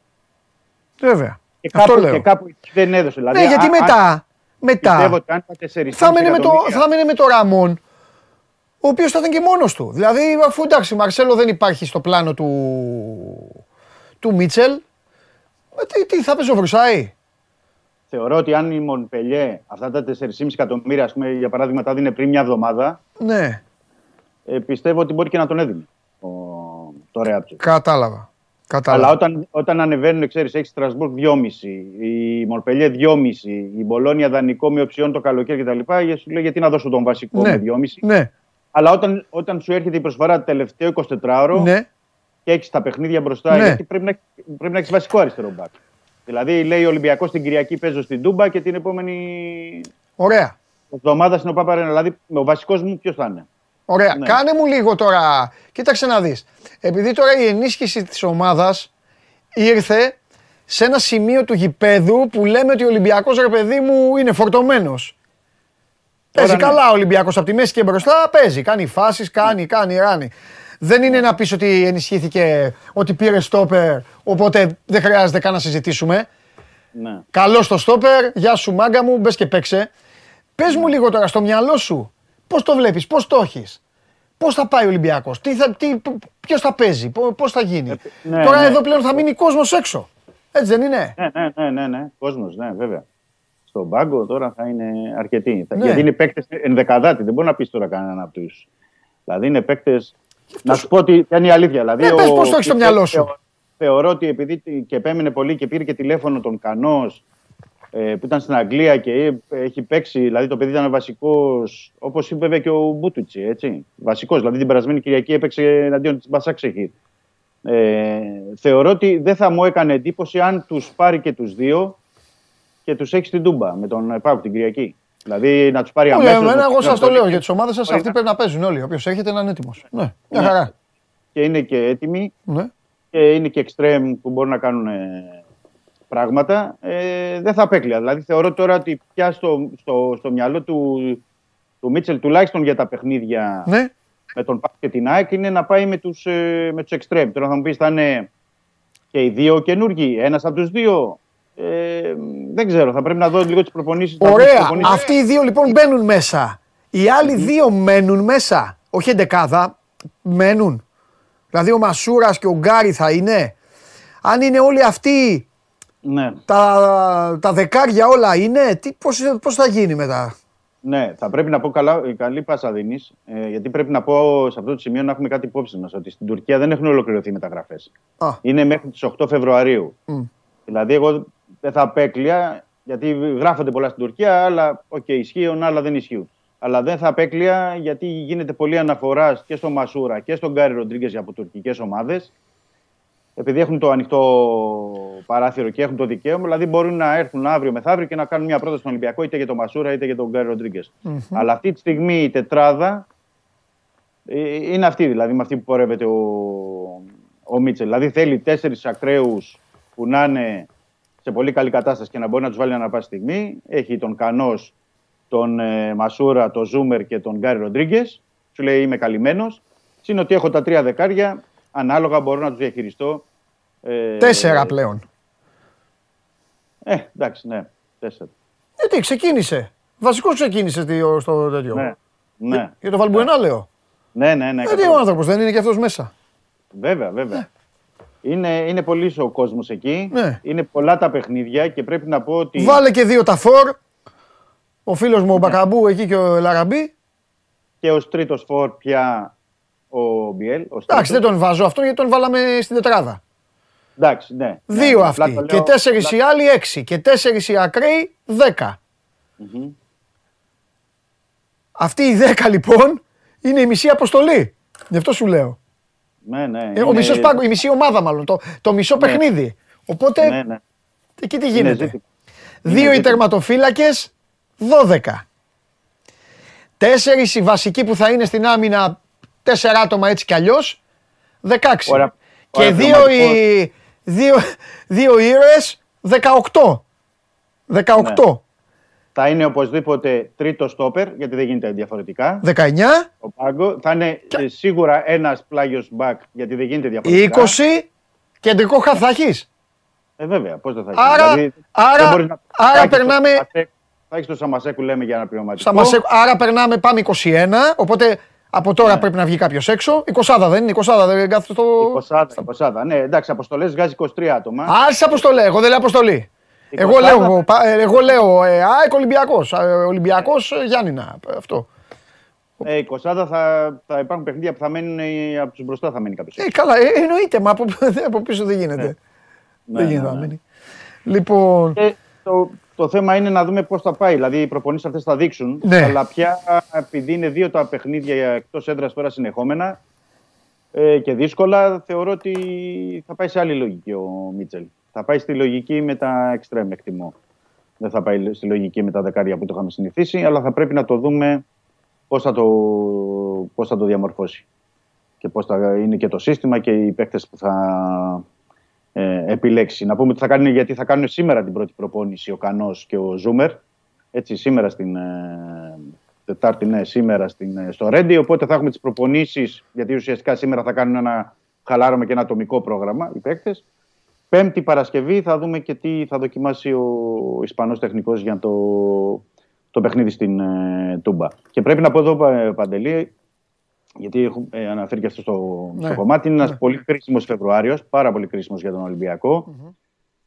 Βέβαια. Και κάπου, αυτό λέω. Και κάπου δεν έδωσε. Δηλαδή, ναι, γιατί αν, μετά, μετά αν θα μείνει με, με το Ραμόν, ο οποίος θα ήταν και μόνος του. Δηλαδή, αφού εντάξει, Μαρσέλο δεν υπάρχει στο πλάνο του, του Μίτσελ, τι, τι θα πες ο Βρουσάη. Θεωρώ ότι αν η Μονπελιέ αυτά τα τέσσερα και μισό εκατομμύρια, ας πούμε, για παράδειγμα, τα δίνε πριν μια εβδομάδα, ναι. ε, πιστεύω ότι μπορεί και να τον έδινε ο, το Ρέαμπτσο. Κατάλαβα. Κατάλαβα. Αλλά όταν, όταν ανεβαίνουν, ξέρεις, έχει Στρασβούργο δυόμισι, η Μορπελιέ δυόμισι, η Μπολόνια δανεικό με οψιόν το καλοκαίρι κτλ. Σου λέει γιατί να δώσω τον βασικό, ναι, με δυόμισι. Ναι. Αλλά όταν, όταν σου έρχεται η προσφορά το τελευταίο εικοσιτετράωρο, ναι, και έχει τα παιχνίδια μπροστά, ναι, γιατί πρέπει να, πρέπει να έχει βασικό αριστερό μπακ. Δηλαδή λέει ο Ολυμπιακός την Κυριακή παίζω στην Τούμπα και την επόμενη. Ωραία. Εβδομάδα στην ΟΠΑΠΑΡΕΝΑ. Δηλαδή ο βασικός μου ποιος θα είναι. Ωραία. Ναι. Κάνε μου λίγο τώρα. Κοίταξε να δεις. Επειδή τώρα η ενίσχυση της ομάδας ήρθε σε ένα σημείο του γηπέδου που λέμε ότι ο Ολυμπιακός, ρε παιδί μου, είναι φορτωμένος. Τώρα παίζει, ναι, καλά ο Ολυμπιακός από τη μέση και μπροστά. Παίζει. Κάνει φάσεις, κάνει, κάνει, κάνει. Δεν είναι να πεις ότι ενισχύθηκε, ότι πήρε στόπερ, οπότε δεν χρειάζεται καν να συζητήσουμε. Ναι. Καλό στο στόπερ, γεια σου μάγκα μου, μπες και παίξε. Πες μου λίγο τώρα στο μυαλό σου. Πώς το βλέπεις, πώς το έχεις, πώς θα πάει ο Ολυμπιακός, τι θα, τι, ποιος θα παίζει, πώς θα γίνει. Ε, ναι, Τώρα ναι. Εδώ πλέον θα μείνει κόσμος έξω. Έτσι δεν είναι. Ναι, ναι, ναι, ναι, ναι. Κόσμος, ναι, βέβαια. Στον πάγκο τώρα θα είναι αρκετοί. Ναι. Γιατί είναι παίκτες ενδεκαδάτη, δεν μπορεί να πεις τώρα κανέναν από τους. Δηλαδή είναι παίκτες. Αυτός... Να σου πω ότι είναι η αλήθεια. Δηλαδή, ναι, ο... πες πώς το έχεις στο μυαλό σου. Θεω... Θεωρώ ότι επειδή και επέμεινε πολύ και πήρε και τηλέφωνο τον Κανός, που ήταν στην Αγγλία και έχει παίξει, δηλαδή το παιδί ήταν βασικός, όπως είπε βέβαια και ο Μπούτουτσι, έτσι. Βασικός, δηλαδή την περασμένη Κυριακή έπαιξε εναντίον της Μπασάξεχη. Ε, θεωρώ ότι δεν θα μου έκανε εντύπωση αν τους πάρει και τους δύο και τους έχει στην Τούμπα με τον ΠΑΟΚ την Κυριακή. Δηλαδή να τους πάρει αμέσως. Εμένα, εγώ σας το λέω για τις ομάδες σας, αυτοί πρέπει να παίζουν όλοι. Όποιος έχετε να είναι έτοιμος. Ναι, μια χαρά. Και είναι και έτοιμοι, ναι, και είναι και εξτρέμ που μπορούν να κάνουν πράγματα, ε, δεν θα απέκλεια. Δηλαδή θεωρώ τώρα ότι πια στο, στο, στο μυαλό του, του Μίτσελ, τουλάχιστον για τα παιχνίδια, ναι, με τον ΠΑΟΚ και την ΑΕΚ, είναι να πάει με τους, ε, με τους εξτρέμ. Τώρα θα μου πεις θα είναι και οι δύο καινούργοι, ένας από τους δύο. Ε, δεν ξέρω, θα πρέπει να δω λίγο τις προπονήσεις. Ωραία, προπονήσεις. Αυτοί οι δύο λοιπόν μπαίνουν μέσα. Οι άλλοι δύο μένουν μέσα, όχι εντεκάδα, μένουν. Δηλαδή ο Μασούρας και ο Γκάρι θα είναι. Αν είναι όλοι αυτοί, ναι, τα, τα δεκάρια όλα είναι, τι, πώς, πώς θα γίνει μετά. Ναι, θα πρέπει να πω καλά, καλή πάσα δίνεις, ε, γιατί πρέπει να πω σε αυτό το σημείο να έχουμε κάτι υπόψη μας, ότι στην Τουρκία δεν έχουν ολοκληρωθεί μεταγραφές. Α. Είναι μέχρι τις οκτώ Φεβρουαρίου. Mm. Δηλαδή εγώ δεν θα απέκλεια, γιατί γράφονται πολλά στην Τουρκία, αλλά οκ, okay, ισχύουν, αλλά δεν ισχύουν. Αλλά δεν θα απέκλεια, γιατί γίνεται πολλή αναφορά και στο Μασούρα και στον Γκάρι Ροντρίγκες από τουρκικές ομάδες. Επειδή έχουν το ανοιχτό παράθυρο και έχουν το δικαίωμα, δηλαδή μπορούν να έρθουν αύριο μεθαύριο και να κάνουν μια πρόταση στον Ολυμπιακό είτε για τον Μασούρα είτε για τον Γκάρι Ροντρίγκες. Mm-hmm. Αλλά αυτή τη στιγμή η τετράδα είναι αυτή, δηλαδή με αυτή που πορεύεται ο, ο Μίτσελ. Δηλαδή θέλει τέσσερις ακραίους που να είναι σε πολύ καλή κατάσταση και να μπορεί να τους βάλει ανά πάση στιγμή. Έχει τον Κανός, τον ε, Μασούρα, τον Ζούμερ και τον Γκάρι Ροντρίγκες. Σου λέει είμαι καλυμμένος. Συν ότι έχω τα τρία δεκάρια, ανάλογα μπορώ να τους διαχειριστώ. Ε, τέσσερα πλέον. Ε, εντάξει, ναι. Τέσσερα. Γιατί ξεκίνησε. Βασικός ξεκίνησε στο τέτοιο. Ναι, ναι. Για το Βαλμπουενά, ναι, λέω. Ναι, ναι, ναι. Γιατί ο άνθρωπος δεν είναι και αυτός μέσα. Βέβαια, βέβαια. Είναι, είναι πολύ ο κόσμος εκεί. Ναι. Είναι πολλά τα παιχνίδια και πρέπει να πω ότι. Βάλε και δύο τα φορ. Ο φίλος μου ο Μπακαμπού εκεί και ο Λαραμπή. Και ως τρίτος φορ πια ο Μπιέλ. Εντάξει, δεν τον βάζω αυτόν γιατί τον βάλαμε στην τετράδα. Εντάξει, ναι. Δύο ναι, αυτοί. Λέω, και τέσσερις πλάτα... οι άλλοι έξι. Και τέσσερις οι ακραίοι δέκα. Mm-hmm. Αυτοί οι δέκα λοιπόν είναι η μισή αποστολή. Γι' αυτό σου λέω. Ναι, ναι. Ο είναι... μισός πάγκος, η μισή ομάδα μάλλον. Το, το μισό ναι. παιχνίδι. Οπότε. Ναι, ναι. Εκεί τι γίνεται. Είναι δύο οι τερματοφύλακες. δώδεκα. Τέσσερις οι βασικοί που θα είναι στην άμυνα, τέσσερα άτομα έτσι κι αλλιώς, δεκαέξι. Ωρα, και ωρα, δύο, οι, δύο, δύο ήρωες, δεκαοκτώ. δεκαοκτώ. Ναι. Θα είναι οπωσδήποτε τρίτο στόπερ, γιατί δεν γίνεται διαφορετικά. δεκαεννιά. Ο πάγκο. Θα είναι και... σίγουρα ένας πλάγιος μπακ, γιατί δεν γίνεται διαφορετικά. είκοσι. Κεντρικό χαφ θα έχεις. Ε, βέβαια, πώς δεν θα έχεις. Άρα, δηλαδή, άρα, άρα, να... άρα περνάμε... Θα έχεις το Σαμασέκου, λέμε, για ένα πληρωματικό. Σαμασέκου, άρα περνάμε, πάμε είκοσι ένα, οπότε από τώρα yeah. πρέπει να βγει κάποιος έξω. είκοσι δεν είναι, είκοσι δεν κάθεται το... είκοσι, είκοσι, ναι, εντάξει, αποστολές βγάζει είκοσι τρία άτομα. Άρχισε αποστολέ, εγώ δεν λέω αποστολή. Εγώ λέω, εγώ λέω ε, ΑΕΚ Ολυμπιακός, Ολυμπιακός yeah. Γιάννηνα, αυτό. Ε, είκοσι θα, θα υπάρχουν παιχνίδια που θα μένουν, από τους μπροστά θα μένει κάποιος έξω. Ε, καλά, ε, εννοείται, μα από, από πίσω δεν γίνεται. Yeah. Δεν yeah. γίνεται να yeah. μείνει. Λοιπόν... Ε, το... Το θέμα είναι να δούμε πώς θα πάει. Δηλαδή, οι προπονήσεις αυτές θα δείξουν. Ναι. Αλλά πια επειδή είναι δύο τα παιχνίδια εκτός έδρας τώρα συνεχόμενα ε, και δύσκολα, θεωρώ ότι θα πάει σε άλλη λογική ο Μίτσελ. Θα πάει στη λογική με τα εξτρέμ, εκτιμώ. Δεν θα πάει στη λογική με τα δεκάρια που το είχαμε συνηθίσει, αλλά θα πρέπει να το δούμε πώς θα το, πώς θα το διαμορφώσει. Και πώς θα είναι και το σύστημα και οι παίκτες που θα. Ε, επιλέξει. Να πούμε ότι θα κάνουν, γιατί θα κάνουν σήμερα την πρώτη προπόνηση ο Κανός και ο Ζούμερ. Έτσι, σήμερα στην ε, Τετάρτη, ναι, σήμερα στην, ε, στο Ρέντι. Οπότε θα έχουμε τις προπονήσεις, γιατί ουσιαστικά σήμερα θα κάνουν ένα χαλάρωμα και ένα ατομικό πρόγραμμα οι παίκτες. Πέμπτη Παρασκευή θα δούμε και τι θα δοκιμάσει ο Ισπανός τεχνικός για το, το παιχνίδι στην ε, Τούμπα. Και πρέπει να πω εδώ, Παντελή, γιατί ε, αναφέρει και αυτό στο, ναι, στο κομμάτι, είναι ένας ναι. πολύ κρίσιμος Φεβρουάριος, πάρα πολύ κρίσιμος για τον Ολυμπιακό. Mm-hmm.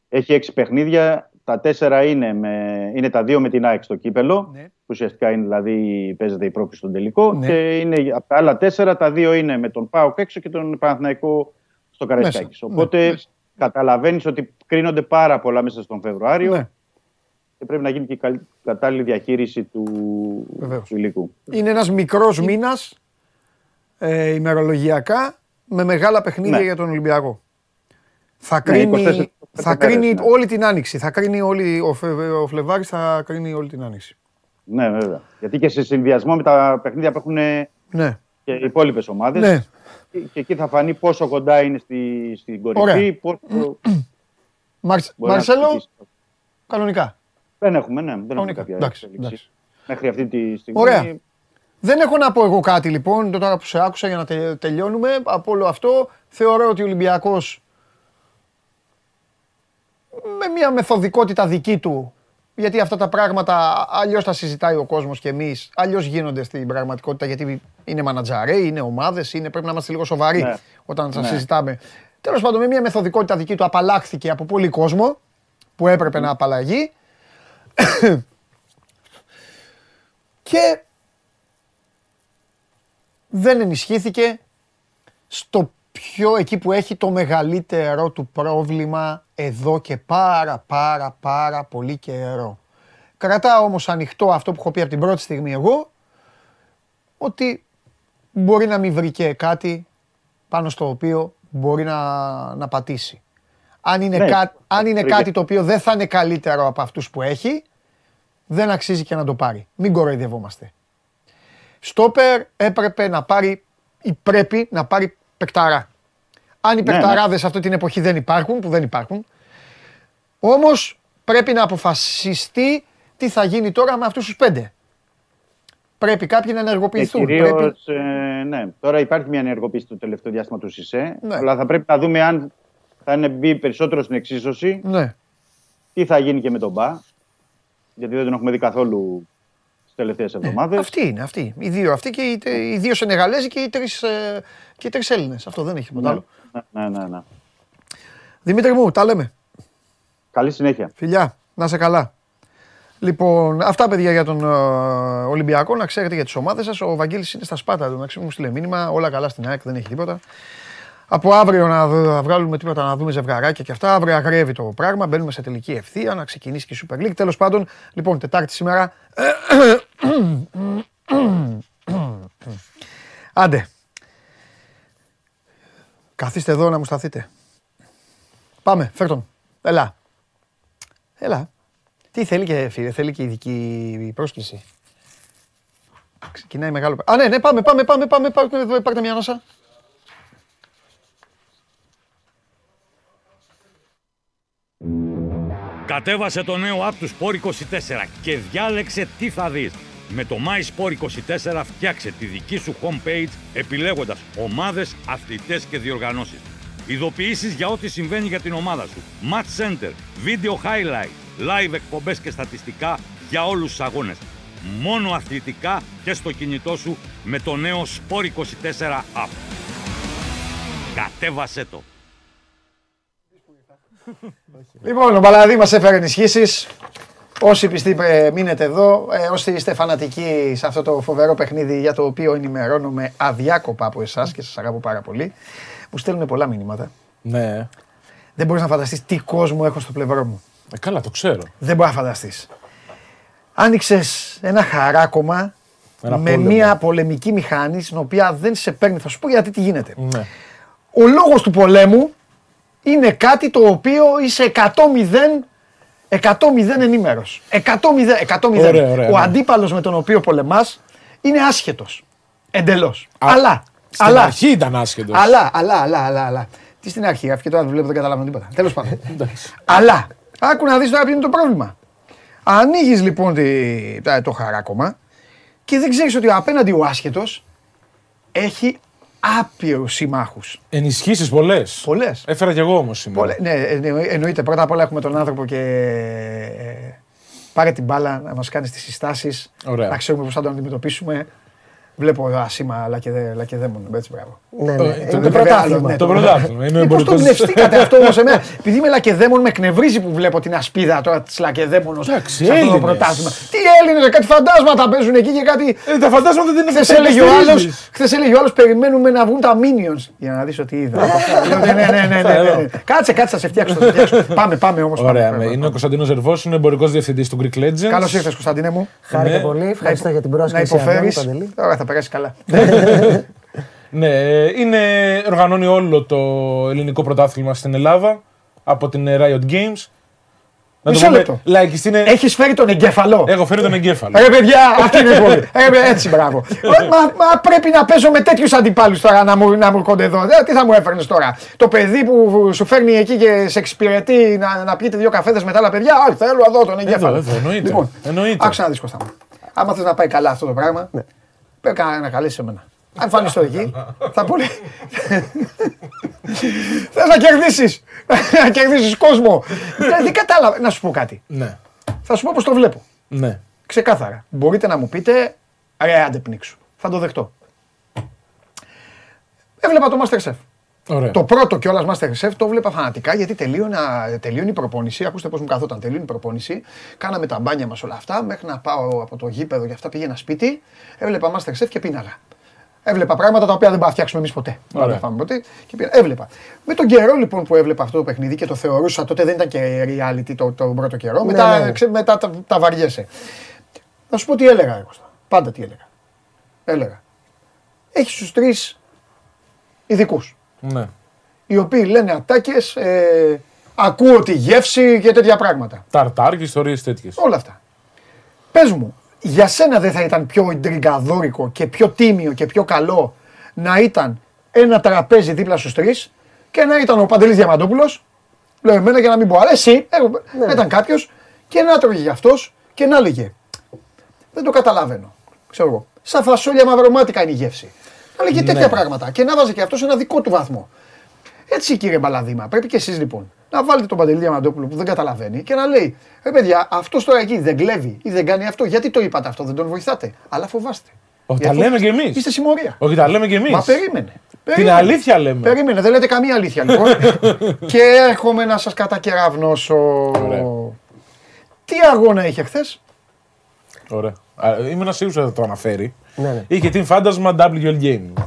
Έχει έξι παιχνίδια, τα τέσσερα είναι, με, είναι τα δύο με την ΑΕΚ στο κύπελο, ναι. που ουσιαστικά είναι, δηλαδή, παίζεται η πρόκληση στον τελικό, ναι. και είναι, από τα άλλα τέσσερα, τα δύο είναι με τον ΠΑΟΚ έξω και τον Παναθηναϊκό στο Καραϊσκάκη. Οπότε ναι. καταλαβαίνεις ότι κρίνονται πάρα πολλά μέσα στον Φεβρουάριο. Ναι. Και πρέπει να γίνει και η κατάλληλη διαχείριση του, του υλικού. Είναι ένας μικρός μήνας. Ε, ημερολογιακά με μεγάλα παιχνίδια ναι. για τον Ολυμπιακό. Θα κρίνει, ναι, είκοσι τέσσερα, θα κρίνει ναι. όλη την άνοιξη. Θα κρίνει όλη, ο, Φε, ο Φλεβάρης θα κρίνει όλη την άνοιξη. Ναι, βέβαια. Γιατί και σε συνδυασμό με τα παιχνίδια που έχουν ναι. και οι υπόλοιπες ομάδες. Ναι. Και, και εκεί θα φανεί πόσο κοντά είναι στη, στην κορυφή. Πόσο... Μαρσέλο, κανονικά. Δεν έχουμε, ναι. Δεν έχουμε κάποια εξέλιξη. Μέχρι αυτή τη στιγμή. Ωραία. Δεν έχω να πω εγώ κάτι λοιπόν, το τώρα που σε άκουσα για να τελειώνουμε, από όλο αυτό θεωρώ ότι ο Ολυμπιακός με μια μεθοδικότητα δική του, γιατί αυτά τα πράγματα αλλιώς τα συζητάει ο κόσμος και εμείς, αλλιώς γίνονται στην πραγματικότητα, γιατί είναι μανατζαρέοι, είναι ομάδες, είναι, πρέπει να είμαστε λίγο σοβαροί ναι. όταν τα ναι. συζητάμε. Τέλος πάντων, με μια μεθοδικότητα δική του απαλλάχθηκε από πολύ κόσμο που έπρεπε mm. να απαλλαγεί και... δεν ενισχύθηκε στο πιο εκεί που έχει το μεγαλύτερο του πρόβλημα εδώ και πάρα πάρα πάρα πολύ καιρό. Κρατάω όμως ανοιχτό αυτό που έχω πει από την πρώτη στιγμή εγώ, ότι μπορεί να μην βρει και κάτι πάνω στο οποίο μπορεί να, να πατήσει. Αν είναι, ναι, κα, αν είναι κάτι το οποίο δεν θα είναι καλύτερο από αυτούς που έχει, δεν αξίζει και να το πάρει. Μην κοροϊδευόμαστε. Στόπερ έπρεπε να πάρει ή πρέπει να πάρει παικταρά. Αν οι παικταράδες ναι. αυτή την εποχή δεν υπάρχουν, που δεν υπάρχουν, όμως πρέπει να αποφασιστεί τι θα γίνει τώρα με αυτούς τους πέντε. Πρέπει κάποιοι να ενεργοποιηθούν. Ε, κυρίως, πρέπει... ε, ναι. Τώρα υπάρχει μια ενεργοποίηση το τελευταίο διάστημα του ΣΥΣΕ, ναι. αλλά θα πρέπει να δούμε αν θα είναι μπει περισσότερο στην εξίσωση, ναι. τι θα γίνει και με τον Μπα, γιατί δεν τον έχουμε δει καθόλου τις τελευταίες εβδομάδες. Αυτή είναι, αυτή. Οι δύο αυτοί και οι δύο Σενεγαλέζοι και οι τρεις, και οι τρεις Έλληνες. Αυτό δεν έχει τίποτα άλλο. Ναι, ναι, ναι. Δημήτρη μου, τα λέμε. Καλή συνέχεια. Φιλιά, να είσαι καλά. Λοιπόν, αυτά παιδιά για τον uh, Ολυμπιακό, να ξέρετε για τις ομάδες σας. Ο Βαγγέλης είναι στα σπάτα του, να ξέρουμε, μου στείλε μήνυμα. Όλα καλά στην ΑΕΚ, δεν έχει τίποτα. Από αύριο να δω, βγάλουμε τίποτα, να δούμε ζευγαράκια και αυτά. Αύριο αγρεύει το πράγμα, μπαίνουμε σε τελική ευθεία, να ξεκινήσει και η Super League. Τέλος πάντων, λοιπόν, Τετάρτη σήμερα. Άντε. Καθίστε εδώ να μου σταθείτε. Πάμε, φέρ τον. Έλα. Έλα. Τι θέλει και φίλε, θέλει και ειδική πρόσκληση. Ξεκινάει μεγάλο. Α, ναι, ναι, πάμε, πάμε, πάμε, πάμε, πάρτε εδώ, πάρτε μια ανάσα. Κατέβασε το νέο app του Sport είκοσι τέσσερα και διάλεξε τι θα δεις. Με το My Sport είκοσι τέσσερα φτιάξε τη δική σου homepage επιλέγοντας ομάδες, αθλητές και διοργανώσεις. Ειδοποιήσεις για ό,τι συμβαίνει για την ομάδα σου. Match Center, Video Highlight, live εκπομπές και στατιστικά για όλους τους αγώνες. Μόνο αθλητικά και στο κινητό σου με το νέο Sport είκοσι τέσσερα app. Κατέβασέ το. Λοιπόν, ο Μπαλαδί μας έφερε ενισχύσεις. Όσοι πιστοί μείνετε εδώ, όσοι είστε φανατικοί σε αυτό το φοβερό παιχνίδι για το οποίο ενημερώνομαι αδιάκοπα από εσάς και σας αγαπώ πάρα πολύ, μου στέλνουν πολλά μηνύματα. Ναι. Δεν μπορείς να φανταστείς τι κόσμο έχω στο πλευρό μου. Ε, καλά, το ξέρω. Δεν μπορείς να φανταστείς. Άνοιξες ένα χαράκωμα ένα με πόλεμο. Μια πολεμική μηχανή, στην οποία δεν σε παίρνει. Θα σου πω γιατί τι γίνεται. Ναι. Ο λόγος του πολέμου είναι κάτι το οποίο είσαι εκατό μηδέν ενήμερος. εκατό μηδέν. Ο αντίπαλος με τον οποίο πολεμάς είναι άσχετος. Εντελώς. Αλλά. Στην αρχή ήταν άσχετος. Αλλά, αλλά, αλλά, αλλά. Τι στην αρχή, αφού και τώρα βλέπω δεν καταλαβαίνω τίποτα. Τέλος πάντων. Αλλά. Άκου να δεις τώρα ποιο είναι το πρόβλημα. Ανοίγεις λοιπόν το χαράκωμα και δεν ξέρεις ότι απέναντι ο άσχετος έχει άπειρους συμμάχους. Ενισχύσεις πολλές. Πολλές. Έφερα κι εγώ όμως σήμερα. Ναι, εννοείται. Πρώτα απ' όλα έχουμε τον άνθρωπο και πάρε την μπάλα να μας κάνεις τις συστάσεις. Ωραία. Να ξέρουμε πώς θα τον αντιμετωπίσουμε. Βλέπω εδώ σήμα, αλλά και δεν μου είναι. Έτσι, μπράβο. Το πρωτάθλημα. Το πρωτάθλημα. Πώς το πνευστήκατε αυτό όμως εμένα. Επειδή είμαι Λακεδαίμων, με εκνευρίζει που βλέπω την ασπίδα τώρα της Λακεδαίμονος σε αυτό το πρωτάθλημα. Τι Έλληνες, κάτι φαντάσματα παίζουν εκεί και κάτι. Τα φαντάσματα δεν είναι φαντάσματα. Χθες έλεγε ο άλλος, περιμένουμε να βγουν τα Minions. Για να δεις ότι είδα. Κάτσε, κάτσε, θα σε φτιάξω. Πάμε, πάμε όμως. Είναι ο Κωνσταντίνος Ζερβός, είναι εμπορικός διευθυντής του Greek Legends. Καλώς ήρθες, Κωνσταντίνε μου. Χάρηκα πολύ. Ευχαριστώ για την πρόσκληση. Θα περάσει καλά. Ναι, είναι, οργανώνει όλο το ελληνικό πρωτάθλημα στην Ελλάδα από την Riot Games. Μισό λεπτό. Έχεις φέρει τον εγκέφαλο. Έχω φέρει τον εγκέφαλο. Ρε παιδιά, αυτή είναι η πόλη. Έτσι, μπράβο. Μα πρέπει να παίζω με τέτοιους αντιπάλους τώρα να μου έρχονται εδώ. Τι θα μου έφερνες τώρα. Το παιδί που σου φέρνει εκεί και σε εξυπηρετεί να πιείτε δύο καφέδες με τα άλλα παιδιά. Α, θέλω εδώ τον εγκέφαλο. Εννοείται. Άκουσα να δεις, Κώστα μου. Άμα θες να πάει καλά αυτό το πράγμα. Πρέπει να καλέσεις εμένα. Αν φανείς το εκεί, θα πολύ... Θες να κερδίσεις. Να κερδίσεις κόσμο. Δεν κατάλαβα. Να σου πω κάτι. Ναι. Θα σου πω πως το βλέπω. Ναι. Ξεκάθαρα. Μπορείτε να μου πείτε, ρε άντε πνίξου. Θα το δεχτώ. Έβλεπα το MasterChef. Ωραία. Το πρώτο κιόλας MasterChef το βλέπα φανατικά γιατί τελείωνα, τελείωνε η προπόνηση. Ακούστε πώς μου καθόταν. Τελείωνε η προπόνηση. Κάναμε τα μπάνια μας όλα αυτά. Μέχρι να πάω από το γήπεδο και αυτά πήγαινα σπίτι. Έβλεπα MasterChef και πίναγα. Έβλεπα πράγματα τα οποία δεν θα φτιάξουμε εμείς ποτέ. Ωραία. Δεν θα πάμε ποτέ. Και πήρα. Έβλεπα. Με τον καιρό λοιπόν που έβλεπα αυτό το παιχνίδι και το θεωρούσα τότε δεν ήταν και reality τον το πρώτο καιρό. Ναι, μετά ναι. Ξέ, μετά τα, τα βαριέσαι. Να σου πω τι έλεγα εγώ. Πάντα τι έλεγα. Έλεγα. Έχεις τους τρεις ειδικούς. Ναι. Οι οποίοι λένε ατάκες, ε, ακούω τη γεύση και τέτοια πράγματα. Ταρτάρ και ιστορίες τέτοιες. Όλα αυτά. Πες μου, για σένα δεν θα ήταν πιο ιντριγκαδόρικο και πιο τίμιο και πιο καλό να ήταν ένα τραπέζι δίπλα στους τρεις και να ήταν ο Παντελής Διαμαντόπουλος, λέω εμένα για να μην πω, αλλά εσύ, ναι. Ήταν κάποιος και να τρώγε γι' αυτός και να λέγε. Δεν το καταλαβαίνω. Ξέρω εγώ. Σαν φασόλια μαυρομάτικα είναι η γεύση. Να λέγε τέτοια ναι. Πράγματα και να βάζει και αυτός ένα δικό του βαθμό. Έτσι, κύριε Μπαλαδήμα, πρέπει και εσείς λοιπόν να βάλετε τον Παντελή Διαμαντόπουλο που δεν καταλαβαίνει και να λέει: ρε παιδιά, αυτό τώρα εκεί δεν κλέβει ή δεν κάνει αυτό, γιατί το είπατε αυτό, δεν τον βοηθάτε. Αλλά φοβάστε. Όχι, τα λέμε κι εμείς. Είστε συμμορία. Όχι, τα λέμε κι εμείς. Μα περίμενε. Την αλήθεια λέμε. Περίμενε, δεν λέτε καμία αλήθεια λοιπόν. Και έρχομαι να σας κατακεραυνώσω. Τι αγώνα είχε χθες. Ωραία. Ήμουν σίγουρος ότι το αναφέρει. Ναι, ναι. Είχε την φάντασμα double game.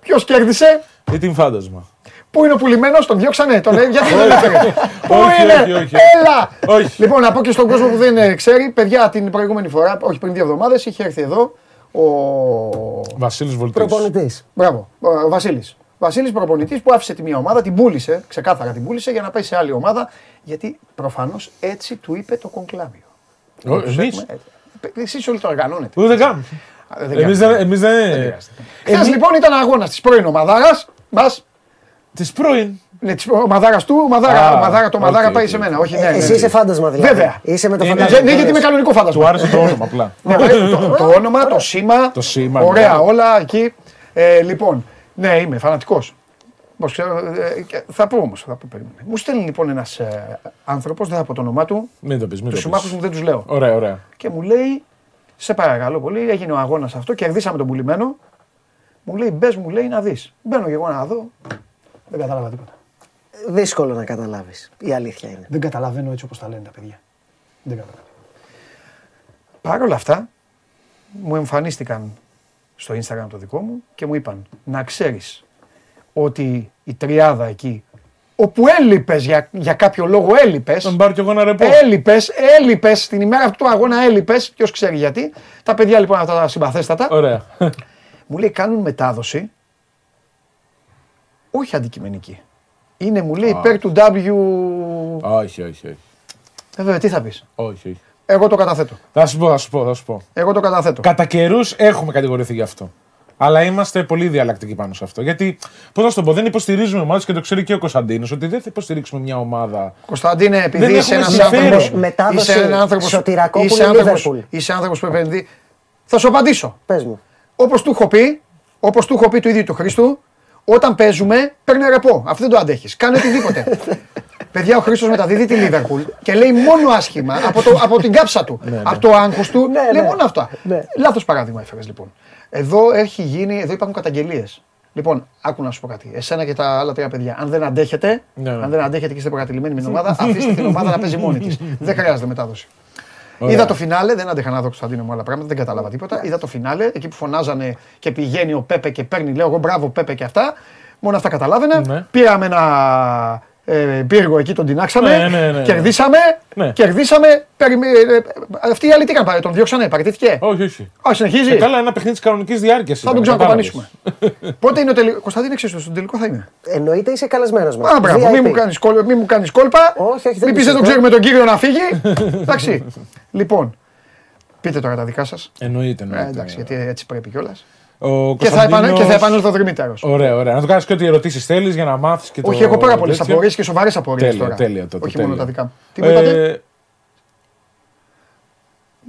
Ποιος κέρδισε? Η την φάντασμα. Πού είναι ο πουλημένος, τον διώξανε, τον λέει, γιατί δεν έφερε. Πού είναι, έλα! Λοιπόν, να πω και στον κόσμο που δεν ξέρει, παιδιά, την προηγούμενη φορά, όχι πριν δύο εβδομάδες, είχε έρθει εδώ ο Βασίλης Βολτής. Προπονητής. Μπράβο, ο Βασίλης. Βασίλης προπονητής που άφησε τη μία ομάδα, την πούλησε, ξεκάθαρα την πούλησε για να πάει σε άλλη ομάδα, γιατί προφανώς έτσι του είπε το κονκλάβιο. Εσείς όλοι το οργανώνετε. Ούτε καν. Εμείς δεν. Εμείς λοιπόν ήταν αγώνας της πρώην ομαδάρας μας. Της πρώην. Ναι, της ομαδάρας του, ομαδάρα. Το ομαδάρα πάει σε μένα. Εσύ είσαι φάντασμα δηλαδή. Βέβαια. Είσαι με το φαντασμό. Ναι, γιατί είμαι κανονικό φάντασμα. Του άρεσε το όνομα απλά. Το όνομα, το σήμα. Ωραία, όλα εκεί. Λοιπόν, ναι, είμαι φανατικός. Θα πω όμως, θα πω περίμενε. Μου στέλνει λοιπόν ένας άνθρωπος, δεν θα πω το όνομά του. Μην το πεις, μην το πεις. Τους συμμάχους μου δεν τους λέω. Ωραία, ωραία. Και μου λέει, σε παρακαλώ πολύ, έγινε ο αγώνας αυτό, κερδίσαμε τον πουλημένο. Μου λέει, μπες μου λέει να δεις. Μπαίνω και εγώ να δω. Δεν κατάλαβα τίποτα. Δύσκολο να καταλάβεις, η αλήθεια είναι. Δεν καταλαβαίνω έτσι όπως τα λένε τα παιδιά. Δεν καταλαβαίνω. Παρ' όλα αυτά, μου εμφανίστηκαν στο Instagram το δικό μου και μου είπαν, να ξέρεις ότι η τριάδα εκεί, όπου έλειπες για, για κάποιο λόγο, έλειπες. Τον πάρω κι εγώ να ρεπώ. Έλειπες, έλειπες, την ημέρα αυτού του αγώνα έλειπες, ποιος ξέρει γιατί. Τα παιδιά λοιπόν αυτά τα συμπαθέστατα. Ωραία. Μου λέει κάνουν μετάδοση, όχι αντικειμενική. Είναι μου λέει υπέρ του W. Όχι, όχι, όχι. Βέβαια, τι θα πεις. Όχι, όχι. Εγώ το καταθέτω. Θα σου πω, θα σου πω, θα σου πω. Εγώ το καταθέτω. Κατά καιρούς έχουμε κατηγορηθεί γι' αυτό. Αλλά είμαστε πολύ διαλλακτικοί πάνω σε αυτό. Γιατί, πώς να σου το πω, δεν υποστηρίζουμε ομάδες και το ξέρει και ο Κωνσταντίνος ότι δεν θα υποστηρίξουμε μια ομάδα. Κωνσταντίνε, επειδή δεν είσαι ένας άνθρωπος. Μετάδοση σωτηρακόπουλου Λίβερπουλ. Είσαι άνθρωπος που επενδύει. Θα σου απαντήσω. Πες μου. Όπως του έχω πει, όπως του έχω πει του ίδιου του Χρήστου, όταν παίζουμε, παίρνει ρεπό. Αυτό δεν το αντέχεις. Κάνε οτιδήποτε. Παιδιά, ο Χρήστος μεταδίδει τη Λίβερπουλ και λέει μόνο άσχημα από, το, από την κάψα του. Από το άγχος του. Λέει μόνο αυτά. Λάθος παράδειγμα έφερες λοιπόν. Εδώ έχει γίνει, εδώ υπάρχουν καταγγελίες. Λοιπόν, άκου να σου πω κάτι. Εσένα και τα άλλα τρία παιδιά. Αν δεν αντέχετε, ναι, ναι. αν δεν αντέχετε και είστε προκατηλημένοι με την ομάδα, αφήστε την ομάδα να παίζει μόνη της. Δεν χρειάζεται μετάδοση. Ωραία. Είδα το φινάλε, δεν αντέχα να δω Κωνσταντίνο μου άλλα πράγματα, δεν κατάλαβα τίποτα. Είδα το φινάλε, εκεί που φωνάζανε και πηγαίνει ο Πέπε και παίρνει, λέω εγώ μπράβο Πέπε και αυτά. Μόνο αυτά καταλάβαινα. Ναι. Πήραμε ένα ε, πύργο εκεί, τον τεινάξαμε. Ναι, ναι, ναι, ναι. Κερδίσαμε. Ναι. Κερδίσαμε. Περι... Αυτοί οι άλλοι τι κάνανε, τον διώξανε, παραιτήθηκε. Όχι, όχι. Α, συνεχίζει. Ε, καλά, ένα παιχνίδι τη κανονική διάρκεια. Θα τον ξανακομπανίσουμε. Πότε είναι ο τελικό. Κωνσταντίνε, ξέρει στον τελικό θα είναι. Εννοείται, είσαι καλεσμένος μας. Α, μπράβο, μην μου κάνεις κόλ... κόλπα. Όχι, όχι, μην πει δεν τον ξέρουμε τον κύριο να φύγει. Εντάξει. Λοιπόν, πείτε τώρα τα δικά σας. Εννοείται, εννοείται. Ε, εντάξει, γιατί έτσι πρέπει κιόλας. Κωνσταντίνος... Και θα επανέλθω επανέ... το δρυμύτερος. Ωραία, ωραία. Να το κάνεις και ό,τι ερωτήσεις θέλεις για να μάθεις και το. Όχι, έχω πάρα πολλές απορίες και σοβαρές απορίες τώρα. Τέλεια, τότε. Όχι μόνο τα δικά μου. Τι είπατε.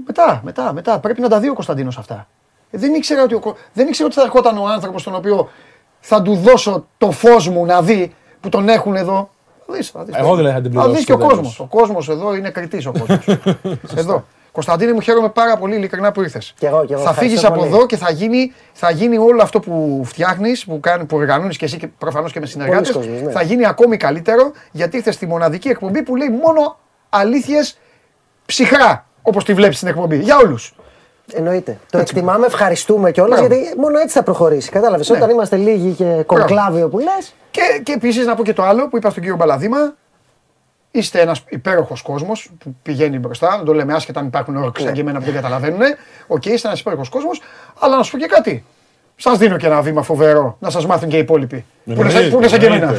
Μετά, μετά, μετά. Πρέπει να τα δει ο Κωνσταντίνος αυτά. Δεν ήξερα ότι, ο... δεν ήξερα ότι θα ερχόταν ο άνθρωπος τον οποίο θα του δώσω το φως μου να δει που τον έχουν εδώ. Δεις, θα δεις, εγώ δεν θα την πληρώσω. Θα δεις και ο κόσμος. Ο κόσμος εδώ είναι κριτής ο κόσμος. Εδώ. Κωνσταντίνε μου, χαίρομαι πάρα πολύ ειλικρινά που ήρθες. Και εγώ, και εγώ, θα φύγεις από πολύ. Εδώ και θα γίνει, θα γίνει όλο αυτό που φτιάχνεις, που, που οργανώνεις και εσύ και προφανώς και με συνεργάτες. Κόσμος, ναι. Θα γίνει ακόμη καλύτερο γιατί ήρθες στη μοναδική εκπομπή που λέει μόνο αλήθειες ψυχρά. Όπως τη βλέπεις στην εκπομπή. Για όλους. Εννοείται. Το εκτιμάμε, ευχαριστούμε κιόλας γιατί μόνο έτσι θα προχωρήσει. Κατάλαβες. Ναι. Όταν είμαστε λίγοι και κονκλάβιο που λες. Και, και επίσης να πω και το άλλο που είπα στον κύριο Μπαλαδήμα. Είστε ένας υπέροχος κόσμος που πηγαίνει μπροστά. Δεν το λέμε άσχετα αν υπάρχουν όρκοι σαν και εμένα που δεν καταλαβαίνουν. Οκ, okay, είστε ένας υπέροχος κόσμος. Αλλά να σου πω και κάτι. Σας δίνω και ένα βήμα φοβερό να σας μάθουν και οι υπόλοιποι. Εννοείται, που είναι σαν και εμένα.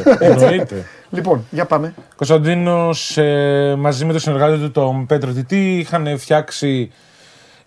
Λοιπόν, για πάμε. Κωνσταντίνος ε, μαζί με τον συνεργάτη του τον Πέτρο Τιτή είχαν φτιάξει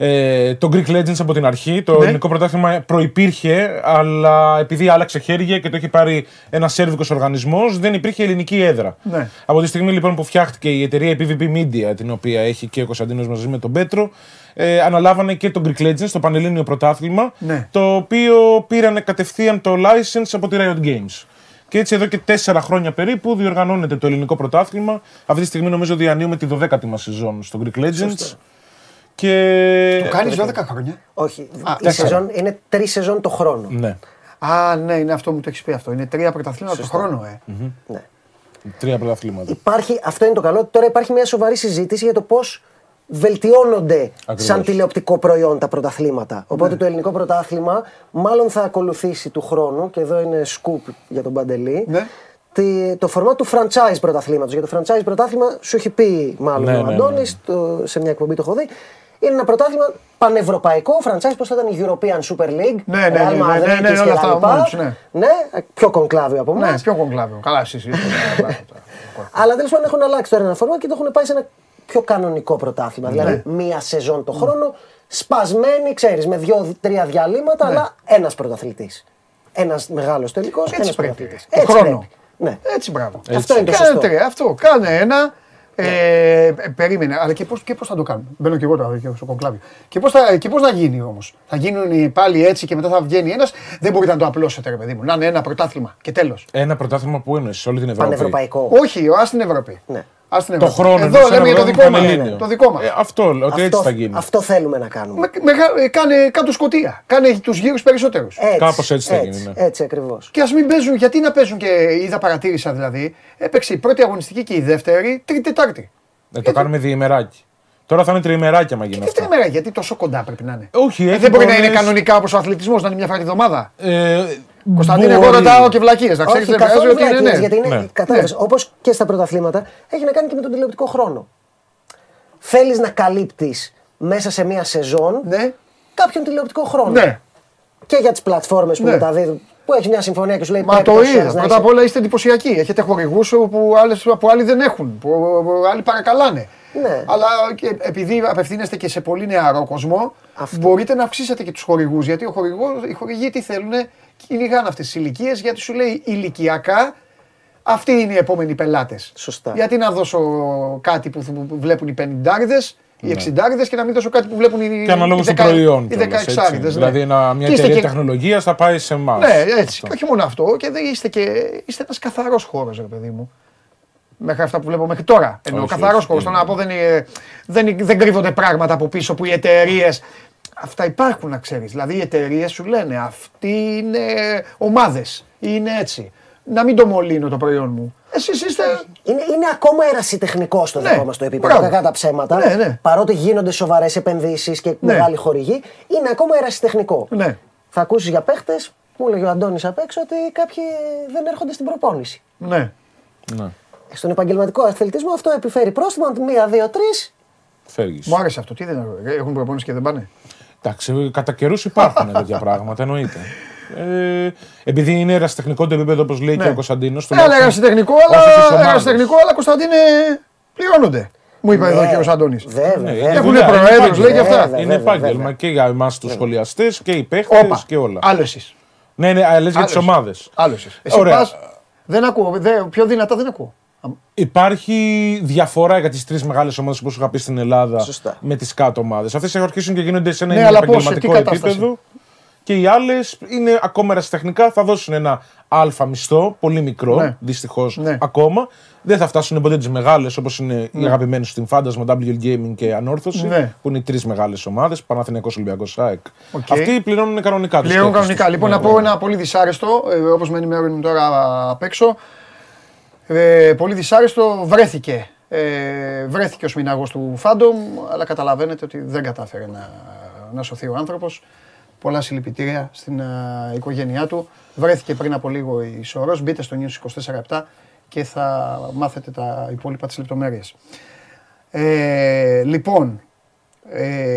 ε, το Greek Legends από την αρχή. Το ναι. ελληνικό πρωτάθλημα προϋπήρχε, αλλά επειδή άλλαξε χέρια και το είχε πάρει ένας σέρβικος οργανισμός, δεν υπήρχε ελληνική έδρα. Ναι. Από τη στιγμή λοιπόν που φτιάχτηκε η εταιρεία πι βι πι Media, την οποία έχει και ο Κωνσταντίνος μαζί με τον Πέτρο, Ε, αναλάβανε και το Greek Legends, το πανελλήνιο πρωτάθλημα, ναι. το οποίο πήρανε κατευθείαν το license από τη Riot Games. Και έτσι εδώ και τέσσερα χρόνια περίπου διοργανώνεται το ελληνικό πρωτάθλημα. Αυτή τη στιγμή νομίζω διανύουμε τη δωδέκατη μας σεζόν στο Greek Legends. Σωστή. Και... Το κάνεις δώδεκα χρόνια. Όχι, Α, η σεζόν είναι τρεις σεζόν το χρόνο. Ναι. Α, ναι, είναι αυτό μου το έχεις πει αυτό. Είναι τρία πρωταθλήματα το χρόνο, ε. Mm-hmm. Ναι. Τρία πρωταθλήματα. Υπάρχει, αυτό είναι το καλό. Τώρα υπάρχει μια σοβαρή συζήτηση για το πώς βελτιώνονται Ακριβώς. σαν τηλεοπτικό προϊόν τα πρωταθλήματα. Οπότε ναι. το ελληνικό πρωτάθλημα μάλλον θα ακολουθήσει του χρόνου, και εδώ είναι σκουπ για τον Παντελή, ναι. τη, το φορμάτ του franchise πρωταθλήματος. Για το franchise πρωτάθλημα σου έχει πει μάλλον ναι, ο Αντώνης, ναι, ναι. Το, σε μια εκπομπή το έχω δει. Είναι ένα πρωτάθλημα πανευρωπαϊκό, franchise, πώς θα ήταν η European Super League. Ναι, ναι, ναι, ναι, ναι, ναι, ναι, όλα αυτά μόνος, ναι. ναι, πιο κονκλάβιο από εμάς. Ναι, πιο κονκλάβιο. Καλά, εσείς είστε. Αλλά τέλος πάντων έχουν αλλάξει τώρα ένα φορμάτ και το έχουν πάει σε ένα πιο κανονικό πρωτάθλημα. Ναι. Δηλαδή, μία σεζόν το χρόνο, σπασμένη, ξέρεις, με δύο-τρία διαλύματα, ναι. αλλά ένας πρωταθλητής. Ένας μεγάλος τελικός, ένας πρωταθλητής. Έτσι χρόνο. Ναι. Έτσι, μπράβο. Αυτό είναι το σωστό. Αυτό, κάνε ένα. Ε, περίμενε, αλλά και πώς, και πώς θα το κάνουμε. Μπαίνω και εγώ τώρα και στο κονκλάβι. Και πώς θα, και πώς θα γίνει όμως. Θα γίνουν πάλι έτσι και μετά θα βγαίνει ένας. Δεν μπορείτε να το απλώσετε, ρε παιδί μου. Να είναι ένα πρωτάθλημα και τέλος. Ένα πρωτάθλημα που είναι σε όλη την Ευρώπη. Πανευρωπαϊκό. Όχι, α στην Ευρώπη. Ναι. Ας την Ευρώπη. Το χρόνο. Εδώ λέμε για το δικό μας. Ναι. Το δικό μας. Ε, αυτό, ότι αυτό, έτσι θα γίνει. Αυτό θέλουμε να κάνουμε. Με, με, κάνε κάτω σκοτία. Κάνε τους γύρους περισσότερους. Κάπως έτσι θα γίνει. Ναι. Έτσι ακριβώς. Και ας μην παίζουν, γιατί να παίζουν και είδα παρατήρησα δηλαδή. Έπαιξε η πρώτη αγωνιστική και η δεύτερη, τρίτη, τετάρτη. Ε, το κάνουμε διημεράκι. Τώρα θα είναι τριημεράκια μα γίνεται. Τι τριημεράκια, γιατί τόσο κοντά πρέπει να είναι. Όχι, ε, δεν μπορεί πολλές... να είναι κανονικά όπως ο αθλητισμός, να είναι μια φορά τη βδομάδα. Ε, Κωνσταντίνε, εγώ ρωτάω και βλακίες. Να ξέρεις ότι είναι ναι. Γιατί είναι ναι. κατάλαβες. Ναι. Όπως και στα πρωταθλήματα, έχει να κάνει και με τον τηλεοπτικό χρόνο. Θέλεις να καλύπτεις μέσα σε μια σεζόν ναι. κάποιον τηλεοπτικό χρόνο. Ναι. Και για τις πλατφόρμες που ναι. μεταδίδουν. Που έχει μια συμφωνία και σου λέει: Μα το είδα. Πρώτα απ' όλα είστε εντυπωσιακοί. Έχετε χορηγούς που, που άλλοι δεν έχουν, που άλλοι παρακαλάνε. Ναι. Αλλά και, επειδή απευθύνεστε και σε πολύ νεαρό κόσμο, αυτό. Μπορείτε να αυξήσετε και τους χορηγούς. Γιατί ο χορηγός, οι χορηγοί τι θέλουν, κυνηγάνε αυτές τις ηλικίες, γιατί σου λέει ηλικιακά αυτοί είναι οι επόμενοι πελάτες. Σωστά. Γιατί να δώσω κάτι που βλέπουν οι πενηντάριδες. Οι εξιντάριδες και να μην δώσω κάτι που βλέπουν οι δεκαεξάριδες. Δηλαδή μια εταιρεία τεχνολογίας θα πάει σε εμάς. Ναι, έτσι. Και όχι μόνο αυτό. Και είστε ένας καθαρός χώρος, ρε παιδί μου. Μέχρι αυτά που βλέπω μέχρι τώρα. Ενώ καθαρός χώρος. Το να πω δεν κρύβονται πράγματα από πίσω που οι εταιρείες. Αυτά υπάρχουν να ξέρεις. Δηλαδή οι εταιρείες σου λένε αυτοί είναι ομάδες. Είναι έτσι. Να μην το μολύνω το προϊόν μου. Εσείς είστε... είναι, είναι ακόμα ερασιτεχνικό στο δικό ναι, μας το επίπεδο. Κακά τα ψέματα. Ναι, ναι. Παρότι γίνονται σοβαρές επενδύσεις και ναι. μεγάλη χορηγή, είναι ακόμα ερασιτεχνικό. Ναι. Θα ακούσεις για παίχτες, που έλεγε ο Αντώνης απ' έξω, ότι κάποιοι δεν έρχονται στην προπόνηση. Ναι. ναι. Στον επαγγελματικό αθλητισμό αυτό επιφέρει πρόστιμα. Μία, δύο, τρεις. Φεύγεις. Μου άρεσε αυτό. Τι δεν έχουν προπόνηση και δεν πάνε. Εντάξει, κατά καιρούς υπάρχουν τέτοια πράγματα, εννοείται. Ε, επειδή είναι ερασιτεχνικό το επίπεδο, όπως λέει ναι. και ο Κωνσταντίνος. Ναι, αλλά ερασιτεχνικό, αλλά Κωνσταντίνε πληρώνονται. Μου είπε εδώ ο κ. Αντώνης. Βέβαια. Έχουν προέδρους, λέει και αυτά. Είναι επάγγελμα και για εμάς τους σχολιαστές και οι παίχτες και όλα. Άλλο εσείς. Ναι, ναι, λες για τις ομάδες. Άλλο εσείς. Εσύ πας, δεν ακούω. Πιο δυνατά δεν ακούω. Υπάρχει διαφορά για τις τρεις μεγάλες ομάδες που σου είχα πει στην Ελλάδα με τις κάτω ομάδες. Αυτές θα αρχίσουν και γίνονται σε ένα επαγγελματικό επίπεδο. Και οι άλλες είναι ακόμα ερασιτεχνικά, θα δώσουν ένα αλφα μισθό, πολύ μικρό, ναι. δυστυχώς ναι. ακόμα. Δεν θα φτάσουν ποτέ τις μεγάλες, όπως είναι ναι. οι αγαπημένοι στην Φάντασμα, ντάμπλιου ελ Gaming και Ανόρθωση, ναι. που είναι οι τρεις μεγάλες ομάδες, Παναθηναϊκός, Ολυμπιακός, ΑΕΚ. Okay. Αυτοί πληρώνουν κανονικά. Πληρώνουν κανονικά. Τους. Λοιπόν, ναι, να πω ένα πολύ δυσάρεστο, όπως με ενημερώνουν τώρα απ' έξω. Ε, πολύ δυσάρεστο βρέθηκε. Ε, βρέθηκε ο σμηναγός του Φάντομ, αλλά καταλαβαίνετε ότι δεν κατάφερε να, να σωθεί ο άνθρωπος. Πολλά συλληπιτήρια στην uh, οικογένειά του. Βρέθηκε πριν από λίγο η Σωρός. Μπείτε στο News είκοσι τέσσερα επτά και θα μάθετε τα υπόλοιπα τις λεπτομέρειες. Ε, λοιπόν, ε,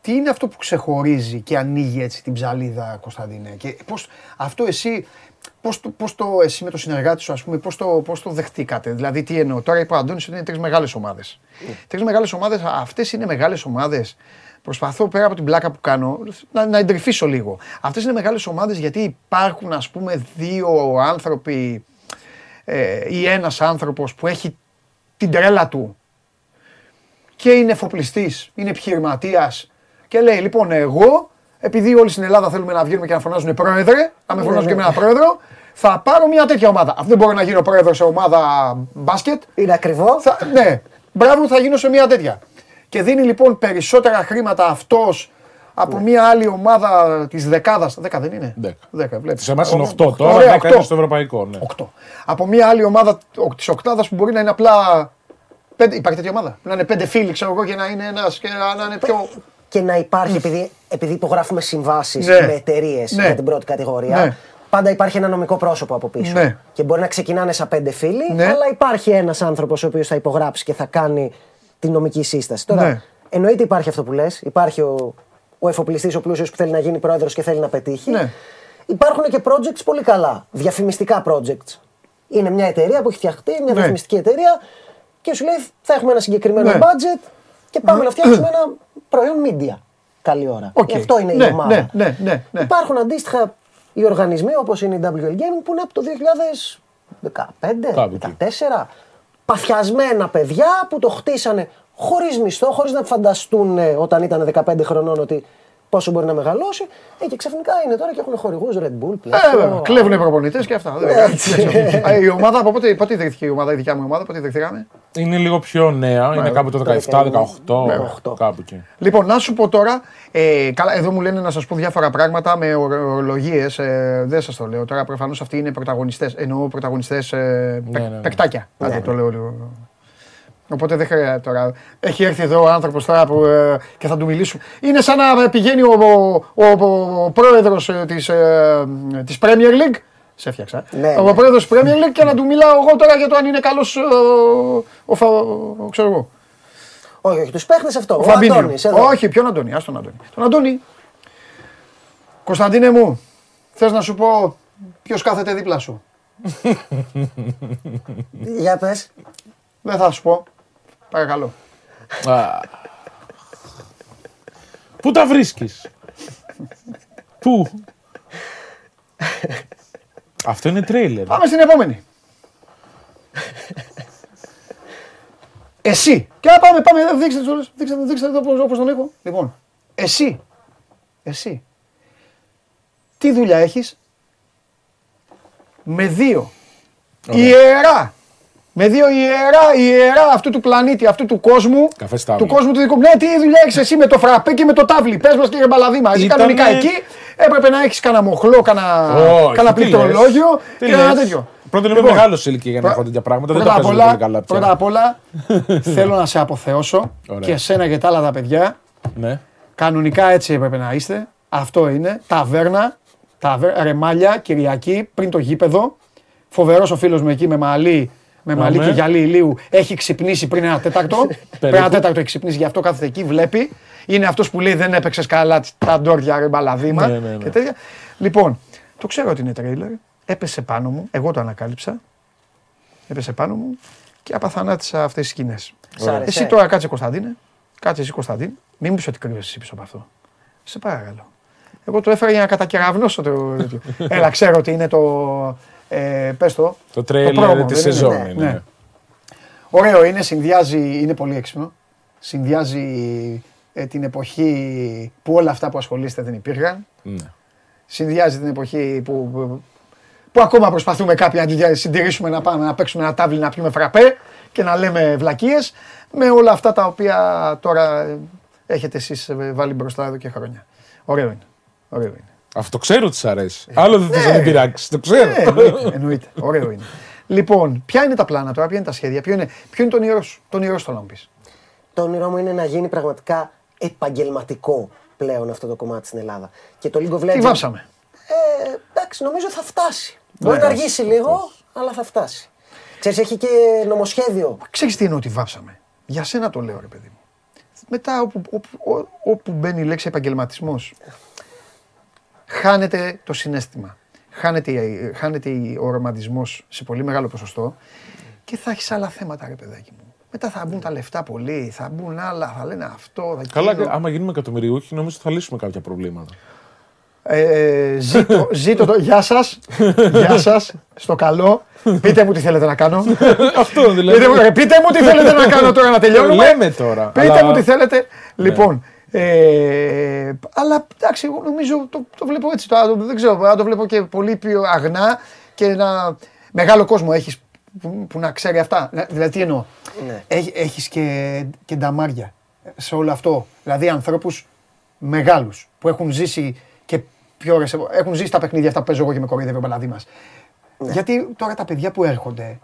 τι είναι αυτό που ξεχωρίζει και ανοίγει έτσι την ψαλίδα, Κωνσταντίνε? Και πώς, αυτό εσύ, πώς, πώς το, εσύ με το συνεργάτη σου, ας πούμε, πώς το, πώς το δεχτήκατε? Δηλαδή, τι εννοώ. Τώρα είπα ο Αντώνης ότι είναι τρεις μεγάλες ομάδες. Mm. Τρεις μεγάλες ομάδες, αυτές είναι μεγάλες ομάδες. Προσπαθώ πέρα από την πλάκα που κάνω να, να εντρυφήσω λίγο. Αυτές είναι μεγάλες ομάδες γιατί υπάρχουν, ας πούμε, δύο άνθρωποι ε, ή ένας άνθρωπος που έχει την τρέλα του και είναι εφοπλιστής, είναι επιχειρηματίας και λέει, λοιπόν, εγώ επειδή όλοι στην Ελλάδα θέλουμε να βγαίνουμε και να φωνάζουν πρόεδρε, να με φωνάζουν και με ένα πρόεδρο, θα πάρω μια τέτοια ομάδα. Αφού δεν μπορώ να γίνω πρόεδρο σε ομάδα μπάσκετ. Είναι ακριβό. Θα, ναι, μπράβο, θα γίνω σε μια τέτοια. Και δίνει λοιπόν περισσότερα χρήματα αυτός από μια άλλη ομάδα της δεκάδας. Δέκα δεν είναι. Δέκα. Σε εμάς είναι οκτώ τώρα, δέκα είναι στο ευρωπαϊκό. οκτώ. Από μια άλλη ομάδα της οκτάδας που μπορεί να είναι απλά. Υπάρχει τέτοια ομάδα. Να είναι πέντε φίλοι, ξέρω εγώ, και να είναι ένας και να είναι πιο. Και να υπάρχει, επειδή, επειδή υπογράφουμε συμβάσεις ναι. με εταιρείες ναι. για την πρώτη κατηγορία, ναι. πάντα υπάρχει ένα νομικό πρόσωπο από πίσω. Ναι. Και μπορεί να ξεκινάνε σαν πέντε φίλοι, ναι. αλλά υπάρχει ένας άνθρωπος ο οποίος θα υπογράψει και θα κάνει τη νομική σύσταση. Τώρα, ναι. εννοείται υπάρχει αυτό που λες. Υπάρχει ο, ο εφοπλιστής, ο πλούσιος που θέλει να γίνει πρόεδρος και θέλει να πετύχει. Ναι. Υπάρχουν και projects πολύ καλά. Διαφημιστικά projects. Είναι μια εταιρεία που έχει φτιαχτεί, μια ναι. διαφημιστική εταιρεία και σου λέει θα έχουμε ένα συγκεκριμένο ναι. budget. Και πάμε να φτιάξουμε ένα προϊόν media. Καλή ώρα. Okay. Και αυτό είναι ναι, η ομάδα. Ναι, ναι, ναι, ναι. Υπάρχουν αντίστοιχα οι οργανισμοί όπως είναι η ντάμπλιου ελ Gaming που είναι από το δύο χιλιάδες δεκαπέντε δεκατέσσερα. Παθιασμένα παιδιά που το χτίσανε χωρίς μισθό, χωρίς να φανταστούν όταν ήταν δεκαπέντε χρονών ότι πόσο μπορεί να μεγαλώσει. Ε, και ξαφνικά είναι τώρα και έχουν χορηγούς Red Bull. Ε, κλέβουν οι προπονητές και αυτά. Η ομάδα από πότε ιδρύθηκε η ομάδα, η δικιά μου ομάδα, πότε ιδρύθηκαμε. Είναι λίγο πιο νέα, είναι κάπου το δεκαεπτά δεκαοκτώ, κάπου εκεί. Λοιπόν, να σου πω τώρα, εδώ μου λένε να σας πω διάφορα πράγματα με ορολογίες, δεν σας το λέω τώρα, προφανώς αυτοί είναι πρωταγωνιστές, εννοώ πρωταγωνιστές παικτάκια, αν το λέω λίγο. Οπότε δεν χρειάζεται τώρα. Έχει έρθει εδώ ο άνθρωπος τώρα που, ε, και θα του μιλήσουν. Είναι σαν να πηγαίνει ο, ο, ο, ο πρόεδρος της, ε, της Premier League. Σε έφτιαξα. Ναι, ο, ναι. ο πρόεδρος της Premier League και να του μιλάω εγώ τώρα για το αν είναι καλός ο, ο, ο, ξέρω εγώ. Όχι, όχι, τους παίχνεις αυτό. Ο, ο Αντώνης. Εδώ. Όχι, ποιον Αντώνη, ας τον Αντώνη. Τον Αντώνη. Κωνσταντίνε μου, θες να σου πω ποιος κάθεται δίπλα σου. Για πες. Δεν θα σου πω. Παρακαλώ. Πού τα βρίσκεις? Πού? Αυτό είναι τρέιλερ. Πάμε στην επόμενη. Εσύ. Και πάμε, πάμε. Δείξτε τους όλους. Δείξτε τους όπως τον έχω. Λοιπόν. Εσύ. Εσύ. Τι δουλειά έχεις? Με δύο. Ιερά. Με δύο ιερά, ιερά αυτού του πλανήτη, αυτού του κόσμου. Του κόσμου του δικού μου. Ναι, τι δουλειά έχεις εσύ με το φραπέ και με το τάβλι. Πες μας, κύριε Μπαλαδήμα. Εσύ κανονικά εκεί έπρεπε να έχεις κανένα μοχλό, κανένα πληκτρολόγιο και ένα τέτοιο. Πρώτον, είμαι μεγάλο ηλικία για να έχω τέτοια πράγματα. Δεν τα παίζω πολύ καλά. Πρώτα απ' όλα, θέλω να σε αποθεώσω και εσένα και τα άλλα τα παιδιά. Κανονικά έτσι έπρεπε να είστε. Αυτό είναι. Ταβέρνα, ρεμάλια, Κυριακή, πριν το γήπεδο. Φοβερό ο φίλο μου εκεί με μαλλί. Με μαλλί και γυαλί ηλίου έχει ξυπνήσει πριν ένα τέταρτο. Πριν ένα τέταρτο έχει ξυπνήσει, γι' αυτό κάθεται εκεί, βλέπει. Είναι αυτός που λέει: δεν έπαιξες καλά τα ντόρια, ρε Μπαλαδήμα. Ναι, ναι, ναι. Λοιπόν, το ξέρω ότι είναι τρέιλερ. Έπεσε πάνω μου, εγώ το ανακάλυψα. Έπεσε πάνω μου και απαθανάτησα αυτές τις σκηνές. Εσύ τώρα κάτσε, Κωνσταντίνε. Κάτσε, εσύ, Κωνσταντίνε. Μην μου πει ότι κρύβεσαι εσύ πίσω από αυτό. Σε παρακαλώ. Εγώ το έφερα για να κατακεραυνώσω το. Έλα, ξέρω ότι είναι το. Ε, πες το, το τρέιλερ της σεζόν είναι. Ναι. Ναι. Ωραίο είναι, συνδυάζει, είναι πολύ έξυπνο. Συνδυάζει ε, την εποχή που όλα αυτά που ασχολείστε δεν υπήρχαν. Ναι. Συνδυάζει την εποχή που, που, που ακόμα προσπαθούμε κάποιοι να συντηρήσουμε να πάμε να παίξουμε ένα τάβλι, να πιούμε φραπέ και να λέμε βλακίες με όλα αυτά τα οποία τώρα έχετε εσείς βάλει μπροστά εδώ και χρόνια. Ωραίο είναι. Ωραίο είναι. Αυτό ξέρω ότι σ' αρέσει. Άλλο δεν θες να την πειράξεις, το ξέρω. Εννοείται, ωραίο είναι. Λοιπόν, ποια είναι τα πλάνα τώρα, ποια είναι τα σχέδια, ποιο είναι το όνειρό σου, το όνειρό σου να μου πεις. Το όνειρό μου είναι να γίνει πραγματικά επαγγελματικό πλέον αυτό το κομμάτι στην Ελλάδα. Και το League of Legends. Τι βάψαμε. Εντάξει, νομίζω θα φτάσει. Μπορεί να αργήσει λίγο, αλλά θα φτάσει. Ξέρεις, έχει και νομοσχέδιο. Ξέρεις τι εννοώ ότι βάψαμε. Για σένα το λέω, ρε παιδί μου. Μετά όπου μπαίνει η λέξη επαγγελματισμός. Χάνεται το συναίσθημα, χάνεται, χάνεται ο ρομαντισμός σε πολύ μεγάλο ποσοστό και θα έχεις άλλα θέματα, ρε παιδάκι μου. Μετά θα μπουν τα λεφτά πολύ, θα μπουν άλλα, θα λένε αυτό, θα κοίτω. Καλά, άμα γίνουμε εκατομμυριούχοι, νομίζω θα λύσουμε κάποια προβλήματα. Ε, ζήτω, ζήτω το, γεια σας, γεια σας, στο καλό, πείτε μου τι θέλετε να κάνω. Αυτό δηλαδή. Πείτε μου, πείτε μου τι θέλετε να κάνω τώρα να τελειώνουμε. Λέμε τώρα. Πείτε αλλά... μου τι θέλετε. Ναι. Λοιπόν. Ε, αλλά εντάξει, εγώ νομίζω το, το βλέπω έτσι. Το, δεν ξέρω, αν το βλέπω και πολύ πιο αγνά και ένα μεγάλο κόσμο έχεις που, που να ξέρει αυτά. Δηλαδή, τι εννοώ. Ναι. Έχ, έχεις και, και νταμάρια σε όλο αυτό. Δηλαδή, ανθρώπους μεγάλους που έχουν ζήσει και πιο ώρες, έχουν ζήσει τα παιχνίδια αυτά που παίζω εγώ και με κοροϊδεύει ο παλαδί μας. Ναι. Γιατί τώρα τα παιδιά που έρχονται,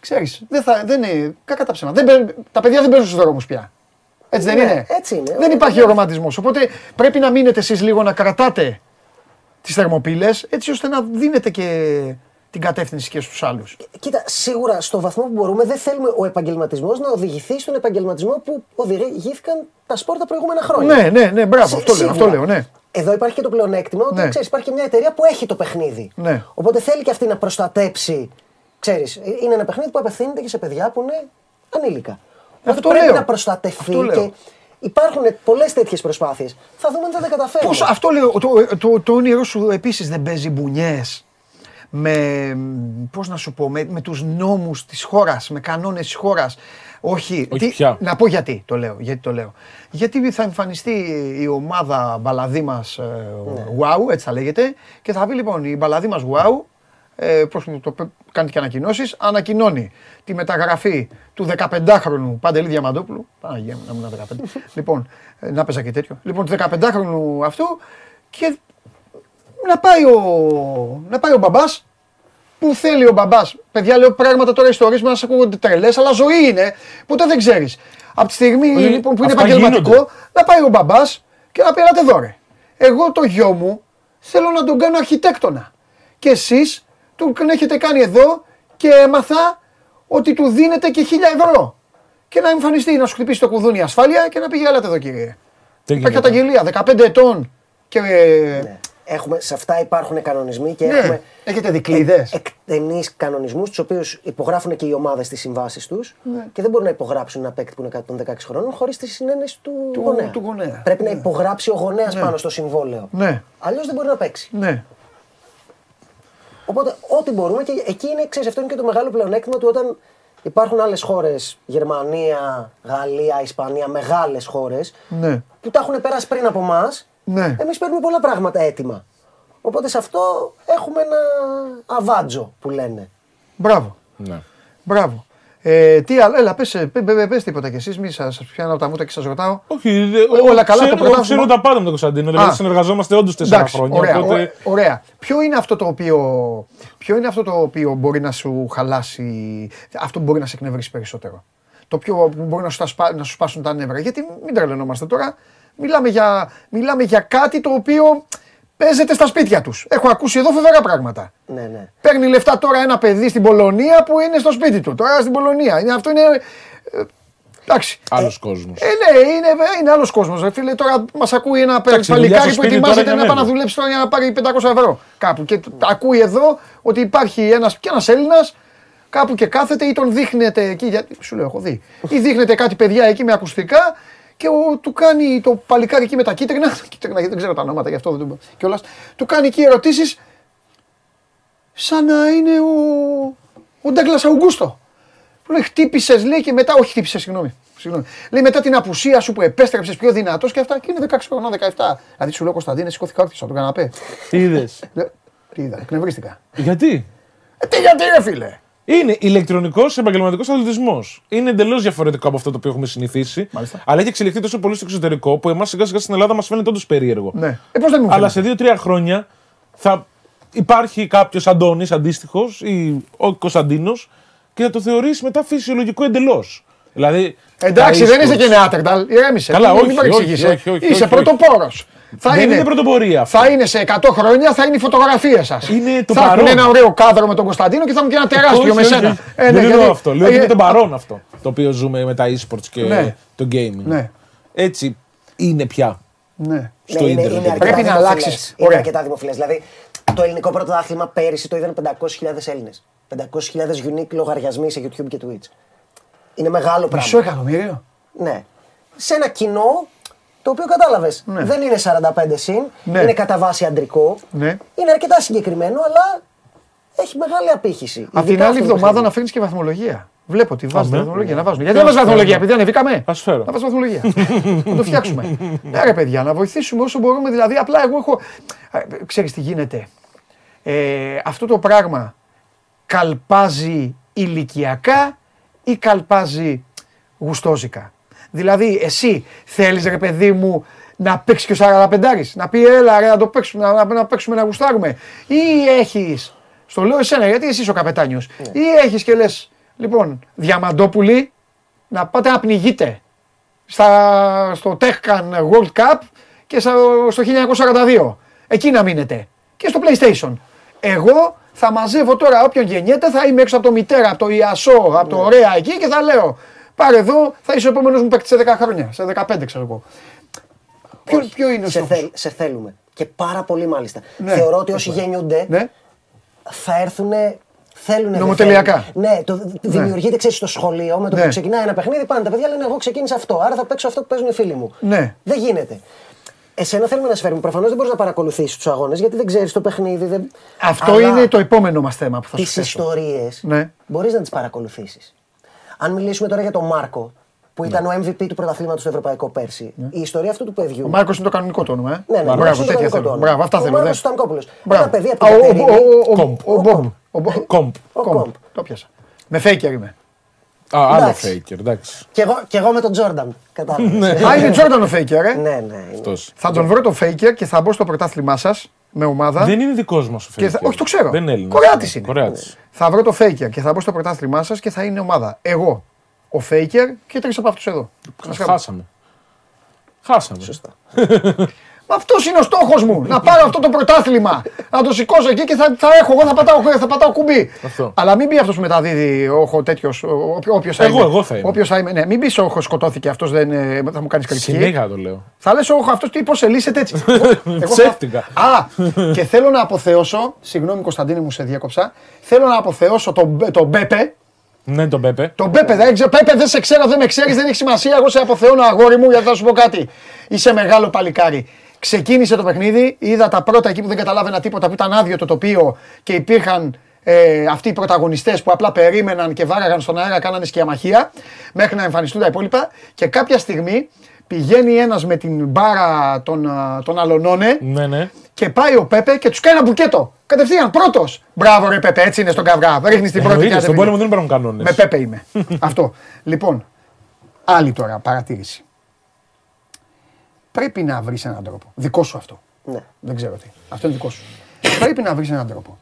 ξέρεις, δεν, θα, δεν είναι. Κακά τα ψέματα. Δεν, τα παιδιά δεν παίζουν στους δρόμους πια. Έτσι δεν ναι, είναι. Έτσι είναι. Δεν υπάρχει ο ρομαντισμός. Οπότε πρέπει να μείνετε εσείς λίγο να κρατάτε τις θερμοπύλες, έτσι ώστε να δίνετε και την κατεύθυνση και στους άλλους. Κοίτα, σίγουρα στο βαθμό που μπορούμε, δεν θέλουμε ο επαγγελματισμός να οδηγηθεί στον επαγγελματισμό που οδηγήθηκαν τα σπορ τα προηγούμενα χρόνια. Ναι, ναι, ναι, μπράβο, Σ, αυτό, λέω, αυτό λέω. Ναι. Εδώ υπάρχει και το πλεονέκτημα ότι ναι. ξέρεις, υπάρχει και μια εταιρεία που έχει το παιχνίδι. Ναι. Οπότε θέλει και αυτή να προστατέψει. Ξέρεις, είναι ένα παιχνίδι που απευθύνεται και σε παιδιά που είναι ανήλικα. Αυτό πρέπει λέω. Να προστατευτεί αυτό και λέω. Υπάρχουν πολλές τέτοιες προσπάθειες. Θα δούμε αν θα τα καταφέρουμε. Πώς, αυτό λέω, το, το, το, το όνειρό σου επίσης δεν παίζει μπουνιές με, πώς να σου πω, με, με τους νόμους της χώρας, με κανόνες της χώρας. Όχι, Όχι τι, να πω γιατί το λέω. Γιατί, το λέω. Γιατί θα εμφανιστεί η ομάδα μπαλαδί μας Wow, ναι. έτσι θα λέγεται, και θα πει λοιπόν η μπαλαδί μας Wow, Ε, πώς το κάνει και ανακοινώσεις, ανακοινώνει τη μεταγραφή του δεκαπεντάχρονου Παντελή Διαμαντόπουλου. Παναγία μου, να ήμουν δεκαπέντε. Λοιπόν, να παίζα και τέτοιο. Λοιπόν, του δεκαπεντάχρονου αυτού και να πάει ο, να πάει ο μπαμπάς που θέλει ο μπαμπάς. Παιδιά, λέω πράγματα τώρα, ιστορίες μας ακούγονται τρελές, αλλά ζωή είναι. Ποτέ δεν ξέρεις. Από τη στιγμή λοιπόν, που είναι επαγγελματικό, να πάει ο μπαμπάς και να πει: Ελάτε εδώ, ρε. Εγώ το γιο μου θέλω να τον κάνω αρχιτέκτονα. Και εσείς. Του έχετε κάνει εδώ και έμαθα ότι του δίνετε και χίλια ευρώ. Και να εμφανιστεί, να σου χτυπήσει το κουδούνι η ασφάλεια και να πει: Έλατε εδώ, κύριε. Τα καταγγελία, δεκαπέντε ετών. Και... Ναι. Έχουμε, σε αυτά υπάρχουν κανονισμοί και ναι. έχουμε. Έχετε δικλείδες. Εκτενείς κανονισμούς, τους οποίους υπογράφουν και οι ομάδες τις συμβάσεις τους ναι. και δεν μπορούν να υπογράψουν ένα παίκτη που είναι κάτω των δεκαέξι χρόνων χωρίς τη συνένεση του, του, γονέα. του γονέα. Πρέπει ναι. να υπογράψει ο γονέας ναι. πάνω στο συμβόλαιο. Ναι. Αλλιώς δεν μπορεί να παίξει. Ναι. Οπότε, ό,τι μπορούμε και εκεί είναι, ξέρεις, αυτό είναι και το μεγάλο πλεονέκτημα του όταν υπάρχουν άλλες χώρες, Γερμανία, Γαλλία, Ισπανία, μεγάλες χώρες, ναι. που τα έχουν περάσει πριν από εμάς, ναι. εμείς παίρνουμε πολλά πράγματα έτοιμα. Οπότε σε αυτό έχουμε ένα αβάντζο που λένε. Μπράβο. Ναι. Μπράβο. Ε, τι άλλο, έλα, πες, πες, πες τίποτα κι εσείς, μη σας πιάνω τα μούτα και σας ρωτάω. Όχι, δε, όλα ξέρω, καλά, το πρωτάθλημα. Ξέρω τα πάντα με τον Κωνσταντίνο, δηλαδή συνεργαζόμαστε όντως τέσσερα χρόνια. Ωραία, οπότε... ωραία. Ποιο είναι, αυτό το οποίο, ποιο είναι αυτό το οποίο μπορεί να σου χαλάσει, αυτό που μπορεί να σε εκνευρίσει περισσότερο. Το πιο μπορεί να σου, σπά, να σου σπάσουν τα νεύρα, γιατί μην τρελαινόμαστε τώρα, μιλάμε για, μιλάμε για κάτι το οποίο... Παίζεται στα σπίτια τους. Έχω ακούσει εδώ φοβερά πράγματα. Ναι, ναι. Παίρνει λεφτά τώρα ένα παιδί στην Πολωνία που είναι στο σπίτι του. Τώρα στην Πολωνία. Είναι, αυτό είναι. Ε, εντάξει. Άλλος ε, κόσμος. Ε, ναι, είναι, είναι άλλος κόσμος. Φίλε, τώρα μας ακούει ένα παλικάρι που ετοιμάζεται να πάει να δουλέψει τώρα για να πάρει πεντακόσια ευρώ κάπου. Και mm. ακούει εδώ ότι υπάρχει ένας, και ένας Έλληνας κάπου και κάθεται ή τον δείχνεται εκεί. Γιατί, σου λέω, έχω δει. ή δείχνεται κάτι παιδιά εκεί με ακουστικά. Και ο, του κάνει το παλικάρι εκεί με τα κίτρινα, κίτρινα δεν ξέρω τα ονόματα γι' αυτό δεν το κιόλας, του κάνει εκεί ερωτήσεις σαν να είναι ο, ο Ντάγκλας Αουγκούστο. Του λέει χτύπησες, λέει, και μετά, όχι χτύπησες, συγγνώμη, συγγνώμη. Λέει μετά την απουσία σου που επέστρεψες πιο δυνατός και αυτά και είναι δεκαέξι χρόνια, δεκαεπτά. Δηλαδή σου λέω Κωνσταντίνε, σηκώθηκα όρθιος από τον καναπέ. Τι είδες? Τι είδα, εκνευρίστηκα. Γιατί? Ε, τι γιατί ρε φίλε? Είναι ηλεκτρονικός επαγγελματικός αθλητισμός. Είναι εντελώς διαφορετικό από αυτό το οποίο έχουμε συνηθίσει. Μάλιστα. Αλλά έχει εξελιχθεί τόσο πολύ στο εξωτερικό που εμάς σιγά σιγά στην Ελλάδα μας φαίνεται όντως περίεργο. Ναι. Ε, πώς δεν μου αλλά σε δύο-τρία χρόνια θα υπάρχει κάποιος Αντώνης αντίστοιχος ή ο Κωνσταντίνος και θα το θεωρήσει μετά φυσιολογικό εντελώς. Δηλαδή, εντάξει, δεν είσαι και νεάτρεκταλ, ηρέμησε. Καλά, όχι, μην παρεξηγείσαι. Είσαι πρωτοπόρος. Θα είναι, είναι πρωτοπορία. Θα είναι σε εκατό χρόνια, θα είναι η φωτογραφία σας. Είναι το θα παρόν. Θα έχουν ένα ωραίο κάδρο με τον Κωνσταντίνο και θα έχουν και ένα τεράστιο με σένα. Ε, ναι, δεν λέω αυτό. Λέω ότι είναι το παρόν αυτό το οποίο ζούμε με τα e-sports και ναι. το gaming. Ναι. Έτσι είναι πια. Ναι. Στο ναι, ίντερνετ. Πρέπει να αλλάξεις. Είναι αρκετά δημοφιλές. Δηλαδή, το ελληνικό πρωτάθλημα πέρυσι το είδαν πεντακόσιες χιλιάδες Έλληνες. πεντακόσιες χιλιάδες unique λογαριασμοί σε YouTube και Twitch. Είναι μεγάλο πράγμα. Μισό εκατομμύριο. Ναι. Σε ένα κοινό το οποίο κατάλαβες. Ναι. Δεν είναι σαράντα πέντε συν, ναι. είναι κατά βάση αντρικό. Ναι. Είναι αρκετά συγκεκριμένο, αλλά έχει μεγάλη απήχηση. Από την άλλη εβδομάδα να φέρνεις και βαθμολογία. Βλέπω ότι βάζουν βαθμολογία, να βάζουν. Γιατί δεν βάζουν βαθμολογία, επειδή ανεβήκαμε. Ας φέρω. Να βάζουν βαθμολογία. Να το φτιάξουμε. Ναι, ρε παιδιά, να βοηθήσουμε όσο μπορούμε. Δηλαδή, απλά εγώ έχω. Ξέρεις τι γίνεται. Ε, αυτό το πράγμα καλπάζει ηλικιακά ή καλπάζει γουστόζικα. Δηλαδή, εσύ θέλεις, ρε παιδί μου, να παίξει και ο σαρανταπεντάρης, να πει έλα, ρε, να το παίξουμε, να, να, να παίξουμε, να γουστάρουμε. Ή έχεις. Στο λέω εσένα, γιατί εσύ είσαι ο καπετάνιος. Yeah. Ή έχεις και λες. Λοιπόν, Διαμαντόπουλοι, να πάτε να πνιγείτε στα, στο Τέχκαν World Cup και στο χίλια εννιακόσια σαράντα δύο. Εκεί να μείνετε. Και στο PlayStation. Εγώ θα μαζεύω τώρα όποιον γεννιέται, θα είμαι έξω από το Μητέρα, από το Ιασό, από το Ωραία εκεί και θα λέω πάρε εδώ, θα είσαι ο επόμενος μου παίκτη σε δέκα χρόνια, σε δεκαπέντε ξέρω εγώ. Ποιο, ποιο είναι ο σε, θέλ, σε θέλουμε. Και πάρα πολύ μάλιστα. Ναι. Θεωρώ ότι όσοι γεννιούνται ναι. θα έρθουν. Θέλουνε, νομοτελειακά. Ναι, το δημιουργείται ναι. ξέρεις, στο σχολείο με το ναι. που ξεκινάει ένα παιχνίδι. Πάνε τα παιδιά λένε: εγώ ξεκίνησα αυτό. Άρα θα παίξω αυτό που παίζουν οι φίλοι μου. Ναι. Δεν γίνεται. Εσένα θέλουμε να σε φέρουμε. Προφανώς δεν μπορείς να παρακολουθήσεις τους αγώνες γιατί δεν ξέρεις το παιχνίδι. Δεν... Αυτό αλλά είναι το επόμενο μας θέμα που θα σου πω. Τις ιστορίες ναι. μπορείς να τις παρακολουθήσεις. Αν μιλήσουμε τώρα για τον Μάρκο που ήταν ναι. ο εμ βι πι του πρωταθλήματος του Ευρωπαϊκού πέρσι, ναι. η ιστορία αυτού του παιδιού. Ο Μάρκος είναι το κανονικό του όνομα. Ναι, ναι, μπράβο, τέτοια θέλουμε. Μπράβο, αυτά θέλουμε. Ο Μάρκος Σταμκόπουλος. Ένα παιδί από την Ο Κομπ. Το πιάσα. Με Faker είμαι. Α, άλλο Faker, εντάξει. Και εγώ με τον Τζόρνταν. Κατάλαβες. Α, είναι Τζόρνταν ο Faker, ε. Ναι, ναι. Θα τον βρω τον Faker και θα μπω στο πρωτάθλημά σας με ομάδα. Δεν είναι δικός μας ο Faker. Όχι, το ξέρω. Κορεάτης είναι. Θα βρω τον Faker και θα μπω στο πρωτάθλημά σας και θα είναι ομάδα. Εγώ, ο Faker και τρεις από αυτούς εδώ. Χάσαμε. Χάσαμε. Σωστά. Αυτός είναι ο στόχος μου. Να πάρω αυτό το πρωτάθλημα. Να το σηκώσω εκεί και θα, θα έχω. Εγώ θα πατάω, θα πατάω κουμπί. Αυτό. Αλλά μην πει αυτός που μεταδίδει. Όχι τέτοιο. Όποιος θα είμαι. Εγώ, εγώ θα είμαι. Όποιος θα είμαι. Ναι, μην πει όχι, σκοτώθηκε αυτός. Δεν θα μου κάνει κριτική. Συνέχεια το λέω. Θα λες όχι, αυτός τι, πώς ελύσετε έτσι. Ψεύτηκα. Α, και θέλω να αποθεώσω. Συγγνώμη, Κωνσταντίνη μου, σε διέκοψα. Θέλω να αποθεώσω τον, τον Πέπε. Ναι, τον Πέπε. Τον Πέπε, δεν ξέρω, Πέπε, δεν σε ξέρω, δεν με ξέρεις, δεν έχει σημασία. Εγώ σε αποθεώνω, αγόρι μου, γιατί θα σου πω κάτι. Είσαι μεγάλο παλικάρι. Ξεκίνησε το παιχνίδι, είδα τα πρώτα εκεί που δεν καταλάβαινα τίποτα, που ήταν άδειο το τοπίο και υπήρχαν ε, αυτοί οι πρωταγωνιστές που απλά περίμεναν και βάραγαν στον αέρα, κάνανε σκιαμαχία, μέχρι να εμφανιστούν τα υπόλοιπα. Και κάποια στιγμή πηγαίνει ένας με την μπάρα των, των αλωνώνε ναι, ναι. και πάει ο Πέπε και τους κάνει ένα μπουκέτο. Κατευθείαν πρώτος. Μπράβο ρε Πέπε, έτσι είναι στον καυγά. Ρίχνεις την πρώτη. Ε, στον πόλεμο δεν υπάρχουν κανόνες. Με Πέπε είμαι. Αυτό. Λοιπόν, άλλη τώρα παρατήρηση. Πρέπει να βρεις έναν τρόπο. Δικό σου αυτό. Ναι. Δεν ξέρω τι. Αυτό είναι δικό σου. Πρέπει να βρεις έναν τρόπο.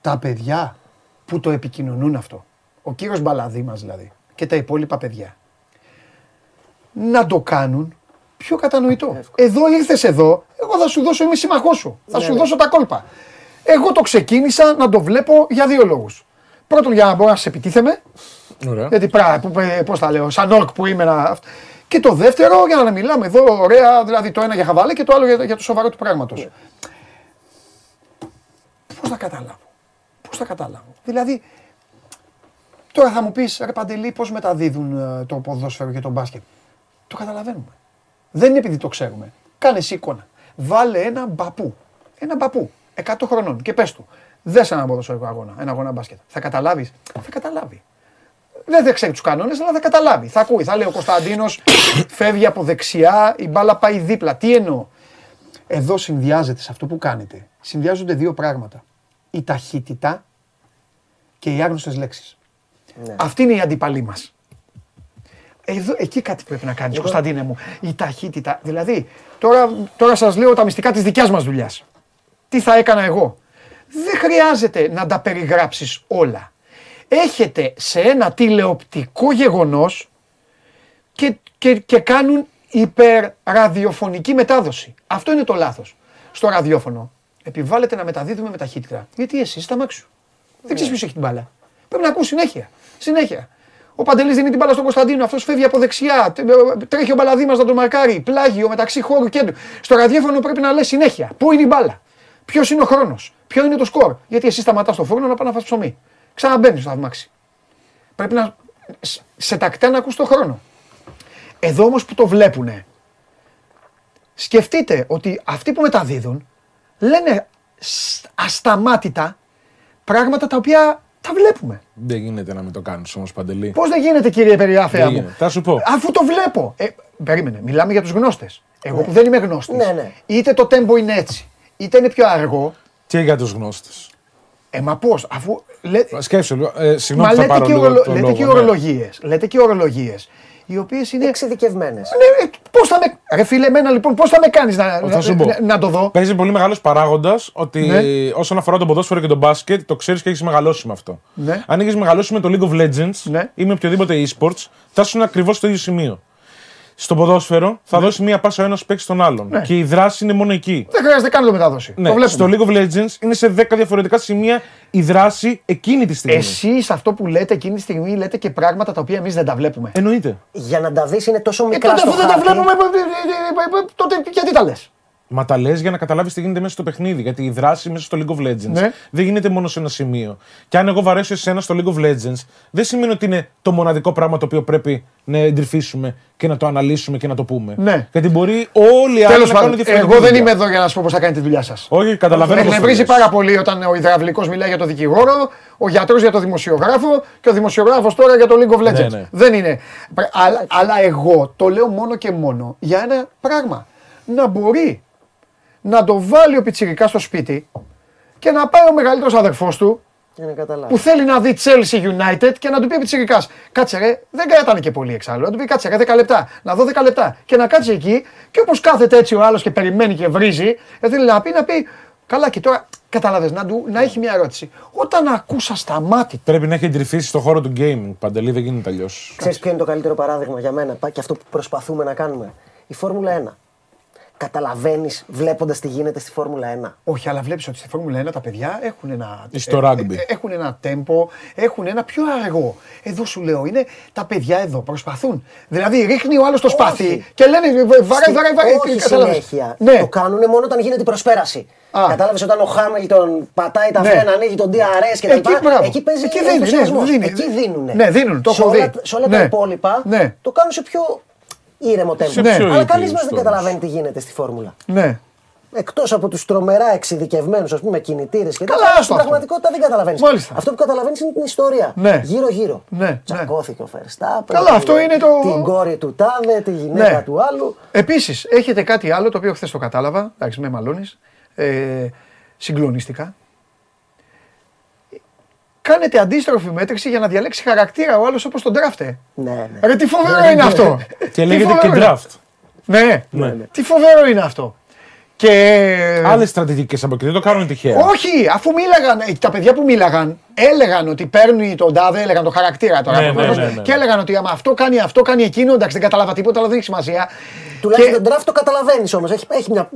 Τα παιδιά που το επικοινωνούν αυτό, ο κύριος Μπαλαδί μας δηλαδή και τα υπόλοιπα παιδιά, να το κάνουν πιο κατανοητό. Εδώ ήρθες εδώ, εγώ θα σου δώσω, είμαι συμμαχός σου. Θα σου δώσω τα κόλπα. Εγώ το ξεκίνησα να το βλέπω για δύο λόγους. Πρώτον, για να μπορώ να σε επιτίθεμαι. Γιατί πράγμα, πώς τα λέω, σαν όρκ που είμαι να... Και το δεύτερο, για να μιλάμε εδώ ωραία, δηλαδή το ένα για χαβαλέ και το άλλο για, για το σοβαρό του πράγματος. Yeah. Πώς θα καταλάβω, πώς θα καταλάβω. Δηλαδή, τώρα θα μου πεις, ρε Παντελή, πώς μεταδίδουν το ποδόσφαιρο και το μπάσκετ. Το καταλαβαίνουμε. Δεν είναι επειδή το ξέρουμε. Κάνε εσύ εικόνα. Βάλε ένα μπαπού, ένα μπαπού, εκατό χρονών και πες του. Δες ένα ποδόσφαιρικό αγώνα, ένα αγώνα μπάσκετ. Θα καταλάβεις, θα καταλάβει. Δεν θα ξέρει τους κανόνες, αλλά θα καταλάβει. Θα ακούει, θα λέει ο Κωνσταντίνος, φεύγει από δεξιά, η μπάλα πάει δίπλα. Τι εννοώ. Εδώ συνδυάζεται σε αυτό που κάνετε. Συνδυάζονται δύο πράγματα. Η ταχύτητα και οι άγνωστες λέξεις. Ναι. Αυτή είναι η αντίπαλή μας. Εδώ, εκεί κάτι πρέπει να κάνεις, Κωνσταντίνε μου. Η ταχύτητα. Δηλαδή, τώρα, τώρα σας λέω τα μυστικά της δικιάς μας δουλειάς. Τι θα έκανα εγώ. Δεν χρειάζεται να τα περιγράψεις όλα. Έχετε σε ένα τηλεοπτικό γεγονός και, και, και κάνουν υπερραδιοφωνική μετάδοση. Αυτό είναι το λάθος. Στο ραδιόφωνο επιβάλλεται να μεταδίδουμε με ταχύτητα. Γιατί εσύ στα μάξι σου. Δεν ξέρεις ποιος έχει την μπάλα. Πρέπει να ακούσεις συνέχεια. Συνέχεια. Ο Παντελής δίνει την μπάλα στον Κωνσταντίνο. Αυτός φεύγει από δεξιά. Τρέχει ο Μπαλαδί μας να τον μαρκάρει. Πλάγιο μεταξύ χώρου κέντρου. Στο ραδιόφωνο πρέπει να λες συνέχεια. Πού είναι η μπάλα. Ποιος είναι ο χρόνος. Ποιο είναι το σκορ. Γιατί εσύ σταματάς στο φούρνο να πας να φας ψωμί. Ξαναμπαίνεις στο θαυμάξι. Πρέπει να σε τακτά να ακούς το χρόνο. Εδώ όμως που το βλέπουνε, σκεφτείτε ότι αυτοί που μεταδίδουν λένε ασταμάτητα πράγματα τα οποία Τα βλέπουμε. Δεν γίνεται να μην το κάνεις όμως, Παντελή. Πώς δεν γίνεται, κύριε Περιάφεα μου? Θα σου πω. Αφού το βλέπω. Ε, περίμενε, μιλάμε για τους γνώστες. Εγώ ναι. που δεν είμαι γνώστης. Ναι, ναι. Είτε το tempo είναι έτσι, είτε είναι πιο αργό. Και για τους γνώστες. Ε, μα πώς, αφού. Λέ... Σκέψου, ε, συγγνώμη, θα πάρω λίγο το λόγο. Λέτε και ορολογίες. Λέτε και ορολογίες. Οι οποίες είναι εξειδικευμένες. Ναι, πώς θα με. Ρε φίλε, εμένα λοιπόν, πώς θα με κάνεις να, να, να, να το δω. Παίζει πολύ μεγάλος παράγοντας ότι ναι. όσον αφορά τον ποδόσφαιρο και τον μπάσκετ, το ξέρεις και έχεις μεγαλώσει με αυτό. Ναι. Αν έχεις μεγαλώσει με το League of Legends ναι. ή με οποιοδήποτε e-sports, θα ήσουν ακριβώς στο ίδιο σημείο. Στο ποδόσφαιρο θα ναι. δώσει μία πάσα ο ένας παίκτης στον άλλον. Ναι. Και η δράση είναι μόνο εκεί. Δεν χρειάζεται καν να το μεταδώσει. Ναι. Το στο League of Legends είναι σε δέκα διαφορετικά σημεία η δράση εκείνη τη στιγμή. Εσείς αυτό που λέτε εκείνη τη στιγμή λέτε και πράγματα τα οποία εμείς δεν τα βλέπουμε. Εννοείται. Για να τα δεις είναι τόσο μικρά. Και τότε αφού δεν τα βλέπουμε, τότε γιατί τα λες? Μα τα λες για να καταλάβεις τι γίνεται μέσα στο παιχνίδι. Γιατί η δράση μέσα στο League of Legends ναι. δεν γίνεται μόνο σε ένα σημείο. Και αν εγώ βαρέσω εσένα στο League of Legends, δεν σημαίνει ότι είναι το μοναδικό πράγμα το οποίο πρέπει να εντρυφήσουμε και να το αναλύσουμε και να το πούμε. Ναι. Γιατί μπορεί όλοι οι άλλοι να κάνουν διαφορετικά. Εγώ δεν είμαι εδώ για να σου πω πώς θα κάνετε τη δουλειά σας. Όχι, καταλαβαίνω. Με εκνευρίζει πάρα πολύ όταν ο υδραυλικός μιλάει για τον δικηγόρο, ο γιατρός για τον δημοσιογράφο και ο δημοσιογράφος τώρα για το League of Legends. Ναι, ναι. Δεν είναι. Αλλά, αλλά εγώ το λέω μόνο και μόνο για ένα πράγμα. Να μπορεί. Να το βάλει ο πιτσιρικάς στο σπίτι και να πάει ο μεγαλύτερος αδερφός του που θέλει να δει Chelsea United και να του πει ο πιτσιρικάς, κάτσε ρε, δεν κρατάνε και πολύ εξάλλου. Να του πει κάτσε ρε, δέκα λεπτά, να δω δέκα λεπτά και να κάτσει εκεί. Και όπως κάθεται έτσι ο άλλος και περιμένει και βρίζει, θέλει να πει, να πει, καλά και τώρα καταλαβες, να, του, να έχει μια ερώτηση. Όταν ακούσα στα μάτια. Πρέπει να έχει εντρυφήσει στον χώρο του gaming, Παντελή, δεν γίνεται αλλιώς. Ξέρεις ποιο είναι το καλύτερο παράδειγμα για μένα και αυτό που προσπαθούμε να κάνουμε? Η Φόρμουλα ένα. Καταλαβαίνεις βλέποντας τι γίνεται στη Φόρμουλα ένα. Όχι, αλλά βλέπεις ότι στη Φόρμουλα ένα τα παιδιά έχουν ένα, έχουν ένα τέμπο, έχουν ένα πιο αργό. Εδώ σου λέω, είναι τα παιδιά εδώ, προσπαθούν. Δηλαδή ρίχνει ο άλλος το σπάθι και λένε βαράει, βαράει, βαράει. Όχι συνέχεια. Ναι. Το κάνουνε μόνο όταν γίνεται η προσπέραση. Κατάλαβες, όταν ο Χάμιλτον πατάει τα φρένα, ναι. ανοίγει τον ντι αρ ες και τα λοιπά. Εκεί παίζει εκεί δίνουν. Εκεί δίνουν. Ναι, δίνουν, το έχω δει. Σε όλα τα υπόλοιπα το κάνουν σε πιο... ήρεμο τέμπο. Ναι. Αλλά κανείς μας δεν καταλαβαίνει τι γίνεται στη Φόρμουλα. Ναι. Εκτός από τους τρομερά εξειδικευμένους, ας πούμε, κινητήρες και τέτοια, στην πραγματικότητα δεν καταλαβαίνεις. Μάλιστα. Αυτό που καταλαβαίνεις είναι την ιστορία. Ναι. Γύρω-γύρω. Ναι. Τσακώθηκε ο Verstappen. Καλά, αυτό είναι το. Την κόρη του τάδε, τη γυναίκα ναι. του άλλου. Επίσης, έχετε κάτι άλλο το οποίο χθες το κατάλαβα. Εντάξει, με μαλώνεις. Ε, συγκλονίστηκα. Κάνετε αντίστροφη μέτρηση για να διαλέξει χαρακτήρα ο άλλος όπως τον draft. Ναι, ναι. Ρε, τι φοβερό είναι αυτό. Και λέγεται και draft. Ναι, ναι. Τι φοβερό είναι αυτό. Και... άλλες στρατηγικές από εκεί δεν το κάνουν τυχαία. Όχι, αφού μίλαγαν, τα παιδιά που μίλαγαν έλεγαν ότι παίρνει τον τάδε, έλεγαν τον χαρακτήρα τώρα. Ναι, ναι, ναι, ναι. Και έλεγαν ότι άμα αυτό κάνει αυτό, κάνει εκείνο, εντάξει δεν κατάλαβα τίποτα, αλλά δεν έχει σημασία. Τουλάχιστον τον draft το καταλαβαίνεις όμως, έχει, έχει μια...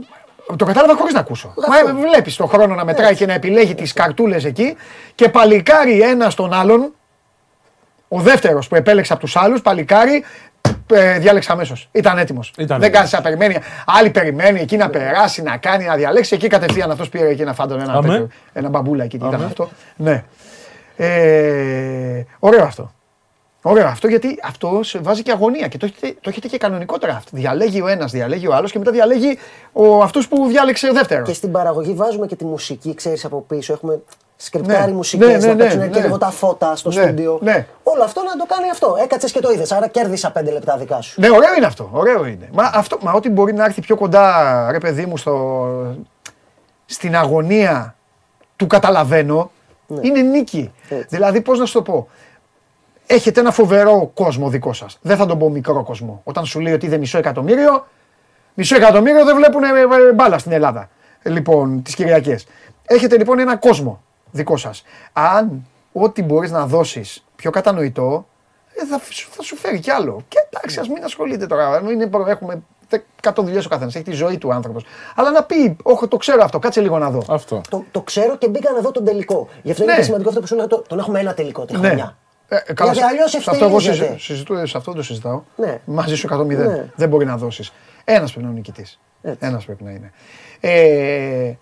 Το κατάλαβα χωρίς να ακούσω. Μα βλέπεις τον χρόνο να μετράει και να επιλέγει τις καρτούλες εκεί και παλικάρει ένα στον άλλον. Ο δεύτερος που επέλεξε από τους άλλους, παλικάρει, διάλεξε αμέσως. Ήταν έτοιμος. Δεν κάθισε να περιμένει. Άλλοι περιμένει εκεί να περάσει, να κάνει, να διαλέξει. Εκεί κατευθείαν αυτός πήρε εκεί ένα φάντον, ένα, τέτοιο, ένα μπαμπούλα εκεί. Ήταν αυτό. Ναι. Ε, ωραίο αυτό. Ωραίο αυτό, γιατί αυτό βάζει και αγωνία και το έχετε, το έχετε και κανονικό draft. Διαλέγει ο ένας, διαλέγει ο άλλος και μετά διαλέγει ο, αυτός που διάλεξε ο δεύτερος. Και στην παραγωγή βάζουμε και τη μουσική, ξέρεις από πίσω. Έχουμε σκριπτάρει ναι, μουσικές, ναι, ναι, να παίξουν ναι, ναι, και λίγο ναι. τα φώτα στο ναι, στούντιο. Ναι. Όλο αυτό να το κάνει αυτό. Έκατσες και το είδες, άρα κέρδισα πέντε λεπτά δικά σου. Ναι, ωραίο είναι αυτό. Ωραίο είναι. Μα, αυτό, μα ό,τι μπορεί να έρθει πιο κοντά, ρε παιδί μου, στο, στην αγωνία του καταλαβαίνω, ναι. είναι νίκη. Έτσι. Δηλαδή, πώς να σου το πω. Έχετε ένα φοβερό κόσμο δικό σας. Δεν θα τον πω μικρό κόσμο. Όταν σου λέει ότι είδε μισό εκατομμύριο, μισό εκατομμύριο δεν βλέπουν μπάλα στην Ελλάδα. Λοιπόν, τις Κυριακές. Έχετε λοιπόν ένα κόσμο δικό σας. Αν ό,τι μπορείς να δώσεις πιο κατανοητό, θα, θα σου φέρει κι άλλο. Και εντάξει, ας μην ασχολείται τώρα. Είναι, έχουμε εκατό δουλειές ο καθένας. Έχει τη ζωή του άνθρωπος. Αλλά να πει, όχι, το ξέρω αυτό, κάτσε λίγο να δω. Αυτό. Το, το ξέρω και μπήκα να δω τον τελικό. Γι' αυτό ναι. είναι σημαντικό αυτό που σου λέω. Τον έχουμε ένα τελικό τη χρονιά. Ναι. Ε, καλά, σε αυτό, εγώ συζητώ, συζητώ, σε αυτό το συζητάω. Ναι. Μαζί σου εκατό μηδέν. Ναι. Δεν μπορεί να δώσεις. Ένας πρέπει να είναι ο νικητής. Ένας πρέπει να είναι. Ε,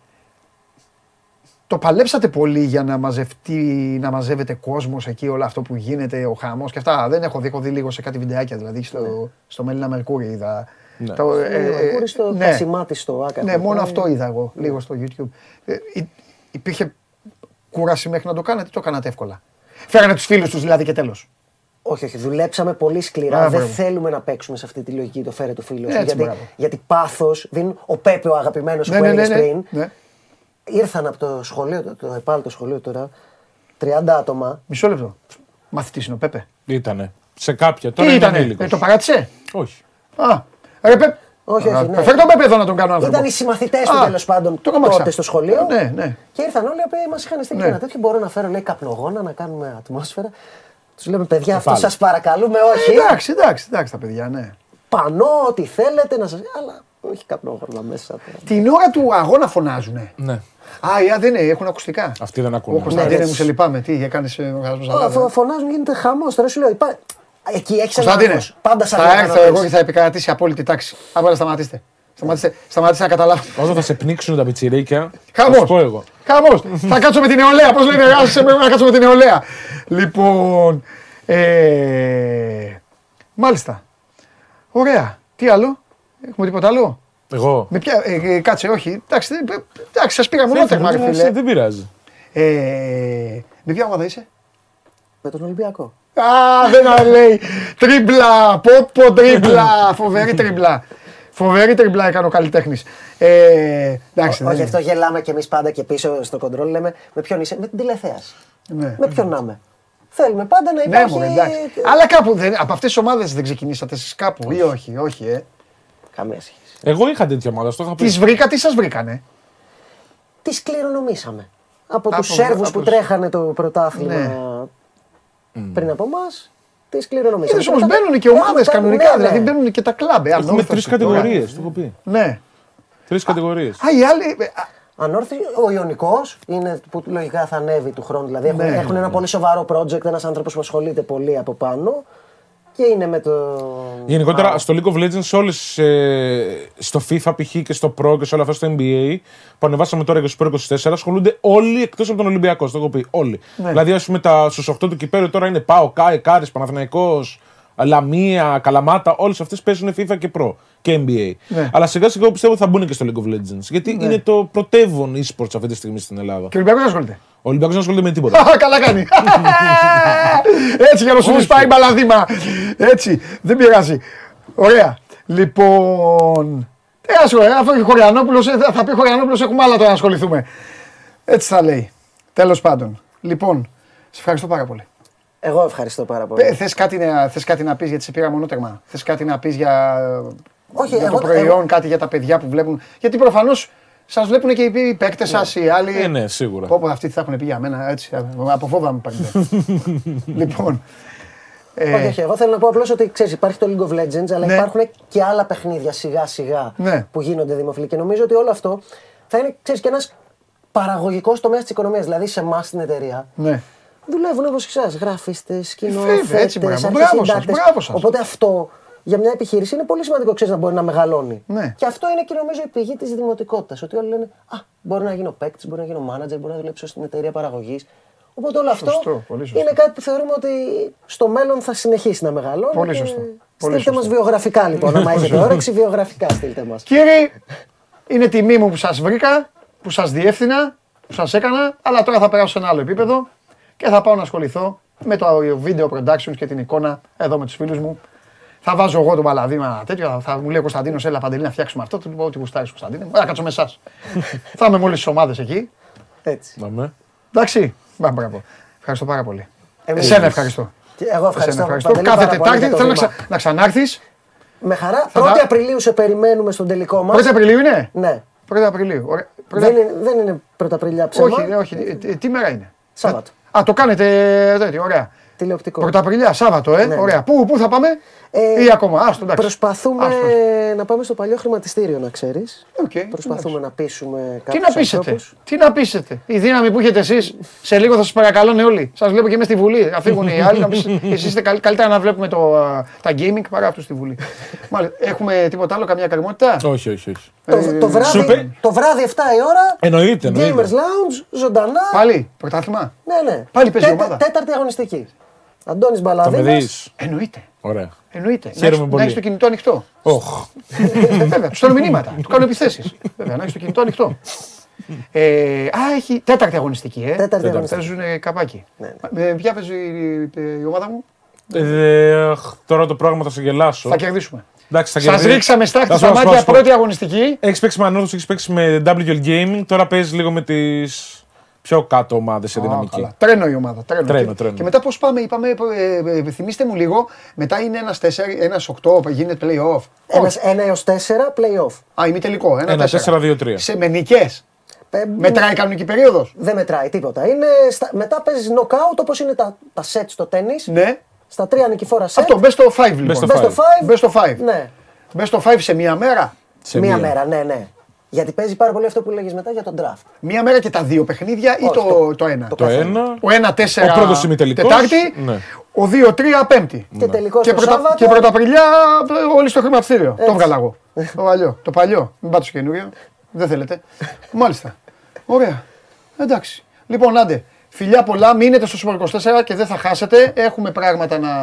το παλέψατε πολύ για να μαζευτεί, να μαζεύετε κόσμος εκεί, όλο αυτό που γίνεται, ο χαμός και αυτά. Δεν έχω δει, έχω δει λίγο σε κάτι βιντεάκια. Δηλαδή στο, ναι. στο Μέλινα Μερκούρι είδα. Ναι. Το, ε, ε, Μερκούρι στο ναι. Πασιμάτι στο Άκα. Ναι, μόνο αυτό είδα εγώ λίγο στο YouTube. Ε, υπήρχε κούραση μέχρι να το κάνετε, το κάνατε εύκολα? Φέρανε τους φίλους τους δηλαδή και τέλος. Όχι, όχι, δουλέψαμε πολύ σκληρά. Άρα, δεν μπράβο. Θέλουμε να παίξουμε σε αυτή τη λογική το φέρε το φίλο. Γιατί, γιατί πάθος δίνουν. Ο Πέπε, ο αγαπημένος ναι, που έλεγες ναι, ναι, πριν. Ναι. Ήρθαν από το σχολείο, το, το επάλτο σχολείο τώρα, τριάντα άτομα. Μισό λεπτό. Μαθητής είναι ο Πέπε. Ήτανε. Σε κάποια. Τώρα ήτανε. Ε, το παράτησε. Όχι. Α, ρε Πέπε. Όχι, όχι. Ναι. Φέρτε τον Πέπε εδώ να τον κάνω άνθρωπο. Ήταν οι συμμαθητές του τέλος πάντων τότε στο σχολείο. Ναι, ναι. Και ήρθαν όλοι που μας είχαν στείλει ένα τέτοιο. Μπορώ να φέρω λέει καπνογόνα, να κάνουμε ατμόσφαιρα. Τους λέμε παιδιά, αυτό σας παρακαλούμε, όχι. Εντάξει, εντάξει, εντάξει τα παιδιά, ναι. Πανώ, ό,τι θέλετε να σας. Αλλά όχι καπνόγορμα μέσα. Την ώρα του αγώνα φωνάζουνε. Ναι. Α, οι δεν έχουν ακουστικά. Αυτοί δεν ακούνε. Ο Κωνσταντίνε μου σε λυπάμαι, τι είχε κάνει ο Κωνσταντίνε. Φωνάζουν, γίνεται χαμός. Τώρα σου λέω, εκεί έχει ένα. Πάντα σαν να. Θα έρθω εγώ και θα επικρατήσει απόλυτη τάξη. Απλά σταματήστε. Σταματήστε να καταλάβετε. Όταν θα σε πνίξουν τα πιτσιρίκια. Χαμός. Χαμός. Θα κάτσω με την νεολαία. Πώς λένε, να κάτσω με την νεολαία. Λοιπόν. Μάλιστα. Ωραία. Τι άλλο. Έχουμε τίποτα άλλο. Εγώ. Με ποια, ε, κάτσε, όχι. Εντάξει, σας πήγα μονότερμα. Δεν πειράζει. Με ποια ομάδα είσαι? Με τον Ολυμπιακό. Α, δεν να λέει. Τρίμπλα. Πόπο τρίμπλα. Φοβερή τρίμπλα. Φοβερή τριμπλά έκανε ο καλλιτέχνης. Ε, εντάξει, όχι, αυτό γελάμε κι εμείς πάντα και πίσω στο κοντρόλ. Λέμε με ποιον είσαι, με την τηλεθέαση. Ναι. Με ποιον να είμαι. Θέλουμε πάντα να υπάρχει. Ναι, αλλά κάπου δεν, από αυτές τις ομάδες δεν ξεκινήσατε εσείς κάπου, ή όχι, όχι, ε. Καμία σχέση. Εγώ είχα τέτοια ομάδα, στο είχα πει. Τις βρήκα, τι σας βρήκανε. Τις κληρονομήσαμε. Από, από τους Σέρβους που τρέχανε το πρωτάθλημα ναι. πριν από εμάς. Τις κληρονομήσαμε. Όμως μπαίνουν και ομάδες κανονικά, δηλαδή μπαίνουν και τα κλαμπ. Έχουμε τρεις κατηγορίες, το έχω πει. Ναι. Τρεις κατηγορίες. Α, οι άλλοι... Ανόρθιος, ο Ιωνικός, είναι που λογικά θα ανέβει του χρόνου, δηλαδή έχουν, ναι, έχουν ένα ναι. πολύ σοβαρό project, ένας άνθρωπος που ασχολείται πολύ από πάνω και είναι με το... Γενικότερα ah. στο League of Legends, όλες, ε, στο FIFA π.χ. και στο Pro και σε όλα αυτά στο εν μπι έι, που ανεβάσαμε τώρα και στο Sport είκοσι τέσσερα, ασχολούνται όλοι εκτός από τον Ολυμπιακό, το έχω πει, όλοι. Ναι. Δηλαδή ας πούμε στους οκτώ του κυπέλλου τώρα είναι ΠΑΟΚ, ΑΕΚ, Παναθηναϊκός, Λαμία, Καλαμάτα, όλες αυτές παίζουν FIFA και Pro και εν μπι έι. Ναι. Αλλά σιγά σιγά πιστεύω θα μπουν και στο League of Legends. Γιατί ναι. είναι το πρωτεύον e-sports αυτή τη στιγμή στην Ελλάδα. Και ο Ολυμπιακός δεν ασχολείται. Ο Ολυμπιακός δεν ασχολείται με τίποτα. Καλά κάνει. Έτσι για να σου πάει μπαλαδίμα. Έτσι. Δεν πειράζει. Ωραία. Λοιπόν. Ας ωραία. Αφού έχει Χωριανόπουλος, θα πει Χωριανόπουλος, έχουμε άλλα τώρα να ασχοληθούμε. Έτσι θα λέει. Τέλος πάντων. Λοιπόν, σε ευχαριστώ πάρα πολύ. Εγώ ευχαριστώ πάρα πολύ. Θες κάτι, κάτι να πεις για τη σε πήρα μονότερμα. Θες κάτι να πεις για, όχι, για εγώ, το προϊόν, εγώ. Κάτι για τα παιδιά που βλέπουν. Γιατί προφανώς σας βλέπουν και οι παίκτες σας οι άλλοι. Ναι, ναι, σίγουρα. Πόπο αυτοί τι θα έχουν πει για μένα. Έτσι, από φόβα μου παίρνετε. Λοιπόν. Ε... Όχι, όχι, εγώ θέλω να πω απλώς ότι ξέρεις, υπάρχει το League of Legends, αλλά ναι. υπάρχουν και άλλα παιχνίδια σιγά σιγά ναι. που γίνονται δημοφιλή. Και νομίζω ότι όλο αυτό θα είναι ξέρεις, και ένας παραγωγικός τομέας της οικονομίας. Δηλαδή σε εμάς στην εταιρεία. Ναι. Δουλεύουν όπως και εσάς, γράφιστες, σκηνοθέτες, αρχισυντάκτες. Οπότε αυτό για μια επιχείρηση είναι πολύ σημαντικό, ξέρεις, να μπορεί να μεγαλώνει. Ναι. Και αυτό είναι και νομίζω η πηγή της δημοτικότητας. Ότι όλοι λένε, α, μπορώ να γίνω παίκτης, μπορώ να γίνω manager, μπορώ να δουλέψω στην εταιρεία παραγωγής. Οπότε όλο σωστό, αυτό σωστό. Είναι κάτι που θεωρούμε ότι στο μέλλον θα συνεχίσει να μεγαλώνει. Πολύ σωστό. Στείλτε μας βιογραφικά λοιπόν, άμα έχετε όρεξη, βιογραφικά στείλτε μας. Κύριοι, είναι τιμή μου που σας βρήκα, που σας διεύθυνα, που σας έκανα, αλλά τώρα θα περάσω σε ένα άλλο επίπεδο. Και θα πάω να ασχοληθώ με το video productions και την εικόνα εδώ με τους φίλους μου. Θα βάζω εγώ τον παλαδίμα τέτοιο, θα μου λέει ο Κωνσταντίνος, έλα Παντελή να φτιάξουμε αυτό, του λέω ότι γουστάρεις Κωνσταντίνε, έλα κάτσω με εσάς. Θα είμαι με όλες τις ομάδες εκεί. Έτσι. Εντάξει, πάμε παρακαλώ. Ευχαριστώ πάρα πολύ. Εσένα ευχαριστώ. Εγώ ευχαριστώ. Κάθε Τετάρτη θέλω να ξανάρθεις. Με χαρά. πρώτη Απριλίου σε περιμένουμε στον τελικό μας. πρώτη Απριλίου είναι? Ναι. πρώτη Απριλίου. Δεν είναι πρώτη Απριλιά ψέμα. Όχι, όχι. Τι μέρα είναι? Σάββατο. Α, το κάνετε τέτοιο, ωραία. Τηλεοπτικό. Πρωταπριλιά, Σάββατο, ε, ναι, ωραία. Ναι. Πού, πού θα πάμε ε, ή ακόμα, άστο, εντάξει. Προσπαθούμε άστο. να πάμε στο παλιό χρηματιστήριο, να ξέρεις. Okay, προσπαθούμε εντάξει. να πείσουμε κάποιους ανθρώπους. Τι να πείσετε, η δύναμη που έχετε εσείς, σε λίγο θα σας παρακαλώνε όλοι. Σας βλέπω και μέσα στη Βουλή, να φύγουν οι άλλοι, να πεις, εσείς είστε καλ, καλύτερα να βλέπουμε το, τα gaming παρά αυτούς στη Βουλή. Μάλιστα, έχουμε τίποτα άλλο, καμία κρεμότητα. Όχι, όχι, όχι. Ε, το, το, βράδυ, το βράδυ επτά η ώρα, εννοείται, εννοείται. Gamers Lounge, ζωντανά. Πάλι, πρωτάθλημα. Ναι, ναι. Πάλι παίζει ομάδα. Τέταρτη αγωνιστική. Αντώνης Μπαλαδίνας. Εννοείται. Ωραία. Εννοείται. Να έχεις το κινητό ανοιχτό. Όχι. Βέβαια, τους στέλνω μηνύματα. Του κάνω επιθέσεις. Βέβαια, να έχεις το κινητό ανοιχτό. ε, α, έχει τέταρτη αγωνιστική. Ε. Τέταρτη αγωνιστική. Παίζουν καπάκι. Ναι, ναι. Ε, ποια παίζει η, η ομάδα μου. Ε, τώρα το πρόγραμμα θα σε γελάσω. Θα κερδίσουμε. Σας ρίξαμε στάχτη στα μάτια πρώτη αγωνιστική. Έχεις παίξει με Ανόρθωση, έχεις παίξει με ντάμπλιου ελ Gaming. Τώρα παίζεις λίγο με τις πιο κάτω ομάδες σε δυναμική. Τρένο η ομάδα. Και μετά πώς πάμε, είπαμε, θυμίστε μου λίγο, μετά είναι ένας οκτώ, γίνεται play-off. Ένα έως τέσσερα play-off. Α, ημιτελικό. Ένα τέσσερα δύο τρία. Με νικές. Μετράει η κανονική περίοδος. Δεν μετράει τίποτα. Μετά παίζεις knockout όπως είναι τα sets στο τένις. Στα τρία νικηφόρα σετ. Αυτό, μπες στο πέντε λοιπόν. Μπες στο πέντε. Ναι. Μπες στο πέντε σε μία μέρα. Σε μία μέρα, ναι, ναι. Γιατί παίζει πάρα πολύ αυτό που λέγεις μετά για τον draft. Μία μέρα και τα δύο παιχνίδια ή το, το ένα. Το, το ένα. Ο ένα τέσσερα. Ο πρώτος ημιτελικός. Τετάρτη. Ναι. Ο δύο τρία πέμπτη. Και τελικός το Σάββατο. Και πρωταπριλιά όλοι στο χρηματιστήριο. Το βγάλα εγώ. Το παλιό. Το παλιό. Μην πάτε στο καινούριο. Δεν θέλετε. Μάλιστα. Ωραία. Εντάξει. Λοιπόν, άντε. Φιλιά πολλά, μείνετε στο Sport είκοσι τέσσερα και δεν θα χάσετε. Έχουμε πράγματα να,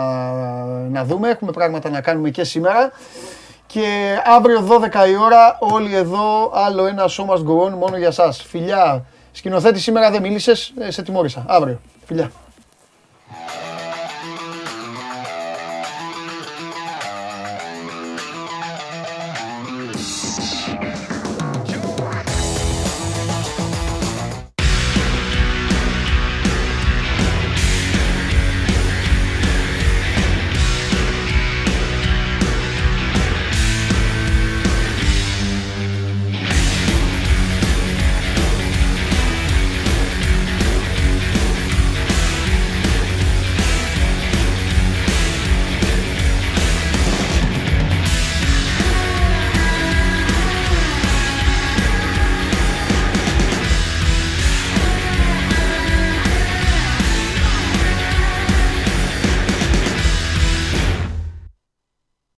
να δούμε, έχουμε πράγματα να κάνουμε και σήμερα. Και αύριο δώδεκα η ώρα όλοι εδώ, άλλο ένα show must go on μόνο για σας. Φιλιά, σκηνοθέτη σήμερα δεν μίλησες, σε τιμώρησα. Αύριο. Φιλιά.